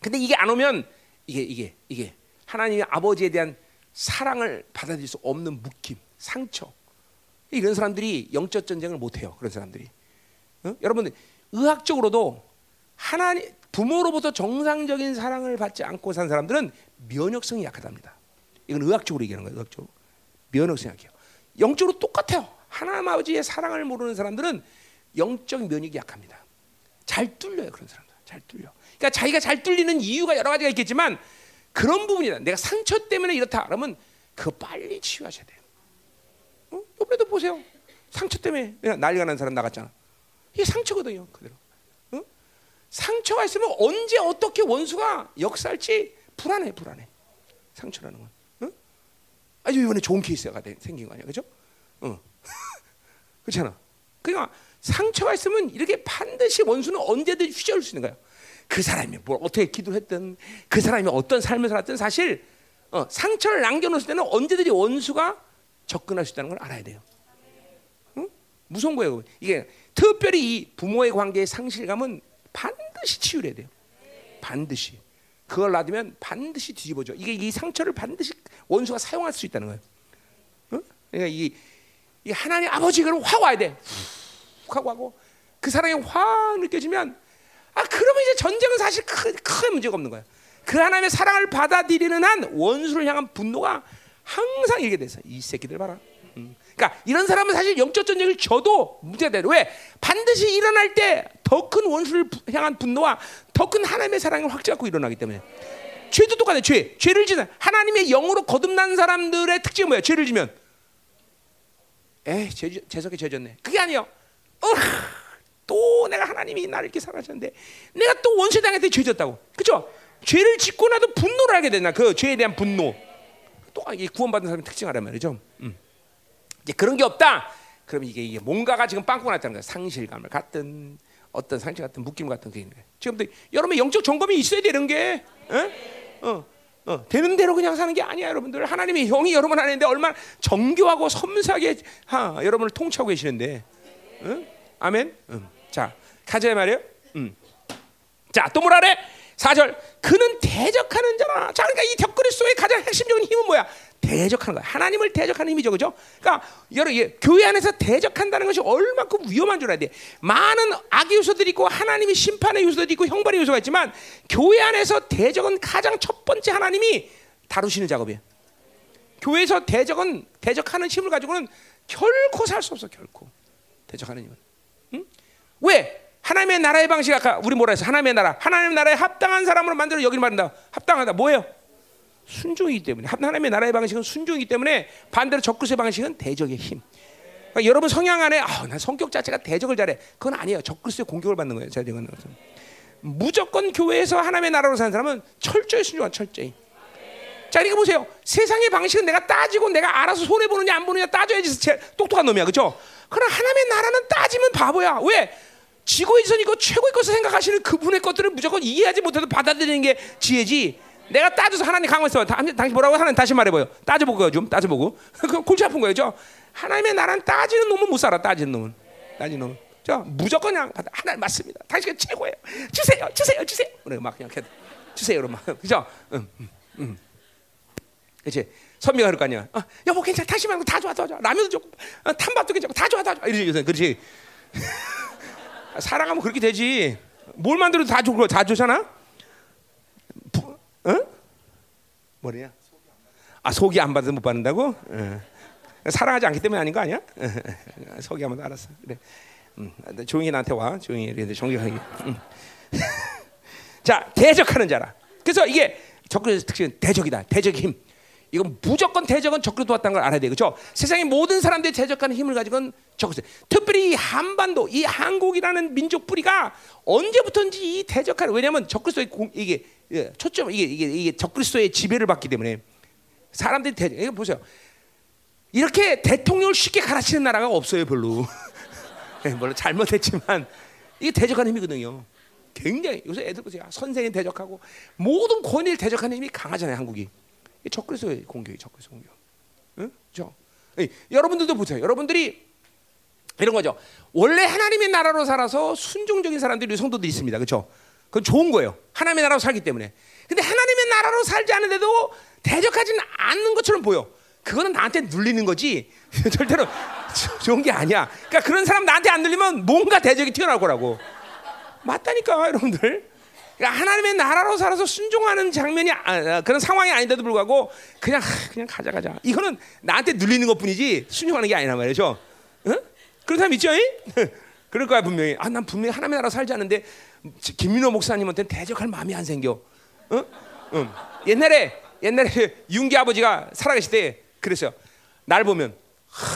근데 이게 안 오면 이게 이게 이게 하나님의 아버지에 대한 사랑을 받아들일 수 없는 묵힘, 상처. 이런 사람들이 영적 전쟁을 못 해요. 그런 사람들이. 어? 여러분 의학적으로도 하나님 부모로부터 정상적인 사랑을 받지 않고 산 사람들은 면역성이 약하답니다. 이건 의학적으로 얘기하는 거예요. 의학적으로. 면역성이 약해요. 영적으로 똑같아요. 하나님 아버지의 사랑을 모르는 사람들은 영적 면역이 약합니다. 잘 뚫려요. 그런 사람들. 잘 뚫려. 그러니까 자기가 잘 뚫리는 이유가 여러 가지가 있겠지만 그런 부분이다. 내가 상처 때문에 이렇다. 그러면 그거 빨리 치유하셔야 돼요. 어? 이번에도 보세요. 상처 때문에 난리가 난 사람 나갔잖아. 이게 상처거든요. 그대로. 어? 상처가 있으면 언제 어떻게 원수가 역사할지 불안해. 불안해. 상처라는 건. 아주 이번에 좋은 케이스가 생긴 거 아니야, 그렇죠? 어, 그렇잖아. 그러니까 상처가 있으면 이렇게 반드시 원수는 언제든 휘저을 수 있는 거야. 그 사람이 뭘 어떻게 기도했든, 그 사람이 어떤 삶을 살았든 사실 어, 상처를 남겨놓을 때는 언제든지 원수가 접근할 수 있다는 걸 알아야 돼요. 응? 무서운 거예요. 이게 특별히 이 부모의 관계의 상실감은 반드시 치유해야 돼요. 반드시. 그걸 놔두면 반드시 뒤집어져. 이게 이 상처를 반드시 원수가 사용할 수 있다는 거예요. 응? 그러니까 이, 이 하나님 아버지 그럼 확 와야 돼. 확 와고 그 사랑이 확 느껴지면 아 그러면 이제 전쟁은 사실 큰, 큰 문제가 없는 거야. 그 하나님의 사랑을 받아들이는 한 원수를 향한 분노가 항상 이렇게 돼서 이 새끼들 봐라. 응. 그러니까 이런 사람은 사실 영적 전쟁을 져도 문제가 돼. 왜? 반드시 일어날 때 더 큰 원수를 향한 분노와 더 큰 하나님의 사랑을 확증하고 일어나기 때문에. 네. 죄도 똑같아요. 죄. 죄를 지는 하나님의 영으로 거듭난 사람들의 특징이 뭐야? 죄를 지면 에이 죄, 재석이 죄졌네. 그게 아니에요. 어, 또 내가 하나님이 나를 이렇게 사랑하셨는데 내가 또 원수 당했을 때 죄졌다고. 그렇죠? 죄를 짓고 나도 분노를 하게 되나. 그 죄에 대한 분노. 또 구원받은 사람의 특징이란 말이죠. 음. 이제 그런 게 없다. 그럼 이게, 이게 뭔가가 지금 빵꾸가 났다는 거야. 상실감을 갖든 어떤 상처 같은 묶임 같은 게 있는 거야. 지금도 여러분 영적 점검이 있어야 되는 게, 어, 어, 되는 대로 그냥 사는 게 아니야, 여러분들. 하나님의 영이 여러분 안에 있는데 얼마나 정교하고 섬세하게 하, 여러분을 통치하고 계시는데, 응? 아멘. 응. 자, 가자 말이에요. 응. 자, 또 뭐라 그래? 사 절. 그는 대적하는 자라. 자, 그러니까 이 덧그리스도의 가장 핵심적인 힘은 뭐야? 대적하는 거야. 하나님을 대적하는 힘이죠, 그죠? 그러니까 여러 예, 교회 안에서 대적한다는 것이 얼마큼 위험한 줄 알아야 돼. 많은 악의 요소들이 있고 하나님의 심판의 요소들이 있고 형벌의 요소가 있지만 교회 안에서 대적은 가장 첫 번째 하나님이 다루시는 작업이에요. 교회에서 대적은 대적하는 힘을 가지고는 결코 살 수 없어, 결코. 대적하는 힘은. 응? 왜? 하나님의 나라의 방식 아까 우리 뭐라 했어? 하나님의 나라. 하나님의 나라에 합당한 사람으로 만들어 여기를 만든다. 합당하다. 뭐예요? 순종이기 때문에 하나님의 나라의 방식은 순종이기 때문에 반대로 적그리스도의 방식은 대적의 힘. 그러니까 여러분 성향 안에 아, 난 성격 자체가 대적을 잘해. 그건 아니에요. 적그리스도의 공격을 받는 거예요. 잘 되는 것은. 무조건 교회에서 하나님의 나라로 사는 사람은 철저히 순종한 철저히. 자, 이거 보세요. 세상의 방식은 내가 따지고 내가 알아서 손해 보느냐 안 보느냐 따져야지 똑똑한 놈이야, 그렇죠? 그러나 하나님의 나라는 따지면 바보야. 왜? 지고의 지선이고 최고의 것을 생각하시는 그분의 것들을 무조건 이해하지 못해도 받아들이는 게 지혜지. 내가 따져서 하나님 강화했어. 당신 뭐라고 하나님 다시 말해봐요. 따져보고요. 좀 따져보고. 그건 골치 아픈 거예요. 저 하나님의 나라는 따지는 놈은 못 살아. 따지는 놈은. 따지는 놈은. 저 무조건 그냥 받아. 하나님 맞습니다. 당신이 최고예요. 주세요. 주세요. 주세요. 그래 막 그냥 주세요. 그럼 막. 그죠? 응. 응. 응. 그렇지. 선미가 그럴 거 아니야. 어, 여보 괜찮아. 다시 말고 다 좋아. 다 좋아. 라면도 좋고. 어, 탄밥도 괜찮고. 다 좋아. 다 좋아. 이러지. 요새. 그렇지. 사랑하면 그렇게 되지. 뭘 만들어도 다 좋고. 다 좋잖아. 어? 뭐래요? 아 속이 안 받아서 못 받는다고? 어. 사랑하지 않기 때문에 아닌 거 아니야? 어. 속이 안 받아 알았어. 그래. 음, 조용히 나한테 와. 조용히 이렇게 정직하게. 음. 자 대적하는 자라. 그래서 이게 적그리스도의 특징은 대적이다. 대적의 힘. 이건 무조건 대적은 적그리스도 왔다는 걸 알아야 돼, 그렇죠? 세상의 모든 사람들이 대적하는 힘을 가지고는 적그리스도. 특별히 이 한반도, 이 한국이라는 민족 뿌리가 언제부터인지 이 대적하는. 왜냐하면 적그리스도의 공, 이게 예, 초점 이게 이게 이게 적그리스도의 지배를 받기 때문에 사람들이 대. 이거 보세요. 이렇게 대통령을 쉽게 갈아치는 나라가 없어요, 별로. 네, 물론 잘못했지만 이게 대적하는 힘이거든요. 굉장히 요새 애들 보세요. 선생이 대적하고 모든 권위를 대적하는 힘이 강하잖아요, 한국이. 적그리스도의 공격이 적그리스도 공격. 응? 저. 예, 여러분들도 보세요. 여러분들이 이런 거죠. 원래 하나님의 나라로 살아서 순종적인 사람들이 성도들이 있습니다. 그렇죠? 그건 좋은 거예요. 하나님의 나라로 살기 때문에. 근데 하나님의 나라로 살지 않은데도 대적하지는 않는 것처럼 보여. 그거는 나한테 눌리는 거지 절대로 좋은 게 아니야. 그러니까 그런 사람 나한테 안 눌리면 뭔가 대적이 튀어나올 거라고. 맞다니까 여러분들. 그러니까 하나님의 나라로 살아서 순종하는 장면이 아, 그런 상황이 아닌데도 불구하고 그냥 그냥 가자 가자. 이거는 나한테 눌리는 것뿐이지 순종하는 게 아니란 말이죠. 응? 그런 사람 있죠? 그럴 거야 분명히. 아, 난 분명히 하나님의 나라로 살지 않는데 김민호 목사님한테 대적할 마음이 안 생겨. 응? 응. 옛날에 옛날에 윤기 아버지가 살아계실 때 그랬어요. 날 보면 하,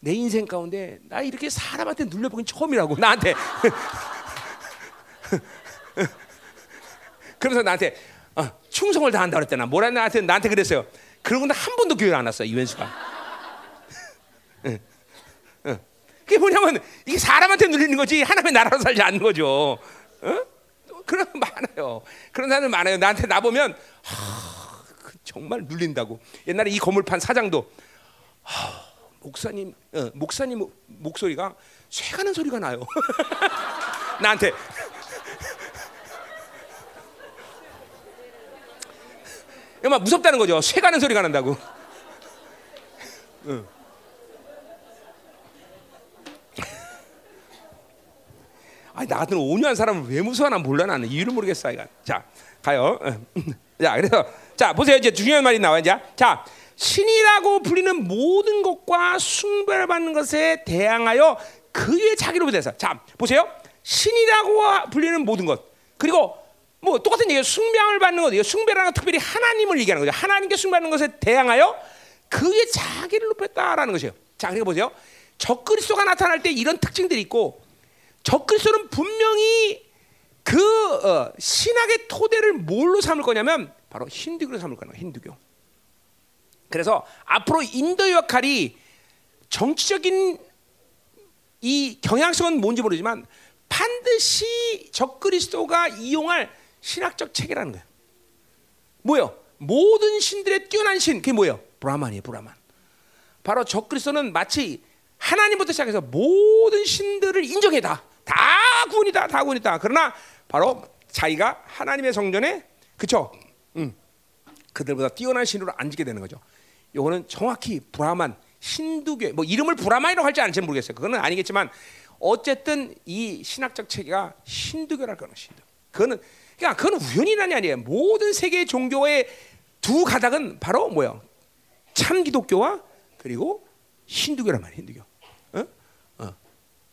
내 인생 가운데 나 이렇게 사람한테 눌려보긴 처음이라고 나한테. 그러면서 나한테 어, 충성을 다한다 그랬잖아. 뭐라 나한테 나한테 그랬어요. 그러고 나 한 번도 교회를 안 왔어요. 이현수가. 응. 응. 그게 뭐냐면 이게 사람한테 눌리는 거지 하나님의 나라로 살지 않는 거죠. 응? 그런 많아요. 그런 사람들 많아요. 나한테 나 보면 하, 정말 눌린다고. 옛날에 이 건물판 사장도 하, 목사님, 어, 목사님 목소리가 쇠가는 소리가 나요. 나한테. 막 무섭다는 거죠. 쇠가는 소리가 난다고. 어. 아니 나 같은 온유한 사람을 왜 무서워하나 몰라 나는. 이유를 모르겠어 이거. 자 가요. 자 그래서 자 보세요. 이제 중요한 말이 나와 이제. 자 신이라고 불리는 모든 것과 숭배받는 것에 대항하여 그의 자기로부터 해서. 자 보세요. 신이라고 불리는 모든 것 그리고 뭐 똑같은 얘기예요. 숭배함을 받는 것, 숭배라는 건 특별히 하나님을 얘기하는 거죠. 하나님께 숭배하는 것에 대항하여 그의 자기를 높였다라는 것이에요. 자, 그리고 보세요. 적그리스도가 나타날 때 이런 특징들이 있고, 적그리스도는 분명히 그 어, 신학의 토대를 뭘로 삼을 거냐면 바로 힌두교로 삼을 거예요. 힌두교. 그래서 앞으로 인도의 역할이 정치적인 이 경향성은 뭔지 모르지만 반드시 적그리스도가 이용할 신학적 체계라는 거예요. 뭐요? 모든 신들의 뛰어난 신 그게 뭐예요? 브라만이에요. 브라만. 바로 적그리스도는 마치 하나님부터 시작해서 모든 신들을 인정해 다. 다 구원이다. 다 구원이다. 그러나 바로 자기가 하나님의 성전에 그쵸? 음, 그들보다 뛰어난 신으로 앉게 되는 거죠. 요거는 정확히 브라만 힌두교 뭐 이름을 브라만이라고 할지 않을지 모르겠어요. 그거는 아니겠지만 어쨌든 이 신학적 체계가 힌두교랄 거는 힌두. 그거는 그냥 그건 우연이란이 아니에요. 모든 세계 종교의 두 가닥은 바로 뭐야? 참기독교와 그리고 힌두교란 말이에요. 힌두교. 어? 어.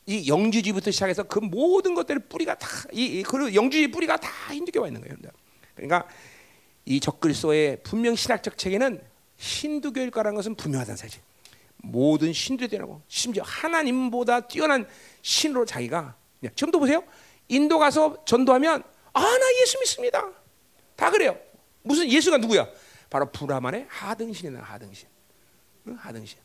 이 영주주의부터 시작해서 그 모든 것들의 뿌리가 다 이 그 영주주의 뿌리가 다 힌두교가 있는 거예요. 그러니까 이 적그리스도의 분명 신학적 체계는 힌두교일 거라는 것은 분명하다는 사실. 모든 신들이 되라고 심지어 하나님보다 뛰어난 신으로 자기가 지금도 보세요. 인도 가서 전도하면 아 나 예수 믿습니다. 다 그래요. 무슨 예수가 누구야? 바로 브라만의 하등신이나 하등신. 하등신.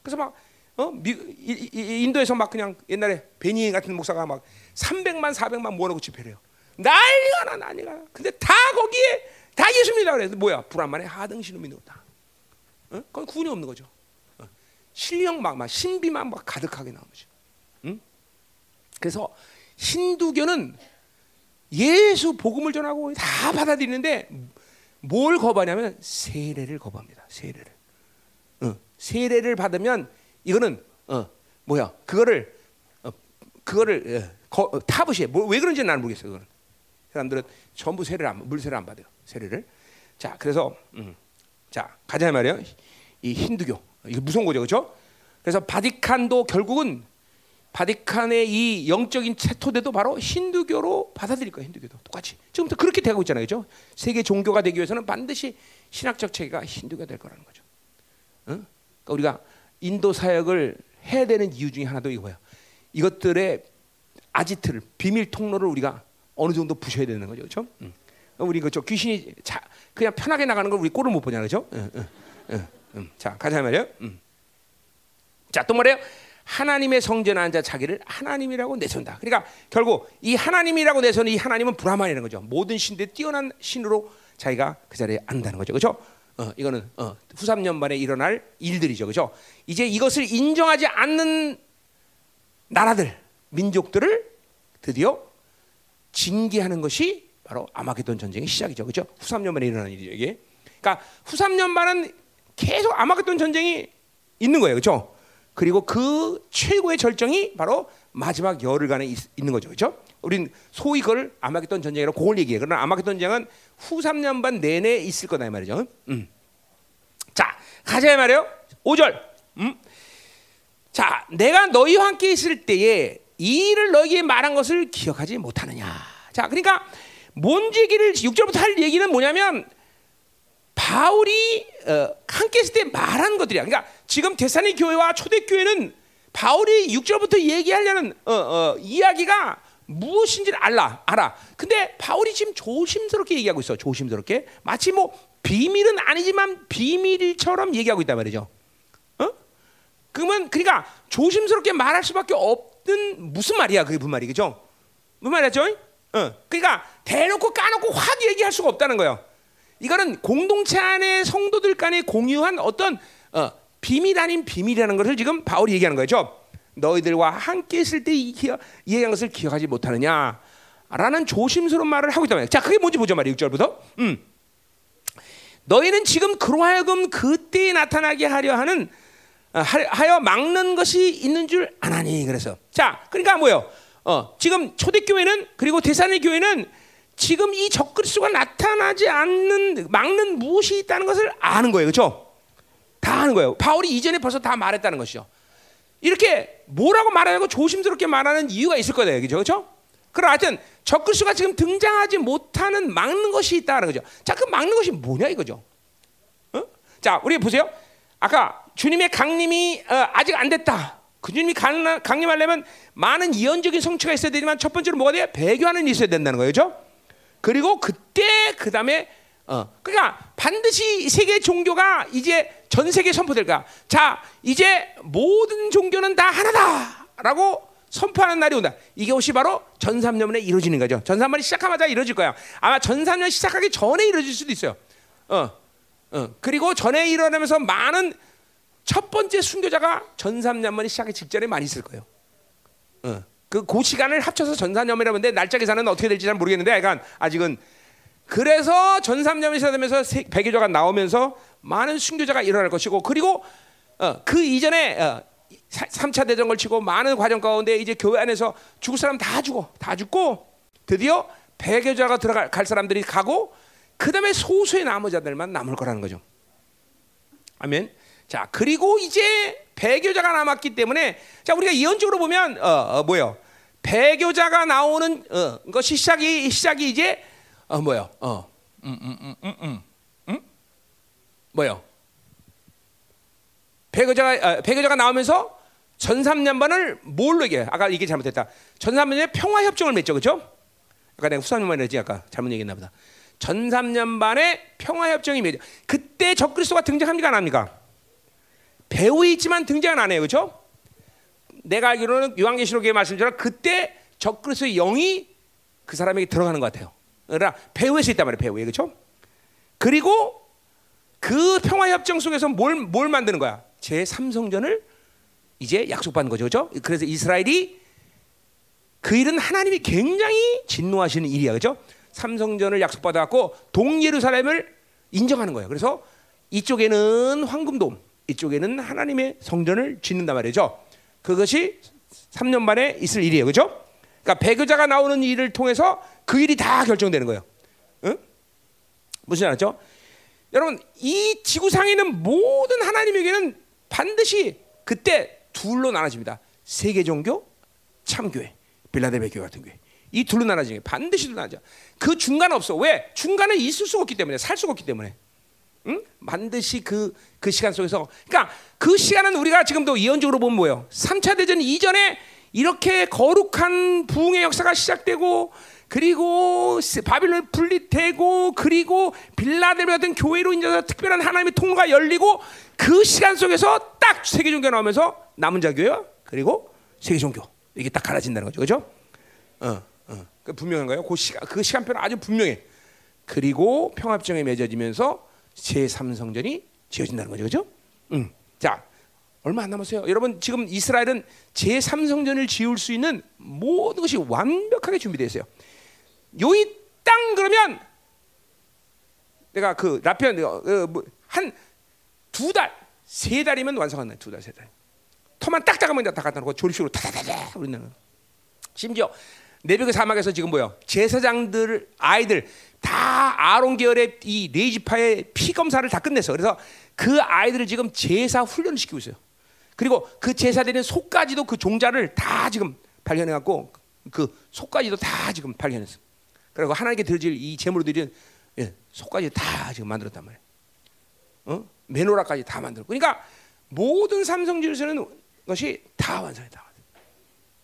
그래서 막 어? 미, 이, 이, 인도에서 막 그냥 옛날에 베니 같은 목사가 막 삼백만 사백만 모아놓고 집회래요. 난리가 나 난리가 나. 근데 다 거기에 다 예수입니다. 그래서 뭐야? 브라만의 하등신을 믿는 거다. 어? 그건 구원이 없는 거죠. 신령 막, 막 신비만 막 가득하게 나오는 거죠. 응? 그래서 힌두교는 예수 복음을 전하고 다 받아들이는데 뭘 거부하냐면 세례를 거부합니다. 세례를. 어, 세례를 받으면 이거는 어, 뭐야? 그거를 어, 그거를 어, 거, 어, 타부시해. 뭐, 왜 그런지 나는 모르겠어요. 그건. 사람들은 전부 세례를 안, 물세례를 안 받아요. 세례를. 자, 그래서 음, 자 가자 말이에요. 이 힌두교. 이거 무서운 거죠, 그렇죠? 그래서 바티칸도 결국은 바티칸의 이 영적인 토대도 바로 힌두교로 받아들일 거예요. 힌두교도 똑같이 지금부터 그렇게 되고 있잖아요, 그렇죠? 세계 종교가 되기 위해서는 반드시 신학적 체계가 힌두교가 될 거라는 거죠. 응? 그러니까 우리가 인도 사역을 해야 되는 이유 중에 하나도 이거예요. 이것들의 아지트를 비밀 통로를 우리가 어느 정도 부셔야 되는 거죠, 그렇죠? 응. 우리 그죠 귀신이 자, 그냥 편하게 나가는 걸 우리 꼴을 못 보냐, 그렇죠? 응, 응, 응. 음, 자 가자 말이에요. 음. 자 또 말이에요. 하나님의 성전에 앉아 자기를 하나님이라고 내선다. 그러니까 결국 이 하나님이라고 내서는 이 하나님은 브라만이라는 거죠. 모든 신들의 뛰어난 신으로 자기가 그 자리에 앉다는 거죠. 그렇죠? 어, 이거는 어, 후삼 년반에 일어날 일들이죠. 그렇죠? 이제 이것을 인정하지 않는 나라들, 민족들을 드디어 징계하는 것이 바로 아마겟돈 전쟁의 시작이죠. 그렇죠? 후삼 년 만에 일어난 일이죠, 이게. 그러니까 후삼 년 만은 계속 아마겟돈 전쟁이 있는 거예요. 그렇죠? 그리고 그 최고의 절정이 바로 마지막 열흘간에 있, 있는 거죠. 그렇죠? 우린 소위 그걸 아마겟돈 전쟁이라고 그걸 얘기해. 그러나 아마겟돈 전쟁은 후 삼 년 반 내내 있을 거다 이 말이죠. 음. 자, 가자 이 말이에요. 오 절. 음. 자, 내가 너희와 함께 있을 때에 이 일을 너희에게 말한 것을 기억하지 못하느냐. 자, 그러니까 뭔 얘기를 육 절부터 할 얘기는 뭐냐면 바울이 어, 함께 있을 때 말한 것들이야. 그러니까 지금 데살로니가 교회와 초대교회는 바울이 육 절부터 얘기하려는 어, 어, 이야기가 무엇인지를 알라, 알아. 근데 바울이 지금 조심스럽게 얘기하고 있어. 조심스럽게. 마치 뭐 비밀은 아니지만 비밀처럼 얘기하고 있단 말이죠. 어? 그러면 그러니까 조심스럽게 말할 수밖에 없는 무슨 말이야? 그게 무슨 말이죠? 무슨 말이죠? 어. 그러니까 대놓고 까놓고 확 얘기할 수가 없다는 거예요. 이거는 공동체 안에 성도들 간에 공유한 어떤 어, 비밀 아닌 비밀이라는 것을 지금 바울이 얘기하는 거죠. 너희들과 함께 있을 때 얘기한 것을 기억하지 못하느냐 라는 조심스러운 말을 하고 있단 말이야. 자, 그게 뭔지 보자 말이야. 육 절부터 음. 너희는 지금 그로하여금 그때에 나타나게 하려 하는 어, 하여 막는 것이 있는 줄 아나니. 그래서 자, 그러니까 뭐예요? 어, 지금 초대교회는 그리고 데살로니가 교회는 지금 이 적그리스도가 나타나지 않는 막는 무엇이 있다는 것을 아는 거예요. 그렇죠? 다 아는 거예요. 바울이 이전에 벌써 다 말했다는 것이죠. 이렇게 뭐라고 말하냐고 조심스럽게 말하는 이유가 있을 거다 얘기죠. 그렇죠? 그럼 하여튼 적그리스도가 지금 등장하지 못하는 막는 것이 있다는 거죠. 자, 그 막는 것이 뭐냐 이거죠. 어? 자, 우리 보세요. 아까 주님의 강림이 어, 아직 안 됐다. 그 주님이 강, 강림하려면 많은 예언적인 성취가 있어야 되지만 첫 번째로 뭐가 돼요? 배교하는 일이 있어야 된다는 거예요. 그렇죠? 그리고 그때 그 다음에 어, 그러니까 반드시 세계 종교가 이제 전 세계에 선포될까? 자, 이제 모든 종교는 다 하나다라고 선포하는 날이 온다. 이게 혹시 바로 전 삼 년에 이루어지는 거죠. 전 삼 년이 시작하자마자 이루어질 거야. 아마 전 삼 년 시작하기 전에 이루어질 수도 있어요. 어, 어. 그리고 전에 일어나면서 많은 첫 번째 순교자가 전 삼 년만이 시작하기 직전에 많이 있을 거예요. 어. 그, 그 시간을 합쳐서 전 삼 년이라고 하는데 날짜 계산은 어떻게 될지 잘 모르겠는데 그러니까 아직은 그래서 전 삼 년이 시작되면서 배교자가 나오면서 많은 순교자가 일어날 것이고 그리고 어, 그 이전에 어, 삼 차 대전 걸치고 많은 과정 가운데 이제 교회 안에서 죽을 사람 다 죽어 다 죽고 드디어 배교자가 들어갈 사람들이 가고 그 다음에 소수의 나머지들만 남을 거라는 거죠. 아멘. 자, 그리고 이제 배교자가 남았기 때문에 자, 우리가 예언적으로 보면 어, 어, 뭐예요? 배교자가 나오는 어, 것이 시작이 시작이 이제 어 뭐요? 어, 음, 음, 음, 음, 음, 음, 뭐요? 배교자가 어, 배교자가 나오면서 전 삼 년반을 뭘로 얘기해? 아까 이게 잘못됐다. 전 삼 년에 평화 협정을 맺죠, 그렇죠? 아까 내가 후삼 년반이랬지 아까 잘못 얘기했나보다. 전 삼 년반에 평화 협정이 맺죠. 그때 적그리스도가 등장합니까, 안 합니까? 배후에 있지만 등장은 안 해요, 그렇죠? 내가 알기로는 요한계시록의 말씀처럼 그때 적그리스도의 영이 그 사람에게 들어가는 것 같아요. 그러나 배후에서 있단 말이에요. 배후에. 그렇죠? 그리고 그 평화협정 속에서 뭘, 뭘 만드는 거야? 제삼 성전을 이제 약속받는 거죠. 그렇죠? 그래서 이스라엘이 그 일은 하나님이 굉장히 진노하시는 일이야. 그렇죠? 삼 성전을 약속받아갖고 동예루살렘을 인정하는 거예요. 그래서 이쪽에는 황금돔, 이쪽에는 하나님의 성전을 짓는단 말이죠. 그것이 삼 년 만에 있을 일이에요. 그렇죠? 그러니까 배교자가 나오는 일을 통해서 그 일이 다 결정되는 거예요. 응? 무슨 말이죠? 여러분, 이 지구상에 있는 모든 하나님에게는 반드시 그때 둘로 나눠집니다. 세계 종교, 참교회, 빌라델비아 교회 같은 교회. 이 둘로 나눠지는 게 반드시 둘로 나눠져. 그 중간 없어. 왜? 중간에 있을 수가 없기 때문에, 살 수가 없기 때문에. 응? 반드시 그, 그 시간 속에서. 그러니까 그 시간은 우리가 지금도 예언적으로 보면 뭐예요? 삼 차 대전 이전에 이렇게 거룩한 부흥의 역사가 시작되고 그리고 바빌론이 분리되고 그리고 빌라델비아 같은 교회로 인정해서 특별한 하나님의 통로가 열리고 그 시간 속에서 딱 세계 종교 나오면서 남은 자교회와 그리고 세계 종교 이게 딱 갈라진다는 거죠. 그렇죠? 어, 어. 그 분명한가요? 그 시간 그 시간표는 아주 분명해. 그리고 평화협정이 맺어지면서 제삼 성전이 지어진다는 거죠. 그렇죠? 음. 자, 얼마 안 남았어요. 여러분 지금 이스라엘은 제삼 성전을 지을 수 있는 모든 것이 완벽하게 준비되어 있어요. 요이 땅 그러면 내가 그 라편 한 두 달, 세 달이면 완성한다. 두 달, 세 달. 터만 딱딱하면 다 갖다 놓고 조립식으로 타다다다 우리는 심지어 네비그 사막에서 지금 뭐요? 제사장들 아이들 다 아론 계열의 이 네 지파의 피 검사를 다 끝냈어. 그래서 그 아이들을 지금 제사 훈련을 시키고 있어요. 그리고 그 제사되는 소까지도 그 종자를 다 지금 발견해갖고 그 소까지도 다 지금 발견했어. 그리고 하나님께 드려질 이 제물로 드리는 예, 소까지 다 지금 만들었단 말이에요. 어? 메노라까지 다 만들었고, 그러니까 모든 삼성지에서는 것이 다 완성했다.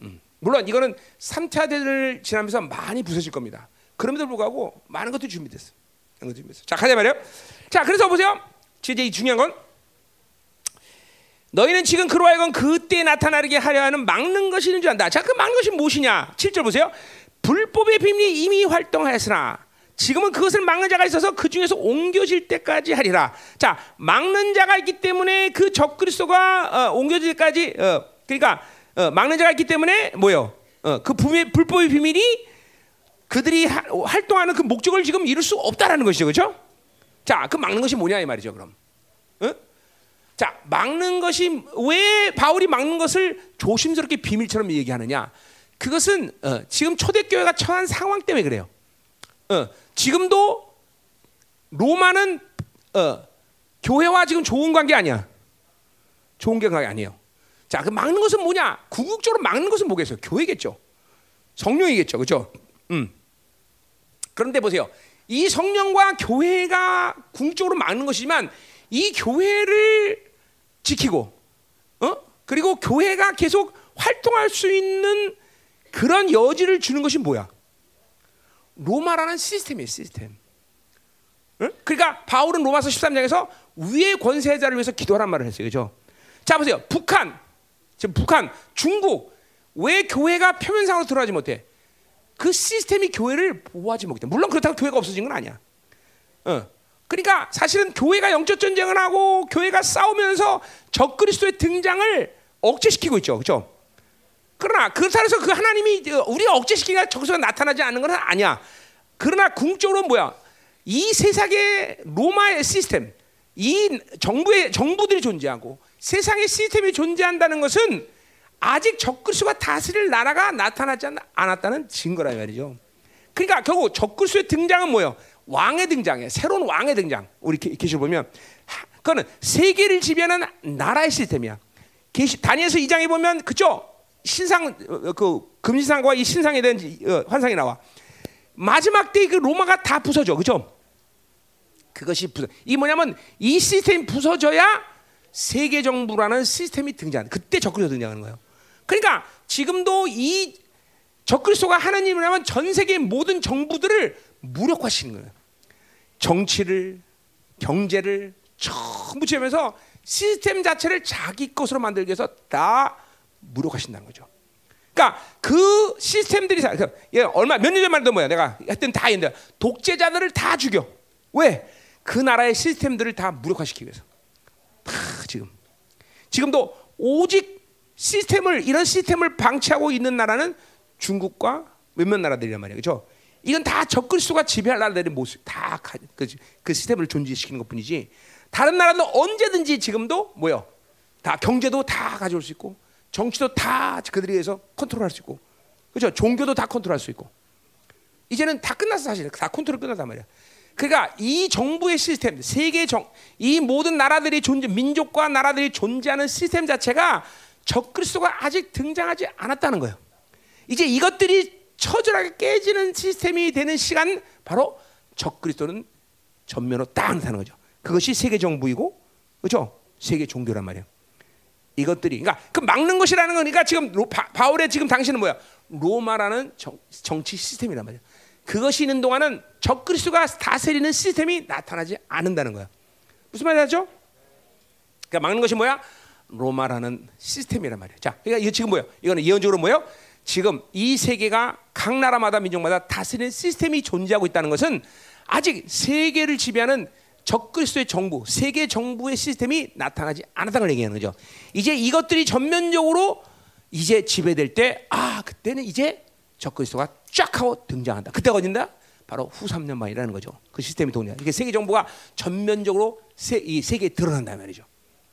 음. 물론 이거는 삼 차 대를 지나면서 많이 부서질 겁니다. 그럼에도 불구하고 많은 것들이 준비됐어. 많은 것들이 준비됐어. 자, 가자 말이에요. 자, 그래서 보세요. 이제 이 중요한 건 너희는 지금 그로 하여금 그때 나타나게 하려 하는 막는 것이 있는 줄 안다. 자, 그 막는 것이 무엇이냐? 칠 절 보세요. 불법의 비밀이 이미 활동하였으나 지금은 그것을 막는 자가 있어서 그 중에서 옮겨질 때까지 하리라. 자, 막는 자가 있기 때문에 그 적그리스도가 어, 옮겨질 때까지 어, 그러니까 어, 막는 자가 있기 때문에 뭐예요? 어, 그 불법의 비밀이 그들이 하, 활동하는 그 목적을 지금 이룰 수 없다라는 것이죠, 그렇죠? 자, 그 막는 것이 뭐냐 이 말이죠, 그럼. 어? 자, 막는 것이 왜 바울이 막는 것을 조심스럽게 비밀처럼 얘기하느냐? 그것은 어, 지금 초대교회가 처한 상황 때문에 그래요. 어, 지금도 로마는 어, 교회와 지금 좋은 관계 아니야. 좋은 관계 아니에요. 자, 그 막는 것은 뭐냐? 궁극적으로 막는 것은 뭐겠어요? 교회겠죠. 성령이겠죠, 그렇죠? 음. 그런데 보세요. 이 성령과 교회가 궁극적으로 막는 것이지만 이 교회를 지키고, 어? 그리고 교회가 계속 활동할 수 있는 그런 여지를 주는 것이 뭐야? 로마라는 시스템이에요, 시스템. 응? 그러니까 바울은 로마서 십삼 장에서 위의 권세자를 위해서 기도하란 말을 했어요, 그렇죠? 자, 보세요. 북한, 지금 북한, 중국 왜 교회가 표면상으로 들어가지 못해? 그 시스템이 교회를 보호하지 못해. 물론 그렇다고 교회가 없어진 건 아니야. 응. 그러니까 사실은 교회가 영적 전쟁을 하고 교회가 싸우면서 적그리스도의 등장을 억제시키고 있죠, 그렇죠? 그러나 그 사례에서 그 하나님이 우리가 억제시키니까 적그리스도가 나타나지 않는 건 아니야. 그러나 궁극적으로는 뭐야? 이 세상의 로마의 시스템, 이 정부의 정부들이 존재하고 세상의 시스템이 존재한다는 것은 아직 적그리스도가 다스릴 나라가 나타나지 않았다는 증거라 말이죠. 그러니까 결국 적그리스도의 등장은 뭐예요? 왕의 등장이에요. 새로운 왕의 등장. 우리 계시를 보면 그거는 세계를 지배하는 나라의 시스템이야. 계시 다니엘서 이 장에 보면 그죠? 신상 그 금신상과 이 신상에 대한 환상이 나와. 마지막 때 그 로마가 다 부서져, 그죠? 그것이 부서. 이 뭐냐면 이 시스템 부서져야 세계 정부라는 시스템이 등장. 그때 적그리스도 등장하는 거예요. 그러니까 지금도 이 적그리스도가 하나님이라면 전 세계 모든 정부들을 무력화시키는 거예요. 정치를, 경제를 전부 채우면서 시스템 자체를 자기 것으로 만들기 위해서 다 무력하신다는 거죠. 그러니까 그 시스템들이 얼마 몇 년 전만 해도 뭐야? 내가 하여튼 다 했는데 독재자들을 다 죽여. 왜? 그 나라의 시스템들을 다 무력화시키기 위해서. 다 지금 지금도 오직 시스템을 이런 시스템을 방치하고 있는 나라는 중국과 몇몇 나라들이란 말이야, 그렇죠? 이건 다 적그리스도가 지배할 나라들의 모습, 다 그 그 시스템을 존재시키는 것뿐이지. 다른 나라는 언제든지 지금도 뭐요? 다 경제도 다 가져올 수 있고. 정치도 다 그들에 의해서 컨트롤할 수 있고, 그렇죠? 종교도 다 컨트롤할 수 있고, 이제는 다 끝났어. 사실 다 컨트롤 끝났단 말이야. 그러니까 이 정부의 시스템, 세계 정, 이 모든 나라들이 존재, 민족과 나라들이 존재하는 시스템 자체가 적그리스도가 아직 등장하지 않았다는 거예요. 이제 이것들이 처절하게 깨지는 시스템이 되는 시간, 바로 적그리스도는 전면으로 딱 나타나는 거죠. 그것이 세계 정부이고, 그렇죠? 세계 종교란 말이야. 이것들이 그러니까 그 막는 것이라는 거니까 지금 로, 바, 바울의 지금 당신은 뭐야? 로마라는 정, 정치 시스템이란 말이야. 그것이 있는 동안은 적그리스도가 다스리는 시스템이 나타나지 않는다는 거야. 무슨 말인지 알죠? 그러니까 막는 것이 뭐야? 로마라는 시스템이란 말이야. 자, 그러니까 이거 지금 뭐야? 이거는 예언적으로 뭐예요? 지금 이 세계가 각 나라마다 민족마다 다스리는 시스템이 존재하고 있다는 것은 아직 세계를 지배하는 적그리스도의 정부, 세계 정부의 시스템이 나타나지 않았다는 걸 얘기하는 거죠. 이제 이것들이 전면적으로 이제 지배될 때, 아, 그때는 이제 적그리스도가 쫙 하고 등장한다. 그때가 어딘다? 바로 후 삼 년 만이라는 거죠. 그 시스템이 동일해. 이게 세계 정부가 전면적으로 세, 이 세계에 드러난다 말이죠.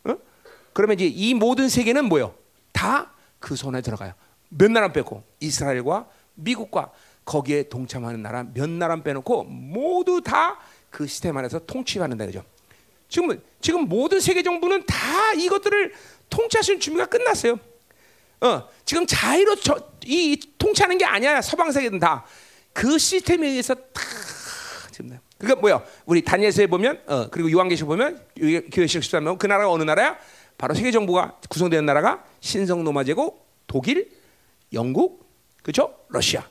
어? 그러면 이제 이 모든 세계는 뭐예요? 다 그 손에 들어가요. 몇 나라 빼고 이스라엘과 미국과 거기에 동참하는 나라 몇 나라 빼놓고 모두 다 그 시스템 안에서 통치받는다 그죠. 지금 지금 모든 세계 정부는 다 이것들을 통치하시는 준비가 끝났어요. 어, 지금 자유로 저, 이, 이 통치하는 게 아니야. 서방 세계는 다 그 시스템에 의해서 다 지금. 그러니까 뭐야? 우리 다니엘서에 보면 어, 그리고 요한계시록 보면 요한계시록 십삼 장 그 나라가 어느 나라야? 바로 세계 정부가 구성되는 나라가 신성 로마 제국, 독일, 영국, 그렇죠? 러시아.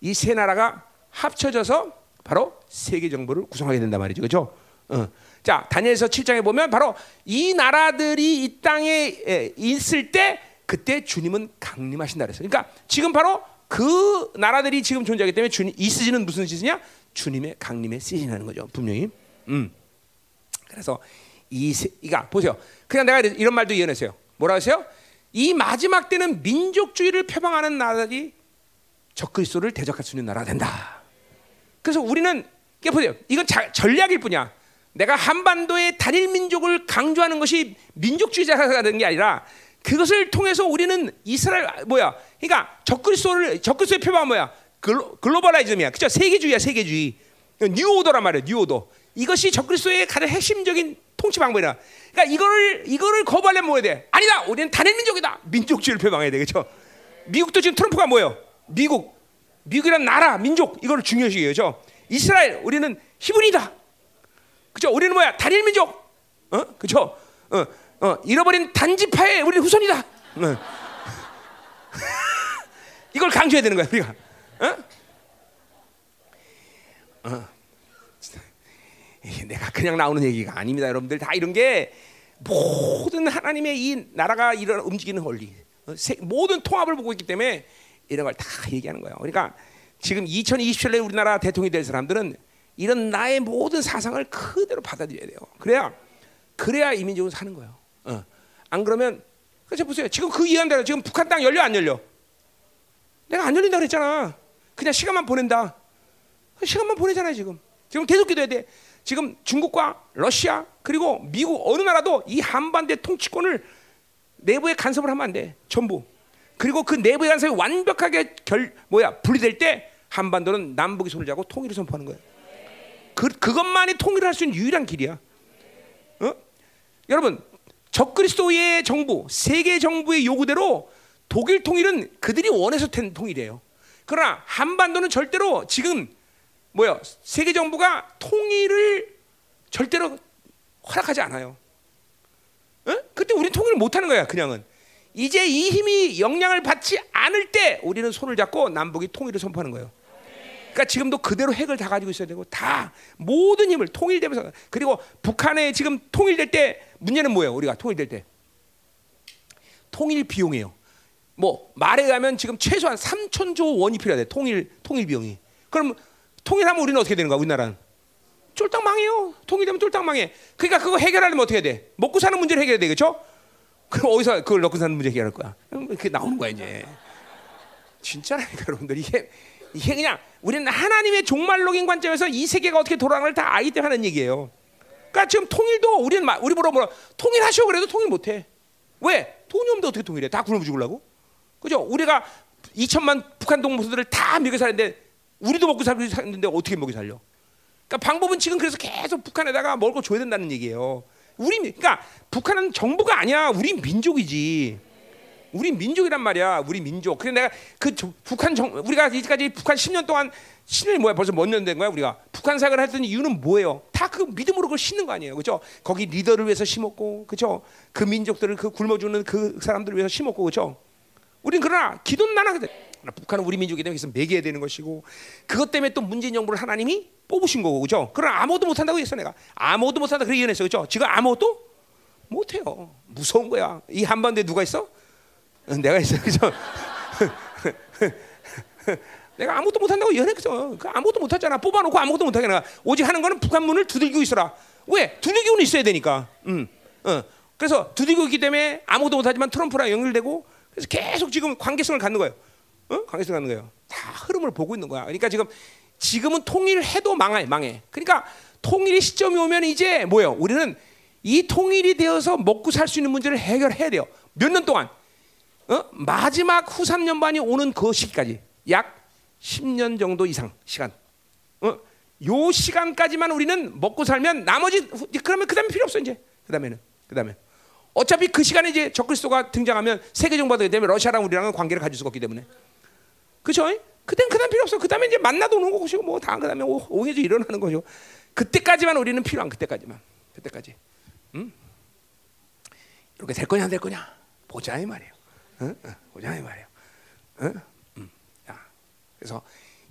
이 세 나라가 합쳐져서 바로 세계 정부를 구성하게 된단 말이죠. 그렇죠? 어. 자, 다니엘서 칠 장에 보면 바로 이 나라들이 이 땅에 에, 있을 때 그때 주님은 강림하신다 그랬어요. 그러니까 지금 바로 그 나라들이 지금 존재하기 때문에 주님 이 시즌은 무슨 시즌이냐? 주님의 강림의 시즌이라는 거죠. 분명히. 음. 그래서 이 세, 그러니까 보세요. 그냥 내가 이런 말도 예언했어요. 뭐라고 했어요? 이 마지막 때는 민족주의를 표방하는 나라들이 적그리스도를 대적할 수 있는 나라가 된다. 그래서 우리는 이게 보세요. 이건 자, 전략일 뿐이야. 내가 한반도의 단일 민족을 강조하는 것이 민족주의자가 되는 게 아니라 그것을 통해서 우리는 이스라엘 뭐야? 그러니까 적그리스도를 적그리스도의 표방은 뭐야? 글로, 글로벌라이즘이야. 그렇죠? 세계주의야, 세계주의. 뉴오더란 말이야, 뉴오더. 이것이 적그리스도의 가장 핵심적인 통치 방법이라. 그러니까 이거를 이거를 거부하려면 뭐 해야 돼? 아니다. 우리는 단일 민족이다. 민족주의를 표방해야 돼. 그렇죠? 미국도 지금 트럼프가 뭐예요? 미국. 미국이란 나라, 민족 이걸 중요시해요. 그렇죠? 이스라엘 우리는 히브리다. 그렇죠? 우리는 뭐야? 단일 민족. 어? 그렇죠? 어. 어, 잃어버린 단지파의 우리 후손이다. 어. 이걸 강조해야 되는 거야, 우리가. 어? 어. 내가 그냥 나오는 얘기가 아닙니다, 여러분들. 다 이런 게 모든 하나님의 이 나라가 이런 움직이는 원리, 모든 통합을 보고 있기 때문에 이런 걸 다 얘기하는 거예요. 그러니까 지금 이천이십칠 년에 우리나라 대통령이 될 사람들은 이런 나의 모든 사상을 그대로 받아들여야 돼요. 그래야 그래야 이민족은 사는 거예요. 어. 안 그러면 그래서 보세요. 지금 그 이해한다라 지금 북한 땅 열려 안 열려? 내가 안 열린다 그랬잖아. 그냥 시간만 보낸다. 시간만 보내잖아요 지금. 지금 계속 기도해야 돼. 지금 중국과 러시아 그리고 미국 어느 나라도 이 한반도의 통치권을 내부에 간섭을 하면 안 돼. 전부. 그리고 그 내부의 간섭이 완벽하게 결 뭐야 분리될 때 한반도는 남북이 손을 잡고 통일을 선포하는 거예요. 그 그것만이 통일을 할 수 있는 유일한 길이야. 어? 여러분 적그리스도의 정부, 세계 정부의 요구대로 독일 통일은 그들이 원해서 된 통일이에요. 그러나 한반도는 절대로 지금 뭐야? 세계 정부가 통일을 절대로 허락하지 않아요. 어? 그때 우리는 통일을 못하는 거야. 그냥은 이제 이 힘이 영향을 받지 않을 때 우리는 손을 잡고 남북이 통일을 선포하는 거예요. 그러니까 지금도 그대로 핵을 다 가지고 있어야 되고 다 모든 힘을 통일되면서 그리고 북한에 지금 통일될 때 문제는 뭐예요? 우리가 통일될 때 통일 비용이에요. 뭐 말에 의하면 지금 최소한 삼천조 원이 필요하대. 통일 통일 비용이. 그럼 통일하면 우리는 어떻게 되는 거야? 우리나라는 쫄딱 망해요. 통일되면 쫄딱 망해. 그러니까 그거 해결하려면 어떻게 해야 돼? 먹고 사는 문제를 해결해야 되겠죠? 그럼 어디서 그걸 먹고 사는 문제 해결할 거야? 그게 나오는 거야 이제. 진짜라니까 여러분들 이게. 이게 그냥 우리는 하나님의 종말론인 관점에서 이 세계가 어떻게 돌아가는걸 다 알기 때문에 하는 얘기예요. 그러니까 지금 통일도 우리는 우리 보러 보러 통일하시오 그래도 통일 못해. 왜? 돈이 없는데 어떻게 통일해? 다 굶어 죽으려고? 그죠? 우리가 이천만 북한 동포들을 다 먹여 살는데 우리도 먹고 살는데 어떻게 먹여 살려? 그러니까 방법은 지금 그래서 계속 북한에다가 먹을 거 줘야 된다는 얘기예요. 우리 그러니까 북한은 정부가 아니야. 우리 민족이지. 우리 민족이란 말이야. 우리 민족. 그래 내가 그 조, 북한 정 우리가 이제까지 북한 십 년 동안 십 년이 뭐야? 벌써 몇 년 된 거야? 우리가 북한 사역을 했던 이유는 뭐예요? 다 그 믿음으로 그걸 심는 거 아니에요. 그렇죠? 거기 리더를 위해서 심었고. 그렇죠? 그 민족들을 그 굶어 죽는 그 사람들을 위해서 심었고. 그렇죠? 우린 그러나 기도는 안 하거든. 북한은 우리 민족이 되면서 매개해야 되는 것이고. 그것 때문에 또 문재인 정부를 하나님이 뽑으신 거고. 그렇죠? 그러나 아무것도 못 한다고 했어 내가. 아무것도 못 한다 그래 이해했어. 그렇죠? 지금 아무것도 못 해요. 무서운 거야. 이 한반도에 누가 있어? 내가 있어, 그죠? 내가 아무것도 못한다고 연애 그죠? 아무것도 못하잖아. 뽑아놓고 아무것도 못하게 내가 오직 하는 거는 북한문을 두들기고 있어라. 왜? 두들기고는 있어야 되니까. 음. 어. 그래서 두들기고 있기 때문에 아무것도 못하지만 트럼프랑 연결되고, 그래서 계속 지금 관계성을 갖는 거예요. 어? 관계성을 갖는 거예요. 다 흐름을 보고 있는 거야. 그러니까 지금 지금은 통일해도 망해, 망해. 그러니까 통일의 시점이 오면 이제 뭐예요? 우리는 이 통일이 되어서 먹고 살 수 있는 문제를 해결해야 돼요. 몇 년 동안? 어? 마지막 후 삼 년 반이 오는 그 시기까지 약 십 년 정도 이상 시간. 어? 요 시간까지만 우리는 먹고 살면 나머지 그러면 그다음에 필요 없어 이제. 그다음에는 그다음에 어차피 그 시간에 이제 적그리스도가 등장하면 세계 정보가 되기 때문에 러시아랑 우리랑은 관계를 가질 수가 없기 때문에. 그죠? 그땐 그다음 필요 없어. 그다음에 이제 만나도 오는 것이고 뭐 다 그다음에 오해도 일어나는 거죠. 그때까지만 우리는 필요한 그때까지만. 그때까지. 음? 이렇게 될 거냐 안 될 거냐 보자 이 말이에요. 응? 응, 보자 이 말이에요. 응? 응. 야, 그래서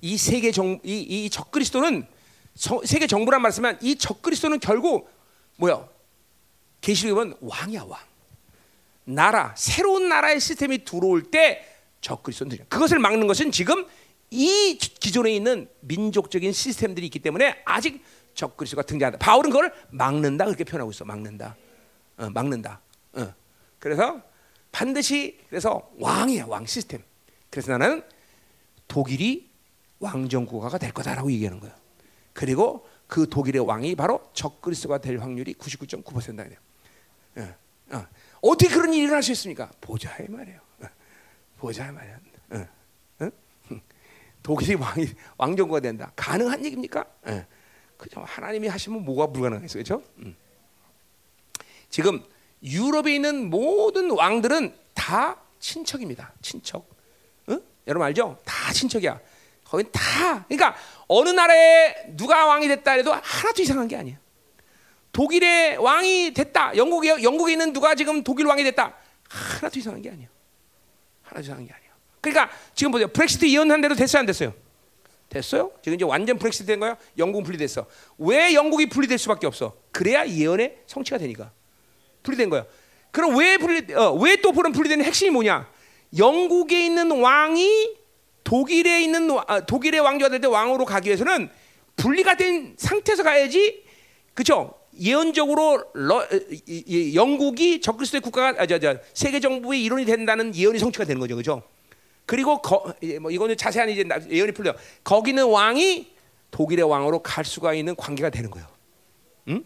이 세계 정, 이, 이 적그리스도는 서, 세계 정부란 말씀은 이 적그리스도는 결국 뭐야? 계시록에 보면 왕이야 왕. 나라 새로운 나라의 시스템이 들어올 때 적그리스도는 그것을 막는 것은 지금 이 기존에 있는 민족적인 시스템들이 있기 때문에 아직 적그리스도가 등장한다. 바울은 그걸 막는다 그렇게 표현하고 있어. 막는다. 어, 막는다. 어. 그래서 반드시 그래서 왕이야 왕 시스템. 그래서 나는 독일이 왕정국가가 될 거다라고 얘기하는 거예요. 그리고 그 독일의 왕이 바로 적그리스도가 될 확률이 구십구 점 구 퍼센트다 그래요. 어. 어. 어떻게 그런 일이 일어날 수 있습니까? 보자 이 말이에요. 어. 보자 이 말이에요. 어. 어? 독일이 왕이 왕정국가가 된다. 가능한 얘기입니까? 어. 그죠? 하나님이 하시면 뭐가 불가능했어요, 그렇죠? 음. 지금 유럽에 있는 모든 왕들은 다 친척입니다. 친척. 응? 여러분 알죠? 다 친척이야. 거긴 다. 그러니까 어느 나라에 누가 왕이 됐다 해도 하나도 이상한 게 아니야. 독일의 왕이 됐다. 영국에 영국에 있는 누가 지금 독일 왕이 됐다. 하나도 이상한 게 아니야. 하나도 이상한 게 아니야. 그러니까 지금 보세요. 브렉시트 예언한 대로 됐어요, 안 됐어요? 됐어요? 지금 이제 완전 브렉시트 된 거야. 영국은 분리됐어. 왜 영국이 분리될 수밖에 없어? 그래야 예언의 성취가 되니까. 분리된 거야. 그럼 왜 분리? 어, 왜 또 그런 분리되는 핵심이 뭐냐? 영국에 있는 왕이 독일에 있는 아, 독일의 왕조가 될 때 왕으로 가기 위해서는 분리가 된 상태에서 가야지. 그렇죠? 예언적으로 러, 이, 이, 영국이 적그리스도의 국가가 아, 저, 저, 세계 정부의 일원이 된다는 예언이 성취가 되는 거죠, 그렇죠? 그리고 거, 뭐 이거는 자세히 이제 예언이 풀려. 거기는 왕이 독일의 왕으로 갈 수가 있는 관계가 되는 거예요. 응?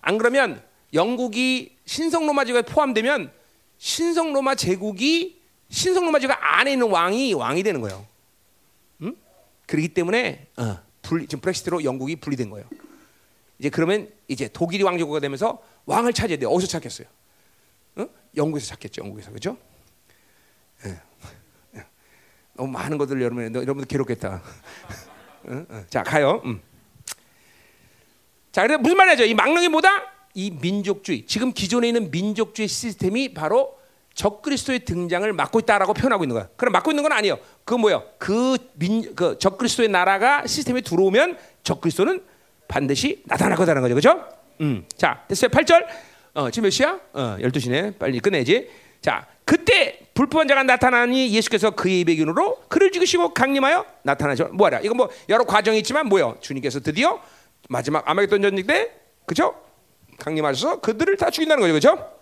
안 그러면 영국이 신성로마 제국에 포함되면 신성로마 제국이 신성로마 제국 안에 있는 왕이 왕이 되는 거예요. 응? 그렇기 때문에 어, 분리, 지금 브렉시트로 영국이 분리된 거예요. 이제 그러면 이제 독일이 왕조국가 되면서 왕을 찾아야 돼요. 어디서 찾겠어요? 응? 영국에서 찾겠죠. 영국에서 그렇죠? 예. 너무 많은 것들 여러분, 여러분들 괴롭겠다. 응? 응. 자 가요. 음. 자 그래서 무슨 말이죠? 이 망령이 뭐다? 이 민족주의, 지금 기존에 있는 민족주의 시스템이 바로 적그리스도의 등장을 막고 있다라고 표현하고 있는 거야. 그럼 막고 있는 건 아니에요. 그 뭐예요? 그, 민, 그 적그리스도의 나라가 시스템에 들어오면 적그리스도는 반드시 나타날 거다라는 거죠. 그렇죠? 음. 자, 됐어요. 팔 절. 어, 지금 몇 시야? 어, 열두 시네. 빨리 끝내야지. 자, 그때 불법한 자가 나타나니 예수께서 그의 입의 기운으로 그를 죽이시고 강림하여 나타나죠. 뭐하라. 이건 뭐 여러 과정이 있지만 뭐예요? 주님께서 드디어 마지막 아마겟돈 전쟁 때 그렇죠? 강림하셔서 그들을 다 죽인다는 거죠. 그렇죠?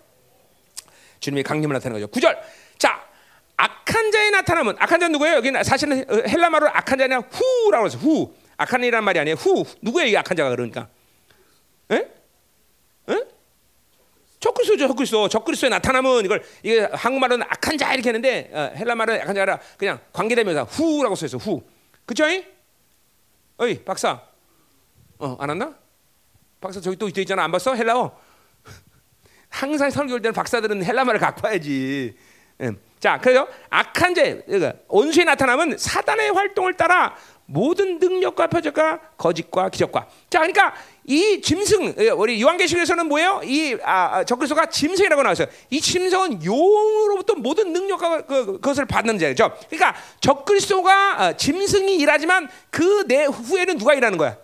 주님이 강림을 나타내는 거죠. 구 절. 자, 악한 자의 나타남은 악한 자는 누구예요? 여기는 사실은 헬라말로 악한 자는 후라고 해서 후. 악한이란 말이 아니에요. 후. 누구예요? 이 악한 자가 그러니까. 예? 예? 적그리스도죠. 적그리스도. 적그리스도의 나타남은 이걸 이게 한국말로는 악한 자 이렇게 하는데 어, 헬라말은 악한 자라 그냥 관계되면서 후라고 써 있어. 후. 그쵸? 어이, 박사. 어, 안 왔나? 박사 저기 또 있잖아. 안 봤어? 헬라어. 항상 설교할 때는 박사들은 헬라말을 갖고 와야지. 음. 자, 그래서 악한 자, 그러니까 원수의 나타남은 사단의 활동을 따라 모든 능력과 표적과 거짓과 기적과. 자, 그러니까 이 짐승, 우리 요한계시록에서는 뭐예요? 이 아, 적그리스도가 짐승이라고 나왔어요. 이 짐승은 용으로부터 모든 능력과 그, 그것을 받는 자죠. 그러니까 적그리스도가 아, 짐승이 일하지만 그 내 후에는 누가 일하는 거야?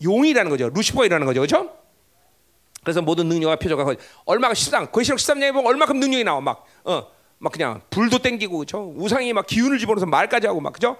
용이라는 거죠. 루시퍼이라는 거죠. 그렇죠? 그래서 모든 능력과 표적과 얼마가 십삼, 계시록 십삼 장에 보면 얼마큼 능력이 나와. 막 어, 막 그냥 불도 땡기고 그렇죠? 우상이 막 기운을 집어넣어서 말까지 하고 막 그렇죠?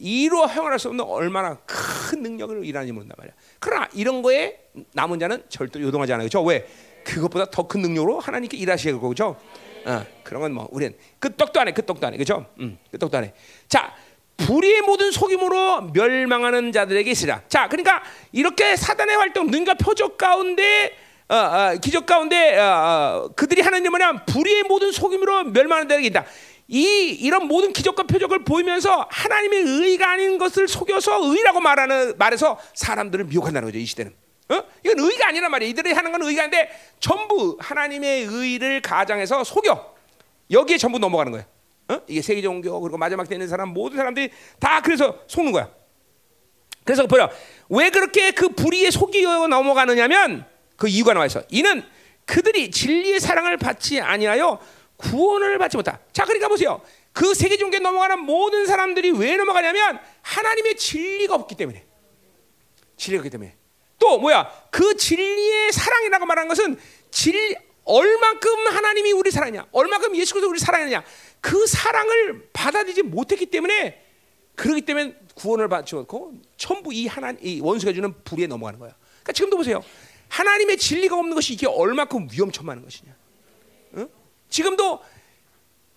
이로 형용할 수 없는 얼마나 큰 능력을 일하는지 모른단 말이야. 그러나 이런 거에 남은 자는 절대로 요동하지 않아요. 그렇죠? 왜? 그것보다 더 큰 능력으로 하나님께 일하시는 거고, 그렇죠? 어, 그런 건 뭐 우리는 끄떡도 안 해, 끄떡도 안 해, 그렇죠? 음, 끄떡도 안 해. 자, 불의의 모든 속임으로 멸망하는 자들에게 있으라. 자, 그러니까 이렇게 사단의 활동, 능과 표적 가운데, 어, 어, 기적 가운데 어, 어, 그들이 하는 일은 뭐냐면 불의의 모든 속임으로 멸망하는 자들에게 있다. 이 이런 모든 기적과 표적을 보이면서 하나님의 의가 아닌 것을 속여서 의라고 말하는 말해서 사람들을 미혹한다는 거죠, 이 시대는. 어? 이건 의가 아니란 말이에요. 이들이 하는 건 의가 아닌데 전부 하나님의 의를 가장해서 속여. 여기에 전부 넘어가는 거야. 어? 이게 세계 종교 그리고 마지막 때 있는 사람 모든 사람들이 다 그래서 속는 거야. 그래서 보여 왜 그렇게 그 불의에 속여 넘어가느냐면 그 이유가 나와 있어. 이는 그들이 진리의 사랑을 받지 아니하여 구원을 받지 못하. 자, 그러니까 보세요. 그 세계 종교에 넘어가는 모든 사람들이 왜 넘어가냐면 하나님의 진리가 없기 때문에. 진리가 없기 때문에. 또 뭐야? 그 진리의 사랑이라고 말하는 것은 진 얼만큼 하나님이 우리 사랑이냐, 얼만큼 예수 그리스도 우리 사랑이냐, 그 사랑을 받아들이지 못했기 때문에 그러기 때문에 구원을 받지 못하고 전부 이 하나 이 원수가 주는 불의에 넘어가는 거야. 그러니까 지금도 보세요. 하나님의 진리가 없는 것이 이게 얼만큼 위험천만한 것이냐. 응? 지금도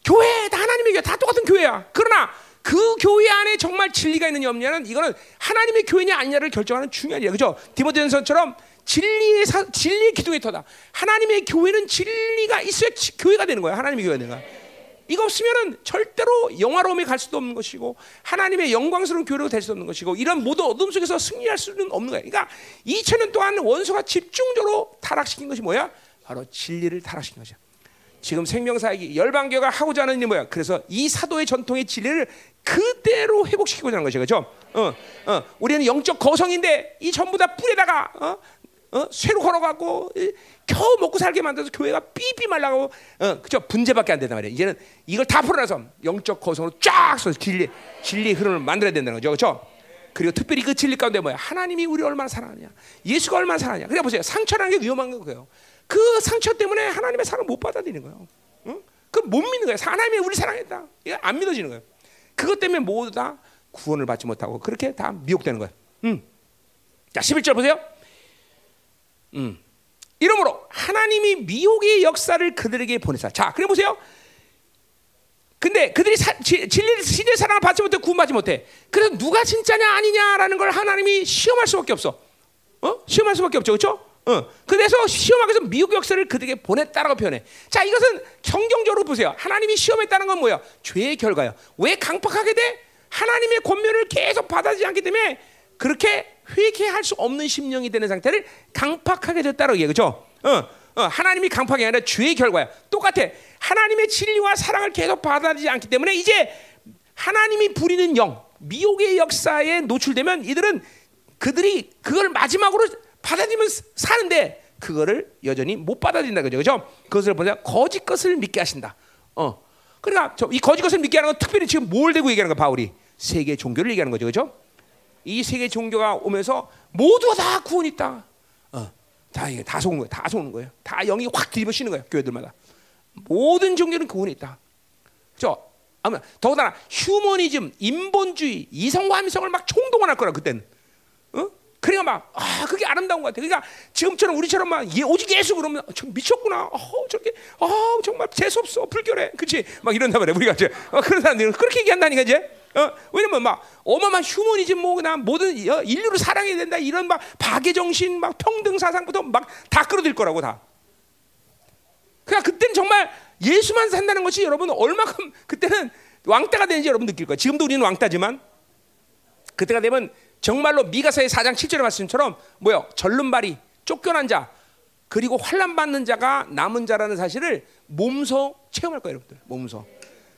교회 다 하나님의 교회 다 똑같은 교회야. 그러나 그 교회 안에 정말 진리가 있느냐 없느냐는 이거는 하나님의 교회냐 아니냐를 결정하는 중요한 일이야. 그렇죠? 디모데전서처럼 진리의 사, 진리의 기둥의 터다. 하나님의 교회는 진리가 있어야 지, 교회가 되는 거야. 하나님의 교회가 되는 거야. 이거 없으면은 절대로 영화로움에 갈 수도 없는 것이고 하나님의 영광스러운 교회로 될 수도 없는 것이고 이런 모든 어둠 속에서 승리할 수는 없는 거야. 그러니까 이천 년 동안 원수가 집중적으로 타락시킨 것이 뭐야? 바로 진리를 타락시킨 것이야. 지금 생명사역이 열방교가 하고자 하는 일이 뭐야? 그래서 이 사도의 전통의 진리를 그대로 회복시키고자 하는 것이죠. 그렇죠? 어, 어. 우리는 영적 거성인데 이 전부 다 뿔에다가 어? 어? 쇠로 걸어가고 겨우 먹고 살게 만들어서 교회가 삐삐 말라고 어, 그렇죠? 분재밖에 안 된단 말이에요. 이제는 이걸 다 풀어놔서 영적 거성으로 쫙 쏘서 진리, 진리의 흐름을 만들어야 된다는 거죠. 그렇죠? 그리고 특별히 그 진리 가운데 뭐야? 하나님이 우리 얼마나 사랑하냐, 예수가 얼마나 사랑하냐. 그래 보세요. 상처라는 게 위험한 거예요. 그 상처 때문에 하나님의 사랑을 못 받아들이는 거예요. 응? 그걸 못 믿는 거예요. 하나님이 우리 사랑했다. 이게 안 믿어지는 거예요. 그것 때문에 모두 다 구원을 받지 못하고 그렇게 다 미혹되는 거예요. 음. 자, 십일 절 보세요. 음. 이러므로 하나님이 미혹의 역사를 그들에게 보내사. 자, 그래 보세요. 근데 그들이 사, 지, 진리를 진리의 사랑을 받지 못해 구원받지 못해. 그래서 누가 진짜냐 아니냐라는 걸 하나님이 시험할 수밖에 없어. 어? 시험할 수밖에 없죠, 그렇죠? 어, 그래서 시험하기 위해서 미혹의 역사를 그들에게 보냈다라고 표현해. 자, 이것은 성경적으로 보세요. 하나님이 시험했다는 건 뭐예요? 죄의 결과예요. 왜 강팍하게 돼? 하나님의 권면을 계속 받아들이지 않기 때문에 그렇게 회개할 수 없는 심령이 되는 상태를 강팍하게 됐다라고 얘기해요. 그렇죠? 어, 어, 하나님이 강팍이 아니라 죄의 결과야. 똑같아. 하나님의 진리와 사랑을 계속 받아들이지 않기 때문에 이제 하나님이 부리는 영, 미혹의 역사에 노출되면 이들은 그들이 그걸 마지막으로 받아들이면 사는데 그거를 여전히 못 받아들인다, 그죠? 그죠? 그것을 보자. 거짓 것을 믿게 하신다. 어. 그러니까 저 이 거짓 것을 믿게 하는 건 특별히 지금 뭘 대고 얘기하는 거 바울이? 세계 종교를 얘기하는 거죠, 그죠? 이 세계 종교가 오면서 모두가 다 구원 있다. 어. 다 이게 다 속는 거예요. 다 속는 거예요. 다 영이 확 뒤집어 씌는 거예요. 교회들마다. 모든 종교는 구원 있다. 그죠? 아마 더군다나 휴머니즘, 인본주의, 이성과 함성을 막 총동원할 거라 그때는. 어? 그러니까 막 아, 그게 아름다운 것 같아. 그러니까 지금처럼 우리처럼 막 예, 오직 예수 그러면 좀 미쳤구나. 어, 저게 어, 정말 재수 없어, 불결해, 그렇지? 막 이런단 말이야. 우리가 이제 어, 그런 사람들은 그렇게 얘기한다니까 이제. 어, 왜냐면 막 어마어마한 휴머니즘 뭐 그냥 모든 인류를 사랑해야 된다 이런 막 박애 정신, 막 평등 사상부터 막 다 끌어들 거라고 다. 그러니까 그때는 정말 예수만 산다는 것이 여러분 얼마큼 그때는 왕따가 되는지 여러분 느낄 거야. 지금도 우리는 왕따지만 그때가 되면. 정말로 미가서의 사 장 칠 절의 말씀처럼 뭐요? 절름발이, 쫓겨난 자, 그리고 환난받는 자가 남은 자라는 사실을 몸소 체험할 거예요, 여러분들. 몸소.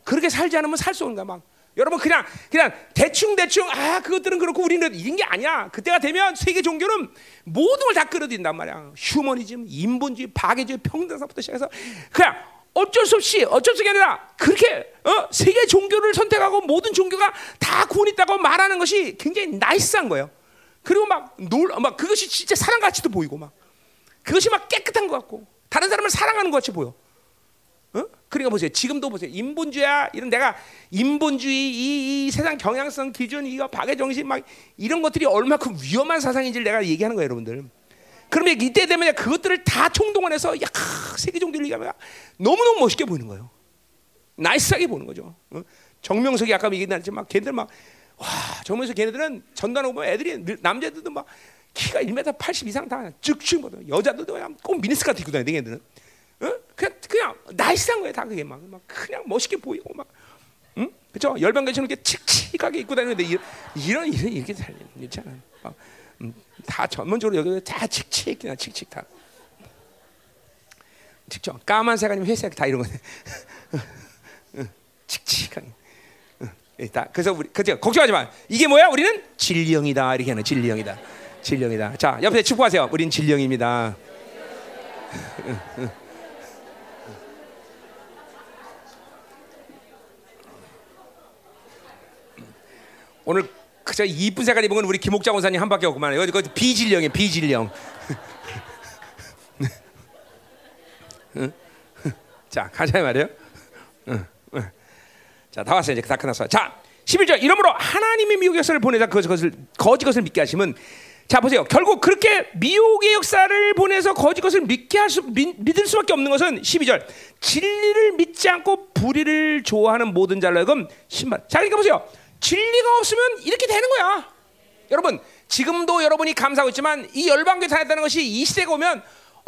그렇게 살지 않으면 살 수 없는 거야, 막. 여러분 그냥 그냥 대충 대충 아 그것들은 그렇고 우리는 이런 게 아니야. 그때가 되면 세계 종교는 모든 걸 다 끌어들인단 말이야. 휴머니즘, 인본주의, 박애주의, 평등사부터 시작해서 그냥. 어쩔 수 없이 어쩔 수 없이 아니라 그렇게 어? 세계 종교를 선택하고 모든 종교가 다 구원 있다고 말하는 것이 굉장히 나이스한 거예요. 그리고 막 놀 막 그것이 진짜 사랑 가치도 보이고 막 그것이 막 깨끗한 것 같고 다른 사람을 사랑하는 것 같이 보여. 어? 그러니까 보세요. 지금도 보세요. 인본주의야 이런 내가 인본주의 이, 이 세상 경향성 기준 이거 박해 정신 막 이런 것들이 얼마큼 위험한 사상인지를 내가 얘기하는 거예요, 여러분들. 그러면 이때 되면 그것들을 다 총동원해서 야 세계종교 리가면 너무너무 멋있게 보이는 거예요. 나이스하게 보는 거죠. 어? 정명석이 아까 얘기했지만 걔들 막 와, 정명석 걔네들은 전단하고 보면 애들이 남자들도 막 키가 일 미터 팔십 이상 다 쭉쭉 보더라고. 여자들도 그냥 꼭 미니스커트 입고 다니는 애들은. 어? 그냥 그냥 나이스한 거예요. 다 그게 막, 막 그냥 멋있게 보이고 막. 응? 그렇죠? 열방교처럼 이렇게 칙칙하게 입고 다니는데 이런 이런 이런 이렇게 잘잖아. 음, 다 전문적으로 여기 다 칙칙이나 칙칙 다. 직접 까만색 아니면 회색 다 이런 거네. 칙칙하게. 일단 그래서 우리 그죠? 걱정하지 마. 이게 뭐야? 우리는 진령이다. 이렇게 하는 진령이다. 진령이다. 자, 옆에 축복하세요. 우린 진령입니다. 오늘 그저 이쁜 색깔 입은 건 우리 김옥자 권사님 한 밖에 없구만. 이거 비진령이에요. 비진령. 응? 자, 가자 말이에요. 응, 응. 자, 다 왔어요. 이제 다 끝났어요. 자, 십일 절. 이러므로 하나님이 미혹의 역사를 보내사 그것을 거짓 것을 믿게 하심은, 자 보세요. 결국 그렇게 미혹의 역사를 보내서 거짓 것을 믿게 할 수, 믿, 믿을 수밖에 없는 것은 십이 절. 진리를 믿지 않고 불의를 좋아하는 모든 자로 하여금 신발. 자, 그러니까 보세요. 진리가 없으면 이렇게 되는 거야. 여러분, 지금도 여러분이 감사하고 있지만 이 열방교에 다녔다는 것이 이 시대가 오면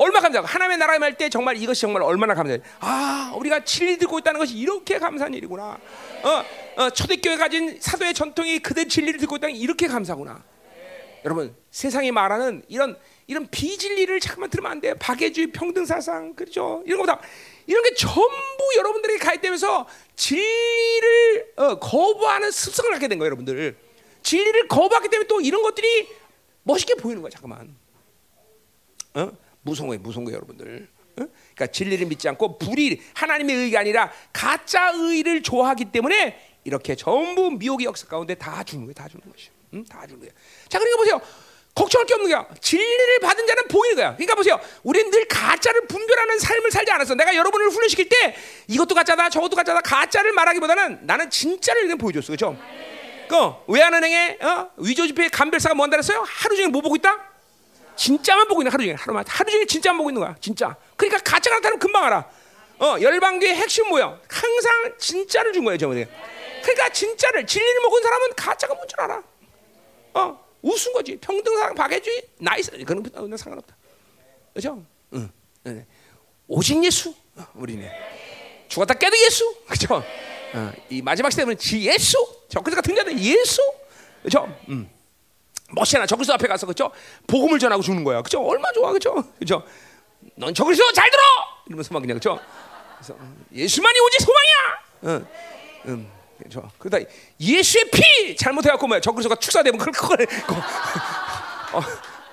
얼마나 감사하고, 하나님의 나라에 말 때 정말 이것이 정말 얼마나 감사해요. 아, 우리가 진리 듣고 있다는 것이 이렇게 감사한 일이구나. 어, 어, 초대교회 가진 사도의 전통이 그대로 진리를 듣고 있다는 게 이렇게 감사구나. 여러분, 세상이 말하는 이런 이런 비진리를 자꾸만 들으면 안 돼요. 박해주의, 평등사상, 그렇죠? 이런 거다. 이런 게 전부 여러분들에게 가입되면서 진리를 어, 거부하는 습성을 갖게 된 거예요, 여러분들. 진리를 거부하기 때문에 또 이런 것들이 멋있게 보이는 거야, 자꾸만. 어? 무서운 거예요, 무서운 거예요, 여러분들. 어? 그러니까 진리를 믿지 않고 불의, 하나님의 의가 아니라 가짜 의를 좋아하기 때문에 이렇게 전부 미혹의 역사 가운데 다 주는 거예요, 다 주는 것이죠. 음, 다 주는 거예요. 자, 그러니까 보세요. 걱정할 게 없는 거야. 진리를 받은 자는 보이는 거야. 그러니까 보세요. 우리는 늘 가짜를 분별하는 삶을 살지 않았어. 내가 여러분을 훈련시킬 때 이것도 가짜다, 저것도 가짜다, 가짜를 말하기보다는 나는 진짜를 그냥 보여줬어, 그렇죠? 어, 외환은행의 어? 위조지폐 감별사가 뭔다 그랬어요? 하루 종일 뭐 보고 있다? 진짜만 보고 있는, 하루 종일 하루만 하루 종일 진짜만 보고 있는 거야, 진짜. 그러니까 가짜가 나타나면 금방 알아. 어, 열방교의 핵심 뭐야? 항상 진짜를 준 거예요, 저번에. 그러니까 진짜를 진리를 먹은 사람은 가짜가 뭔 줄 알아. 어. 우스운 거지. 평등상 박해주의 나이스 그런 건 상관없다. 그렇죠? 응. 응. 오직 예수 우리는 죽었다 깨도 예수, 그렇죠? 어, 이 마지막 시대는 지 예수, 적그리스도가 등장하는 예수, 그렇죠? 음. 멋있나 적그리스도 앞에 가서 그렇죠? 복음을 전하고 죽는 거야, 그렇죠? 얼마 좋아, 그렇죠? 그렇죠? 넌 적그리스도 잘 들어 이러면서 막 그냥 그렇죠? 그래서 예수만이 오직 소망이야. 응. 응. 그렇죠. 그러다 예수의 피 잘못해갖고 뭐야? 적그리스도가 축사되면 그걸 그걸 어,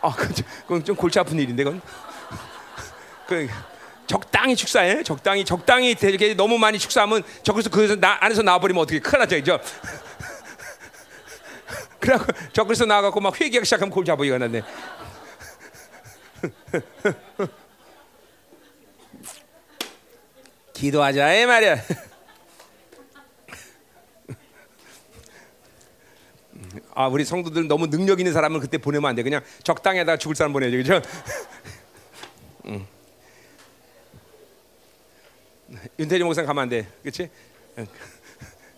어, 그건 좀 골치 아픈 일인데 그건 그 적당히 축사해, 적당히 적당히 되게 너무 많이 축사하면 적그리스도 그래서 나 안에서 나와버리면 어떻게 큰일 나죠, 이죠? 그래갖고 적그리스도 나와갖고 막 회개하기 시작하면 골치 아프기가 난데. 기도하자, 이 말이야. 아, 우리 성도들 너무 능력 있는 사람은 그때 보내면 안 돼. 그냥 적당히다가 죽을 사람 보내야죠, 그렇죠? 음. 윤태진 목사님 가면 안 돼, 그렇지?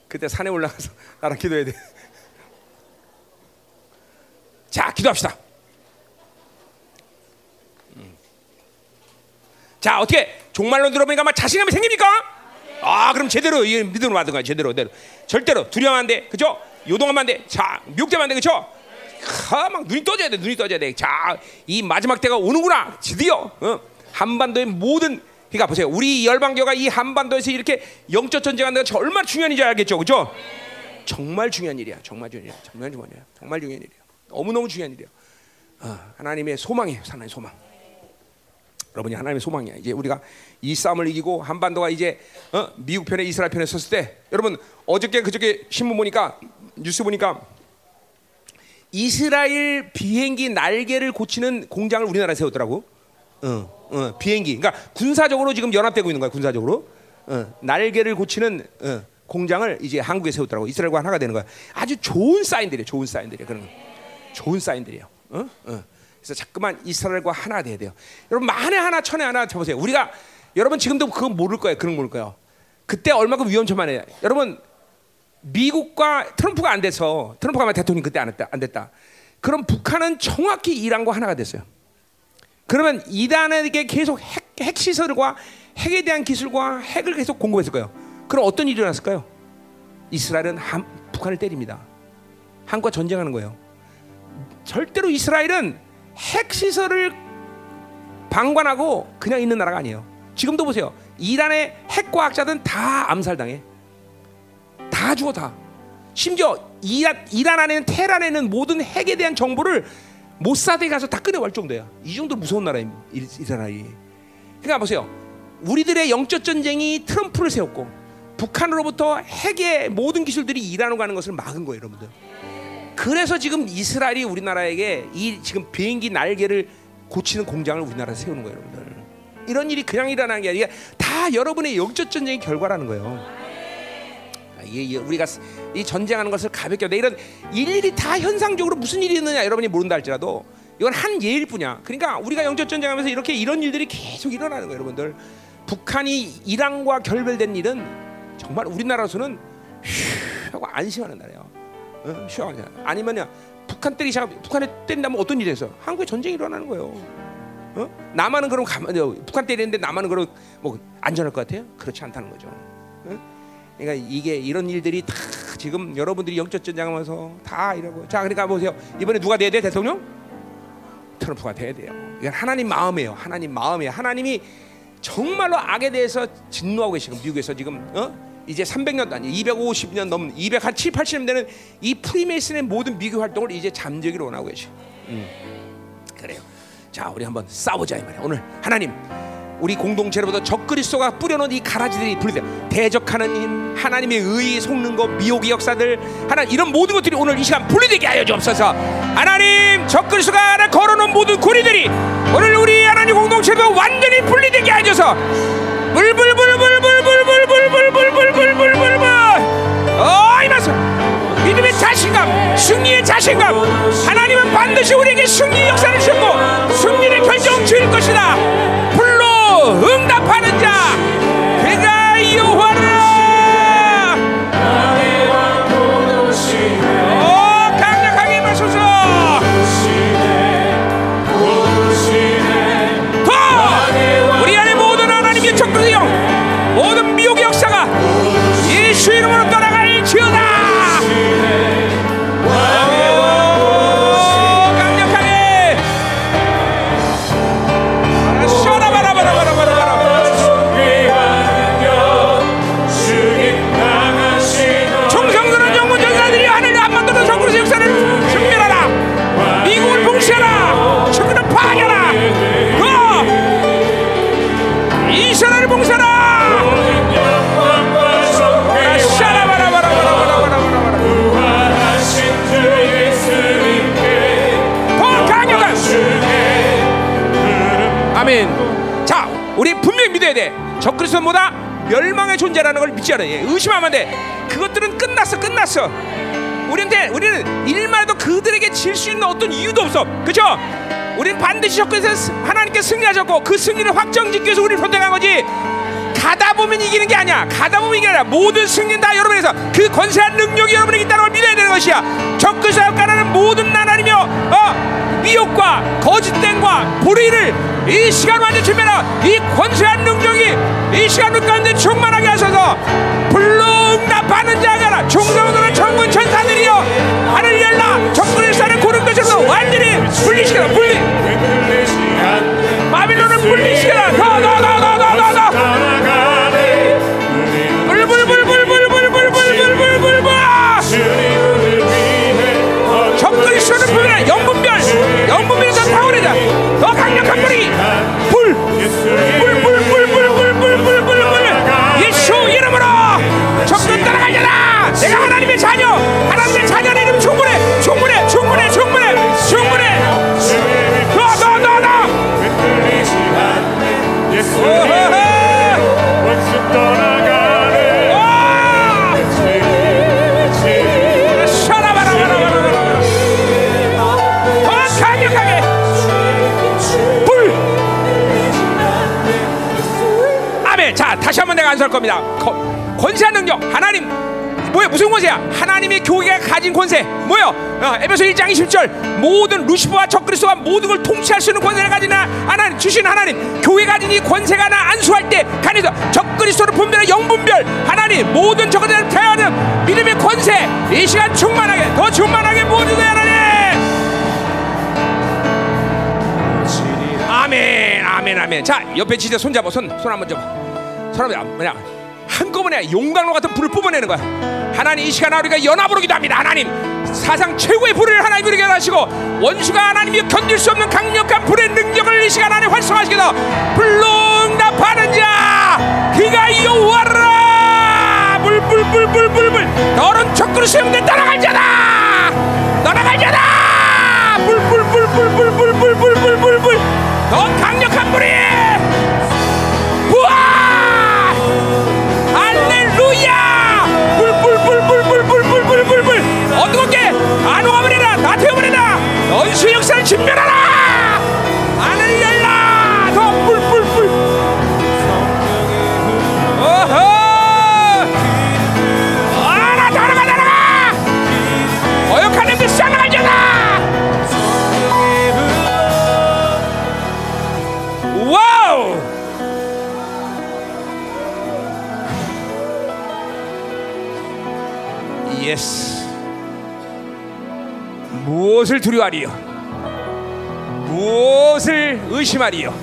그때 산에 올라가서 나랑 기도해야 돼. 자, 기도합시다. 음. 자, 어떻게 종말론 들어보니까 막 자신감이 생깁니까? 아, 그럼 제대로 이 믿음을 받은 거야, 제대로, 제대로. 절대로 두려워하면 안 돼, 그렇죠? 요동하면 안 돼. 자, 미혹되면 안 돼. 그렇죠? 아, 막 눈이 떠져야 돼. 눈이 떠져야 돼. 자, 이 마지막 때가 오는구나. 드디어. 어? 한반도의 모든, 그러니까 보세요. 우리 열방교가 이 한반도에서 이렇게 영적 전쟁하는 게 얼마나 중요한지 알겠죠, 그렇죠? 정말 중요한 일이야. 정말 중요한 일이야. 정말 중요한 일이야. 정말 중요한 일이야. 너무 너무 중요한 일이야. 어, 하나님의 소망이에요. 하나님의 소망. 여러분이 하나님의 소망이야. 이제 우리가 이 싸움을 이기고 한반도가 이제 어? 미국 편에 이스라엘 편에 섰을 때, 여러분 어저께 그저께 신문 보니까. 뉴스 보니까 이스라엘 비행기 날개를 고치는 공장을 우리나라에 세웠더라고. 어, 어, 비행기. 그러니까 군사적으로 지금 연합되고 있는 거야. 군사적으로. 어, 날개를 고치는 어, 공장을 이제 한국에 세우더라고. 이스라엘과 하나가 되는 거야. 아주 좋은 사인들이에요. 좋은 사인들이에요. 그런 거. 좋은 사인들이에요. 어? 어. 그래서 자꾸만 이스라엘과 하나 돼야 돼요. 여러분 만에 하나 천에 하나 쳐보세요. 우리가 여러분 지금도 그거 모를 거예요. 그런 거 모를 거예요. 그때 얼마큼 위험천만해요. 여러분 미국과 트럼프가 안 돼서 트럼프가 아마 대통령 그때 안 됐다. 안 됐다. 그럼 북한은 정확히 이란과 하나가 됐어요. 그러면 이란에게 계속 핵, 핵 시설과 핵에 대한 기술과 핵을 계속 공급했을 거예요. 그럼 어떤 일이 일어났을까요? 이스라엘은 한, 북한을 때립니다. 한국과 전쟁하는 거예요. 절대로 이스라엘은 핵 시설을 방관하고 그냥 있는 나라가 아니에요. 지금도 보세요. 이란의 핵과학자들은 다 암살당해. 다 죽어 다. 심지어 이란, 이란 안에는 테란에는 모든 핵에 대한 정보를 모사드에 가서 다 끊어올 정도야. 이 정도로 무서운 나라입니다. 이스라엘이. 그러니까 보세요. 우리들의 영적 전쟁이 트럼프를 세웠고 북한으로부터 핵의 모든 기술들이 이란으로 가는 것을 막은 거예요, 여러분들. 그래서 지금 이스라엘이 우리나라에게 이 지금 비행기 날개를 고치는 공장을 우리나라에 세우는 거예요, 여러분들. 이런 일이 그냥 일어나는 게 아니라 다 여러분의 영적 전쟁의 결과라는 거예요. 이게 우리가 이 전쟁하는 것을 가볍게 하는데 이런 일일이 다 현상적으로 무슨 일이 있느냐 여러분이 모른다 할지라도 이건 한 예일 뿐이야. 그러니까 우리가 영적 전쟁하면서 이렇게 이런 일들이 계속 일어나는 거예요, 여러분들. 북한이 이란과 결별된 일은 정말 우리나라로서는 휴 하고 안심하는 날이에요. 응? 휴 하고 아니면요 북한 때리기 시작 북한에 때린다면 어떤 일이 있어? 한국에 전쟁이 일어나는 거예요. 어? 남한은 그럼 가만, 북한 때리는데 남한은 그럼 뭐 안전할 것 같아요? 그렇지 않다는 거죠. 응? 그러니까 이게 이런 일들이 다 지금 여러분들이 영적 전쟁하면서 다 이러고 자 그러니까 보세요. 이번에 누가 돼야 돼? 대통령? 트럼프가 돼야 돼요. 이건 하나님 마음이에요. 하나님 마음이에요. 하나님이 정말로 악에 대해서 진노하고 계시고 미국에서 지금 어? 이제 삼백 년도 아니 이백오십 년 넘는 이백 한 칠, 팔십 년 되는 이 프리메이슨의 모든 미국 활동을 이제 잠재우기로 원하고 계시고 음. 그래요. 자 우리 한번 싸우자 이 말이야. 오늘 하나님 우리 공동체로부터 적그리스도가 뿌려놓은 이 가라지들이 분리돼 대적하는 힘, 하나님의 의의 속는 것, 미혹의 역사들 하나님 이런 모든 것들이 오늘 이 시간 분리되게 하여 주옵소서. 하나님 적그리스도가 하나 걸어놓은 모든 고리들이 오늘 우리 하나님 공동체로 완전히 분리되게 하여 주옵소서. 불불불불불불불불불불불불불불불불 어 이마서 믿음의 자신감, 승리의 자신감. 하나님은 반드시 우리에게 승리의 역사를 주셨고 승리를 결정 지을 것이다. 응답하는 자 내가 여호와라. 오 강력하게 마소서. 더 우리 안에 모든 하나님의 적그리스도의 영 모든 미혹의 역사가 예수 이름으로 떠나갈지어다. 적그리스도는 뭐다? 멸망의 존재라는 걸 믿지 않아요. 의심하면 안 돼. 그것들은 끝났어 끝났어. 우리한테 우리는 일말도 그들에게 질 수 있는 어떤 이유도 없어. 그렇죠? 우리는 반드시 적그리스도 하나님께 승리하셨고 그 승리를 확정짓기 위해서 우리를 선택한 거지. 가다 보면 이기는 게 아니야. 가다 보면 이기는 게 아니야. 모든 승리는 다 여러분에서 그 권세한 능력이 여러분에게 있다는 걸 믿어야 되는 것이야. 적그리스도의 역사는 모든 나날이며 어? 미혹과 거짓된과 불의를 이 시간 완전히 지면라. 이 권세한 능력이 이 시간 가운데 충만하게 하셔서 불로 응답하는 자가라. 충성으로 천군 천사들이여 하늘 열라. 적그리스도를 고른 것에서 완전히 분리시켜라. 분리 바빌론을 분리시켜라. 더 더 더 더 더 더 불불불불불불불불불불불불 적그리스도를 분리라. 영분별 영분별이 더 타오르자. 더 강력한 불이 불 불 불 불 불 불 불 불 불 불 불 예수 말합니다. 권세한 능력, 하나님 뭐야, 무슨 권세야? 하나님의 교회가 가진 권세 뭐야? 어, 에베소 일 장 이십 절, 모든 루시퍼와 적그리스도와 모든 걸 통치할 수 있는 권세를 가진 하나님, 주신 하나님, 교회가 가진 이 권세가 나 안수할 때 간에서 적그리스도를 분별해 영분별, 하나님 모든 적그리스도를 태어나는 믿음의 권세 이 시간 충만하게, 더 충만하게 모두들 하나님 아멘 아멘 아멘. 자, 옆에 진짜 손 잡아, 손 손 한번 잡아, 손 한번 잡아. 한꺼번에 용광로 같은 불을 뿜어내는 거야. 하나님, 이 시간 우리가 연합으로 기도합니다. 하나님, 사상 최고의 불을 하나님 우리에게 하시고, 원수가 하나님이 견딜 수 없는 강력한 불의 능력을 이 시간 안에 활성화시키다. 불로 응답하는 자 그가 여호와라. 불불불불불불, 너는 적그리스도 없는 날아갈 자다, 날아갈 자다. 불불불불불불불불불불불, 넌 강력한 불이 태워버리라. 원수의 역사를 진멸하라. 안을 열라. 더 뿔뿔뿔. 어허. 아나 날아가 날아가. 거역한 놈들 싹 날아가잖아. 와우. 예스. 무엇을 두려워하리요? 무엇을 의심하리요?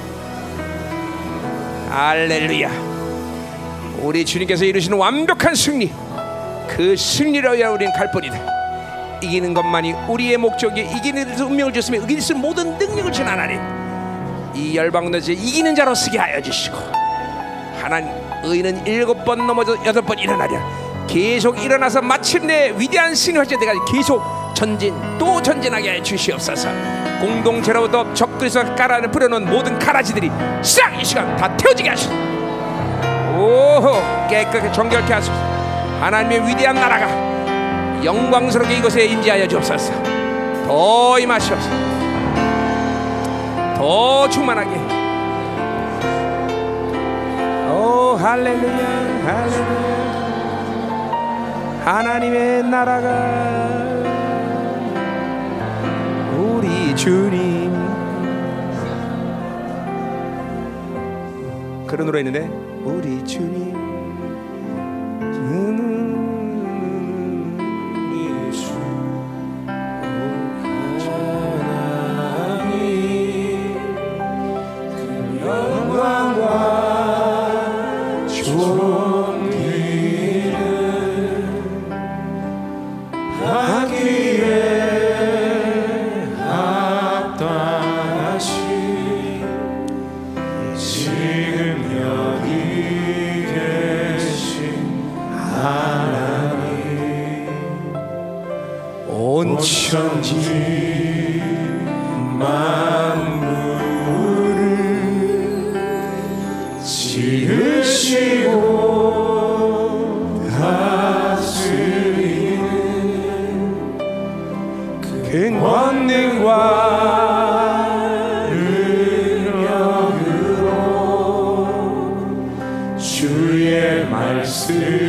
할렐루야. 우리 주님께서 이루시는 완벽한 승리, 그 승리로야 우리는 갈 뿐이다. 이기는 것만이 우리의 목적이에, 이기는 운명을 주셨으며 이길 수 있는 모든 능력을 주신 하나님, 이 열방도 이기는 자로 쓰게 하여 주시고, 하나님 의인은 일곱 번 넘어져 여덟 번 일어나리라. 계속 일어나서 마침내 위대한 승리 할 때까지 계속 전진 또 전진하게 하여 주시옵소서. 공동체로부터 적그리스도가 깔아내 뿌려놓은 모든 가라지들이 싹 이 시간 다 태워지게 하소서. 오호, 깨끗하게 정결케 하소서. 하나님의 위대한 나라가 영광스럽게 이곳에 임재하여 주옵소서. 더 임하시옵소서. 더 충만하게. 오 할렐루야 할렐루야. 하나님의 나라가 우리 주님, 그런 노래 있는데, 우리 주님, 음, 예수, 하나님, 그 영광과 존귀를 하기에 천지 만물을 지으시고 다스리는 그 권능과 능력으로 주의 말씀이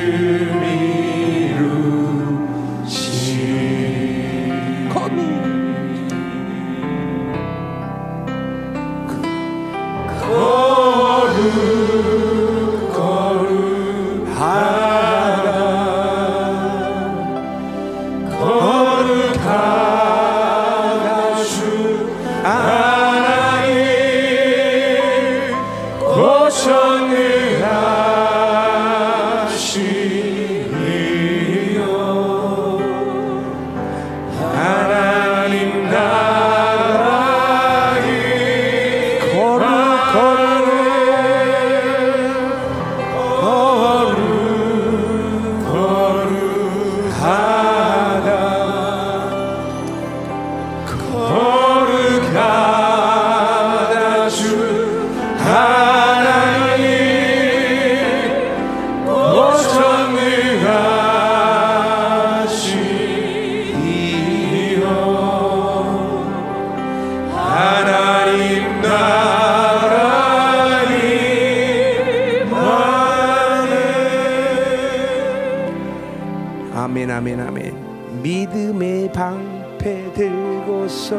아멘 아멘 아멘. 믿음의 방패 들고서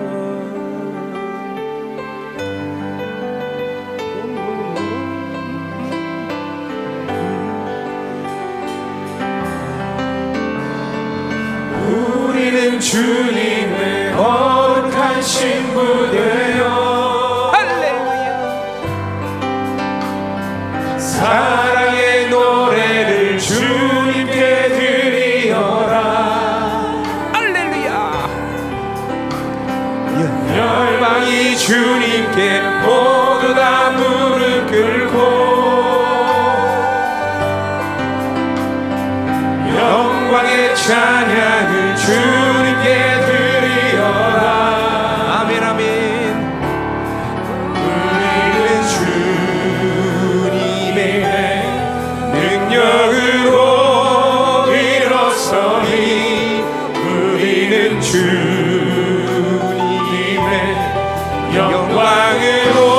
우리는 주님의 거룩한 신부 되어 할렐루야 사랑의 노래를 주님께 드리어라. 할렐루야 열방이 주님께 모두 다 무릎 꿇고 영광의 찬양을 주님께 드리어라. 아멘 아멘. 우리는 주님의 능력으로 일어서니 우리는 주님의 영광으로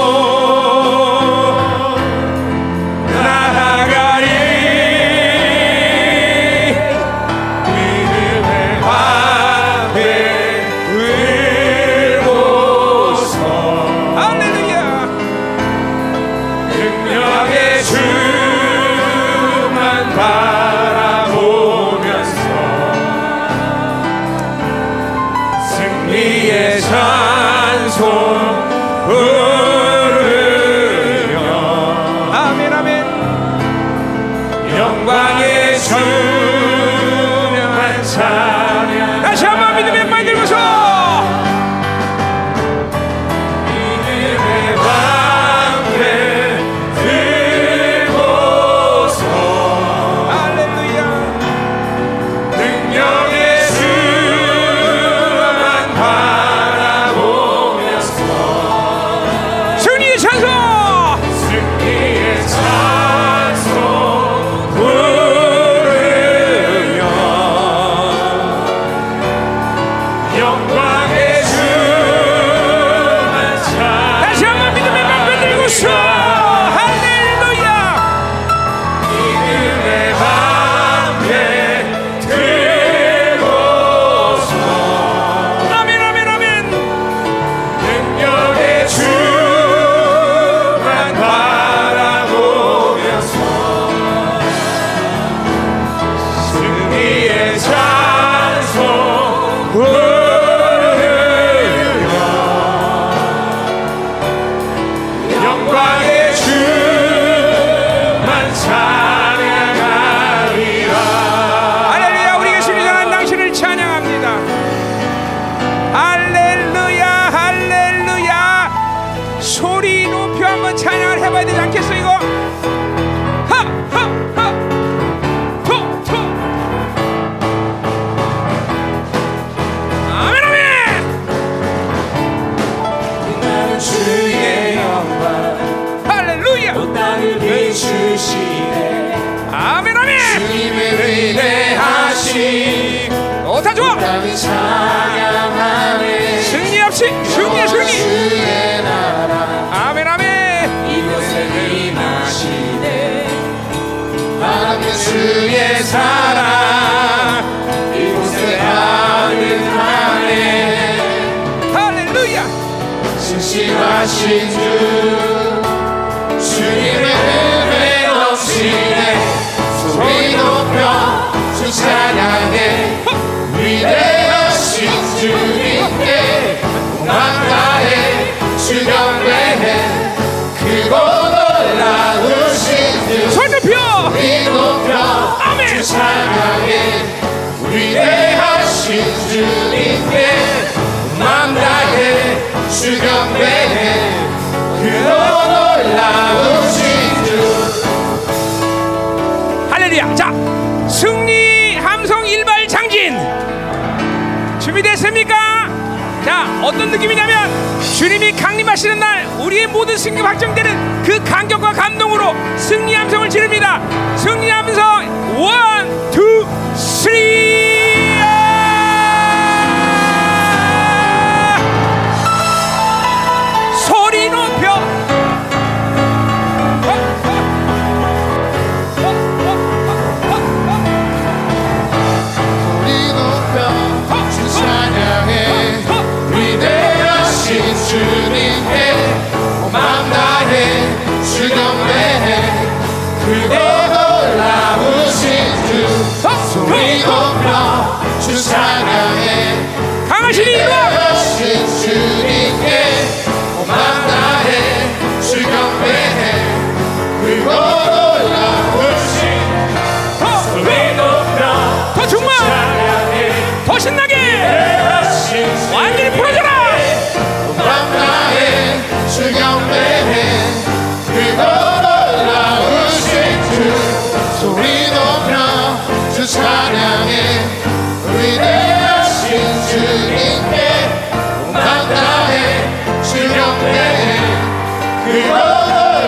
어떤 느낌이냐면 주님이 강림하시는 날 우리의 모든 승리가 확정되는 그 감격과 감동으로 승리 함성을 지릅니다. 승리 함성 원, 투, 쓰리. 소리 높여 신나게 완전히 풀어줘라. 밤나의 주경배에 그거 놀라우신 주 소리 높여 주 찬양해 위대하신 주님께 밤나의 주경배에 그거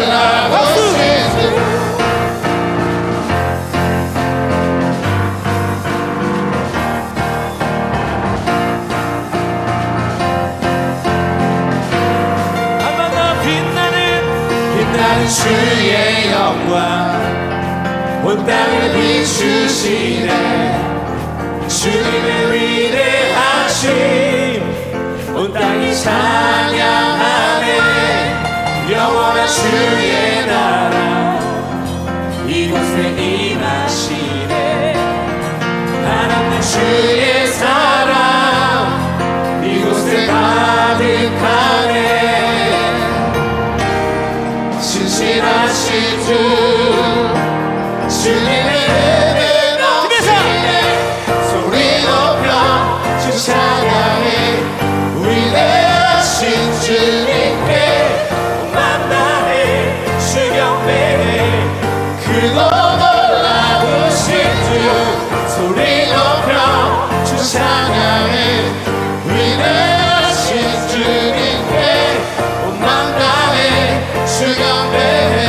놀라우신 주 주의 영광 온 땅을 비추시네. 주님의 위대하심 온 땅이 찬양하네. 영원한 주의 나라 이곳에 임하시네. 한없는 주의 사랑 이곳에 가득하네. 신실하신 주 주님의 은혜 넘치네. 소리 높여 주 찬양해 위대하신 주님께 만나해 주경배해 그거 놀라우신 주 소리 높여 주 찬양해 위대하신 주님께 만나해 주경배해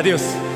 Adiós.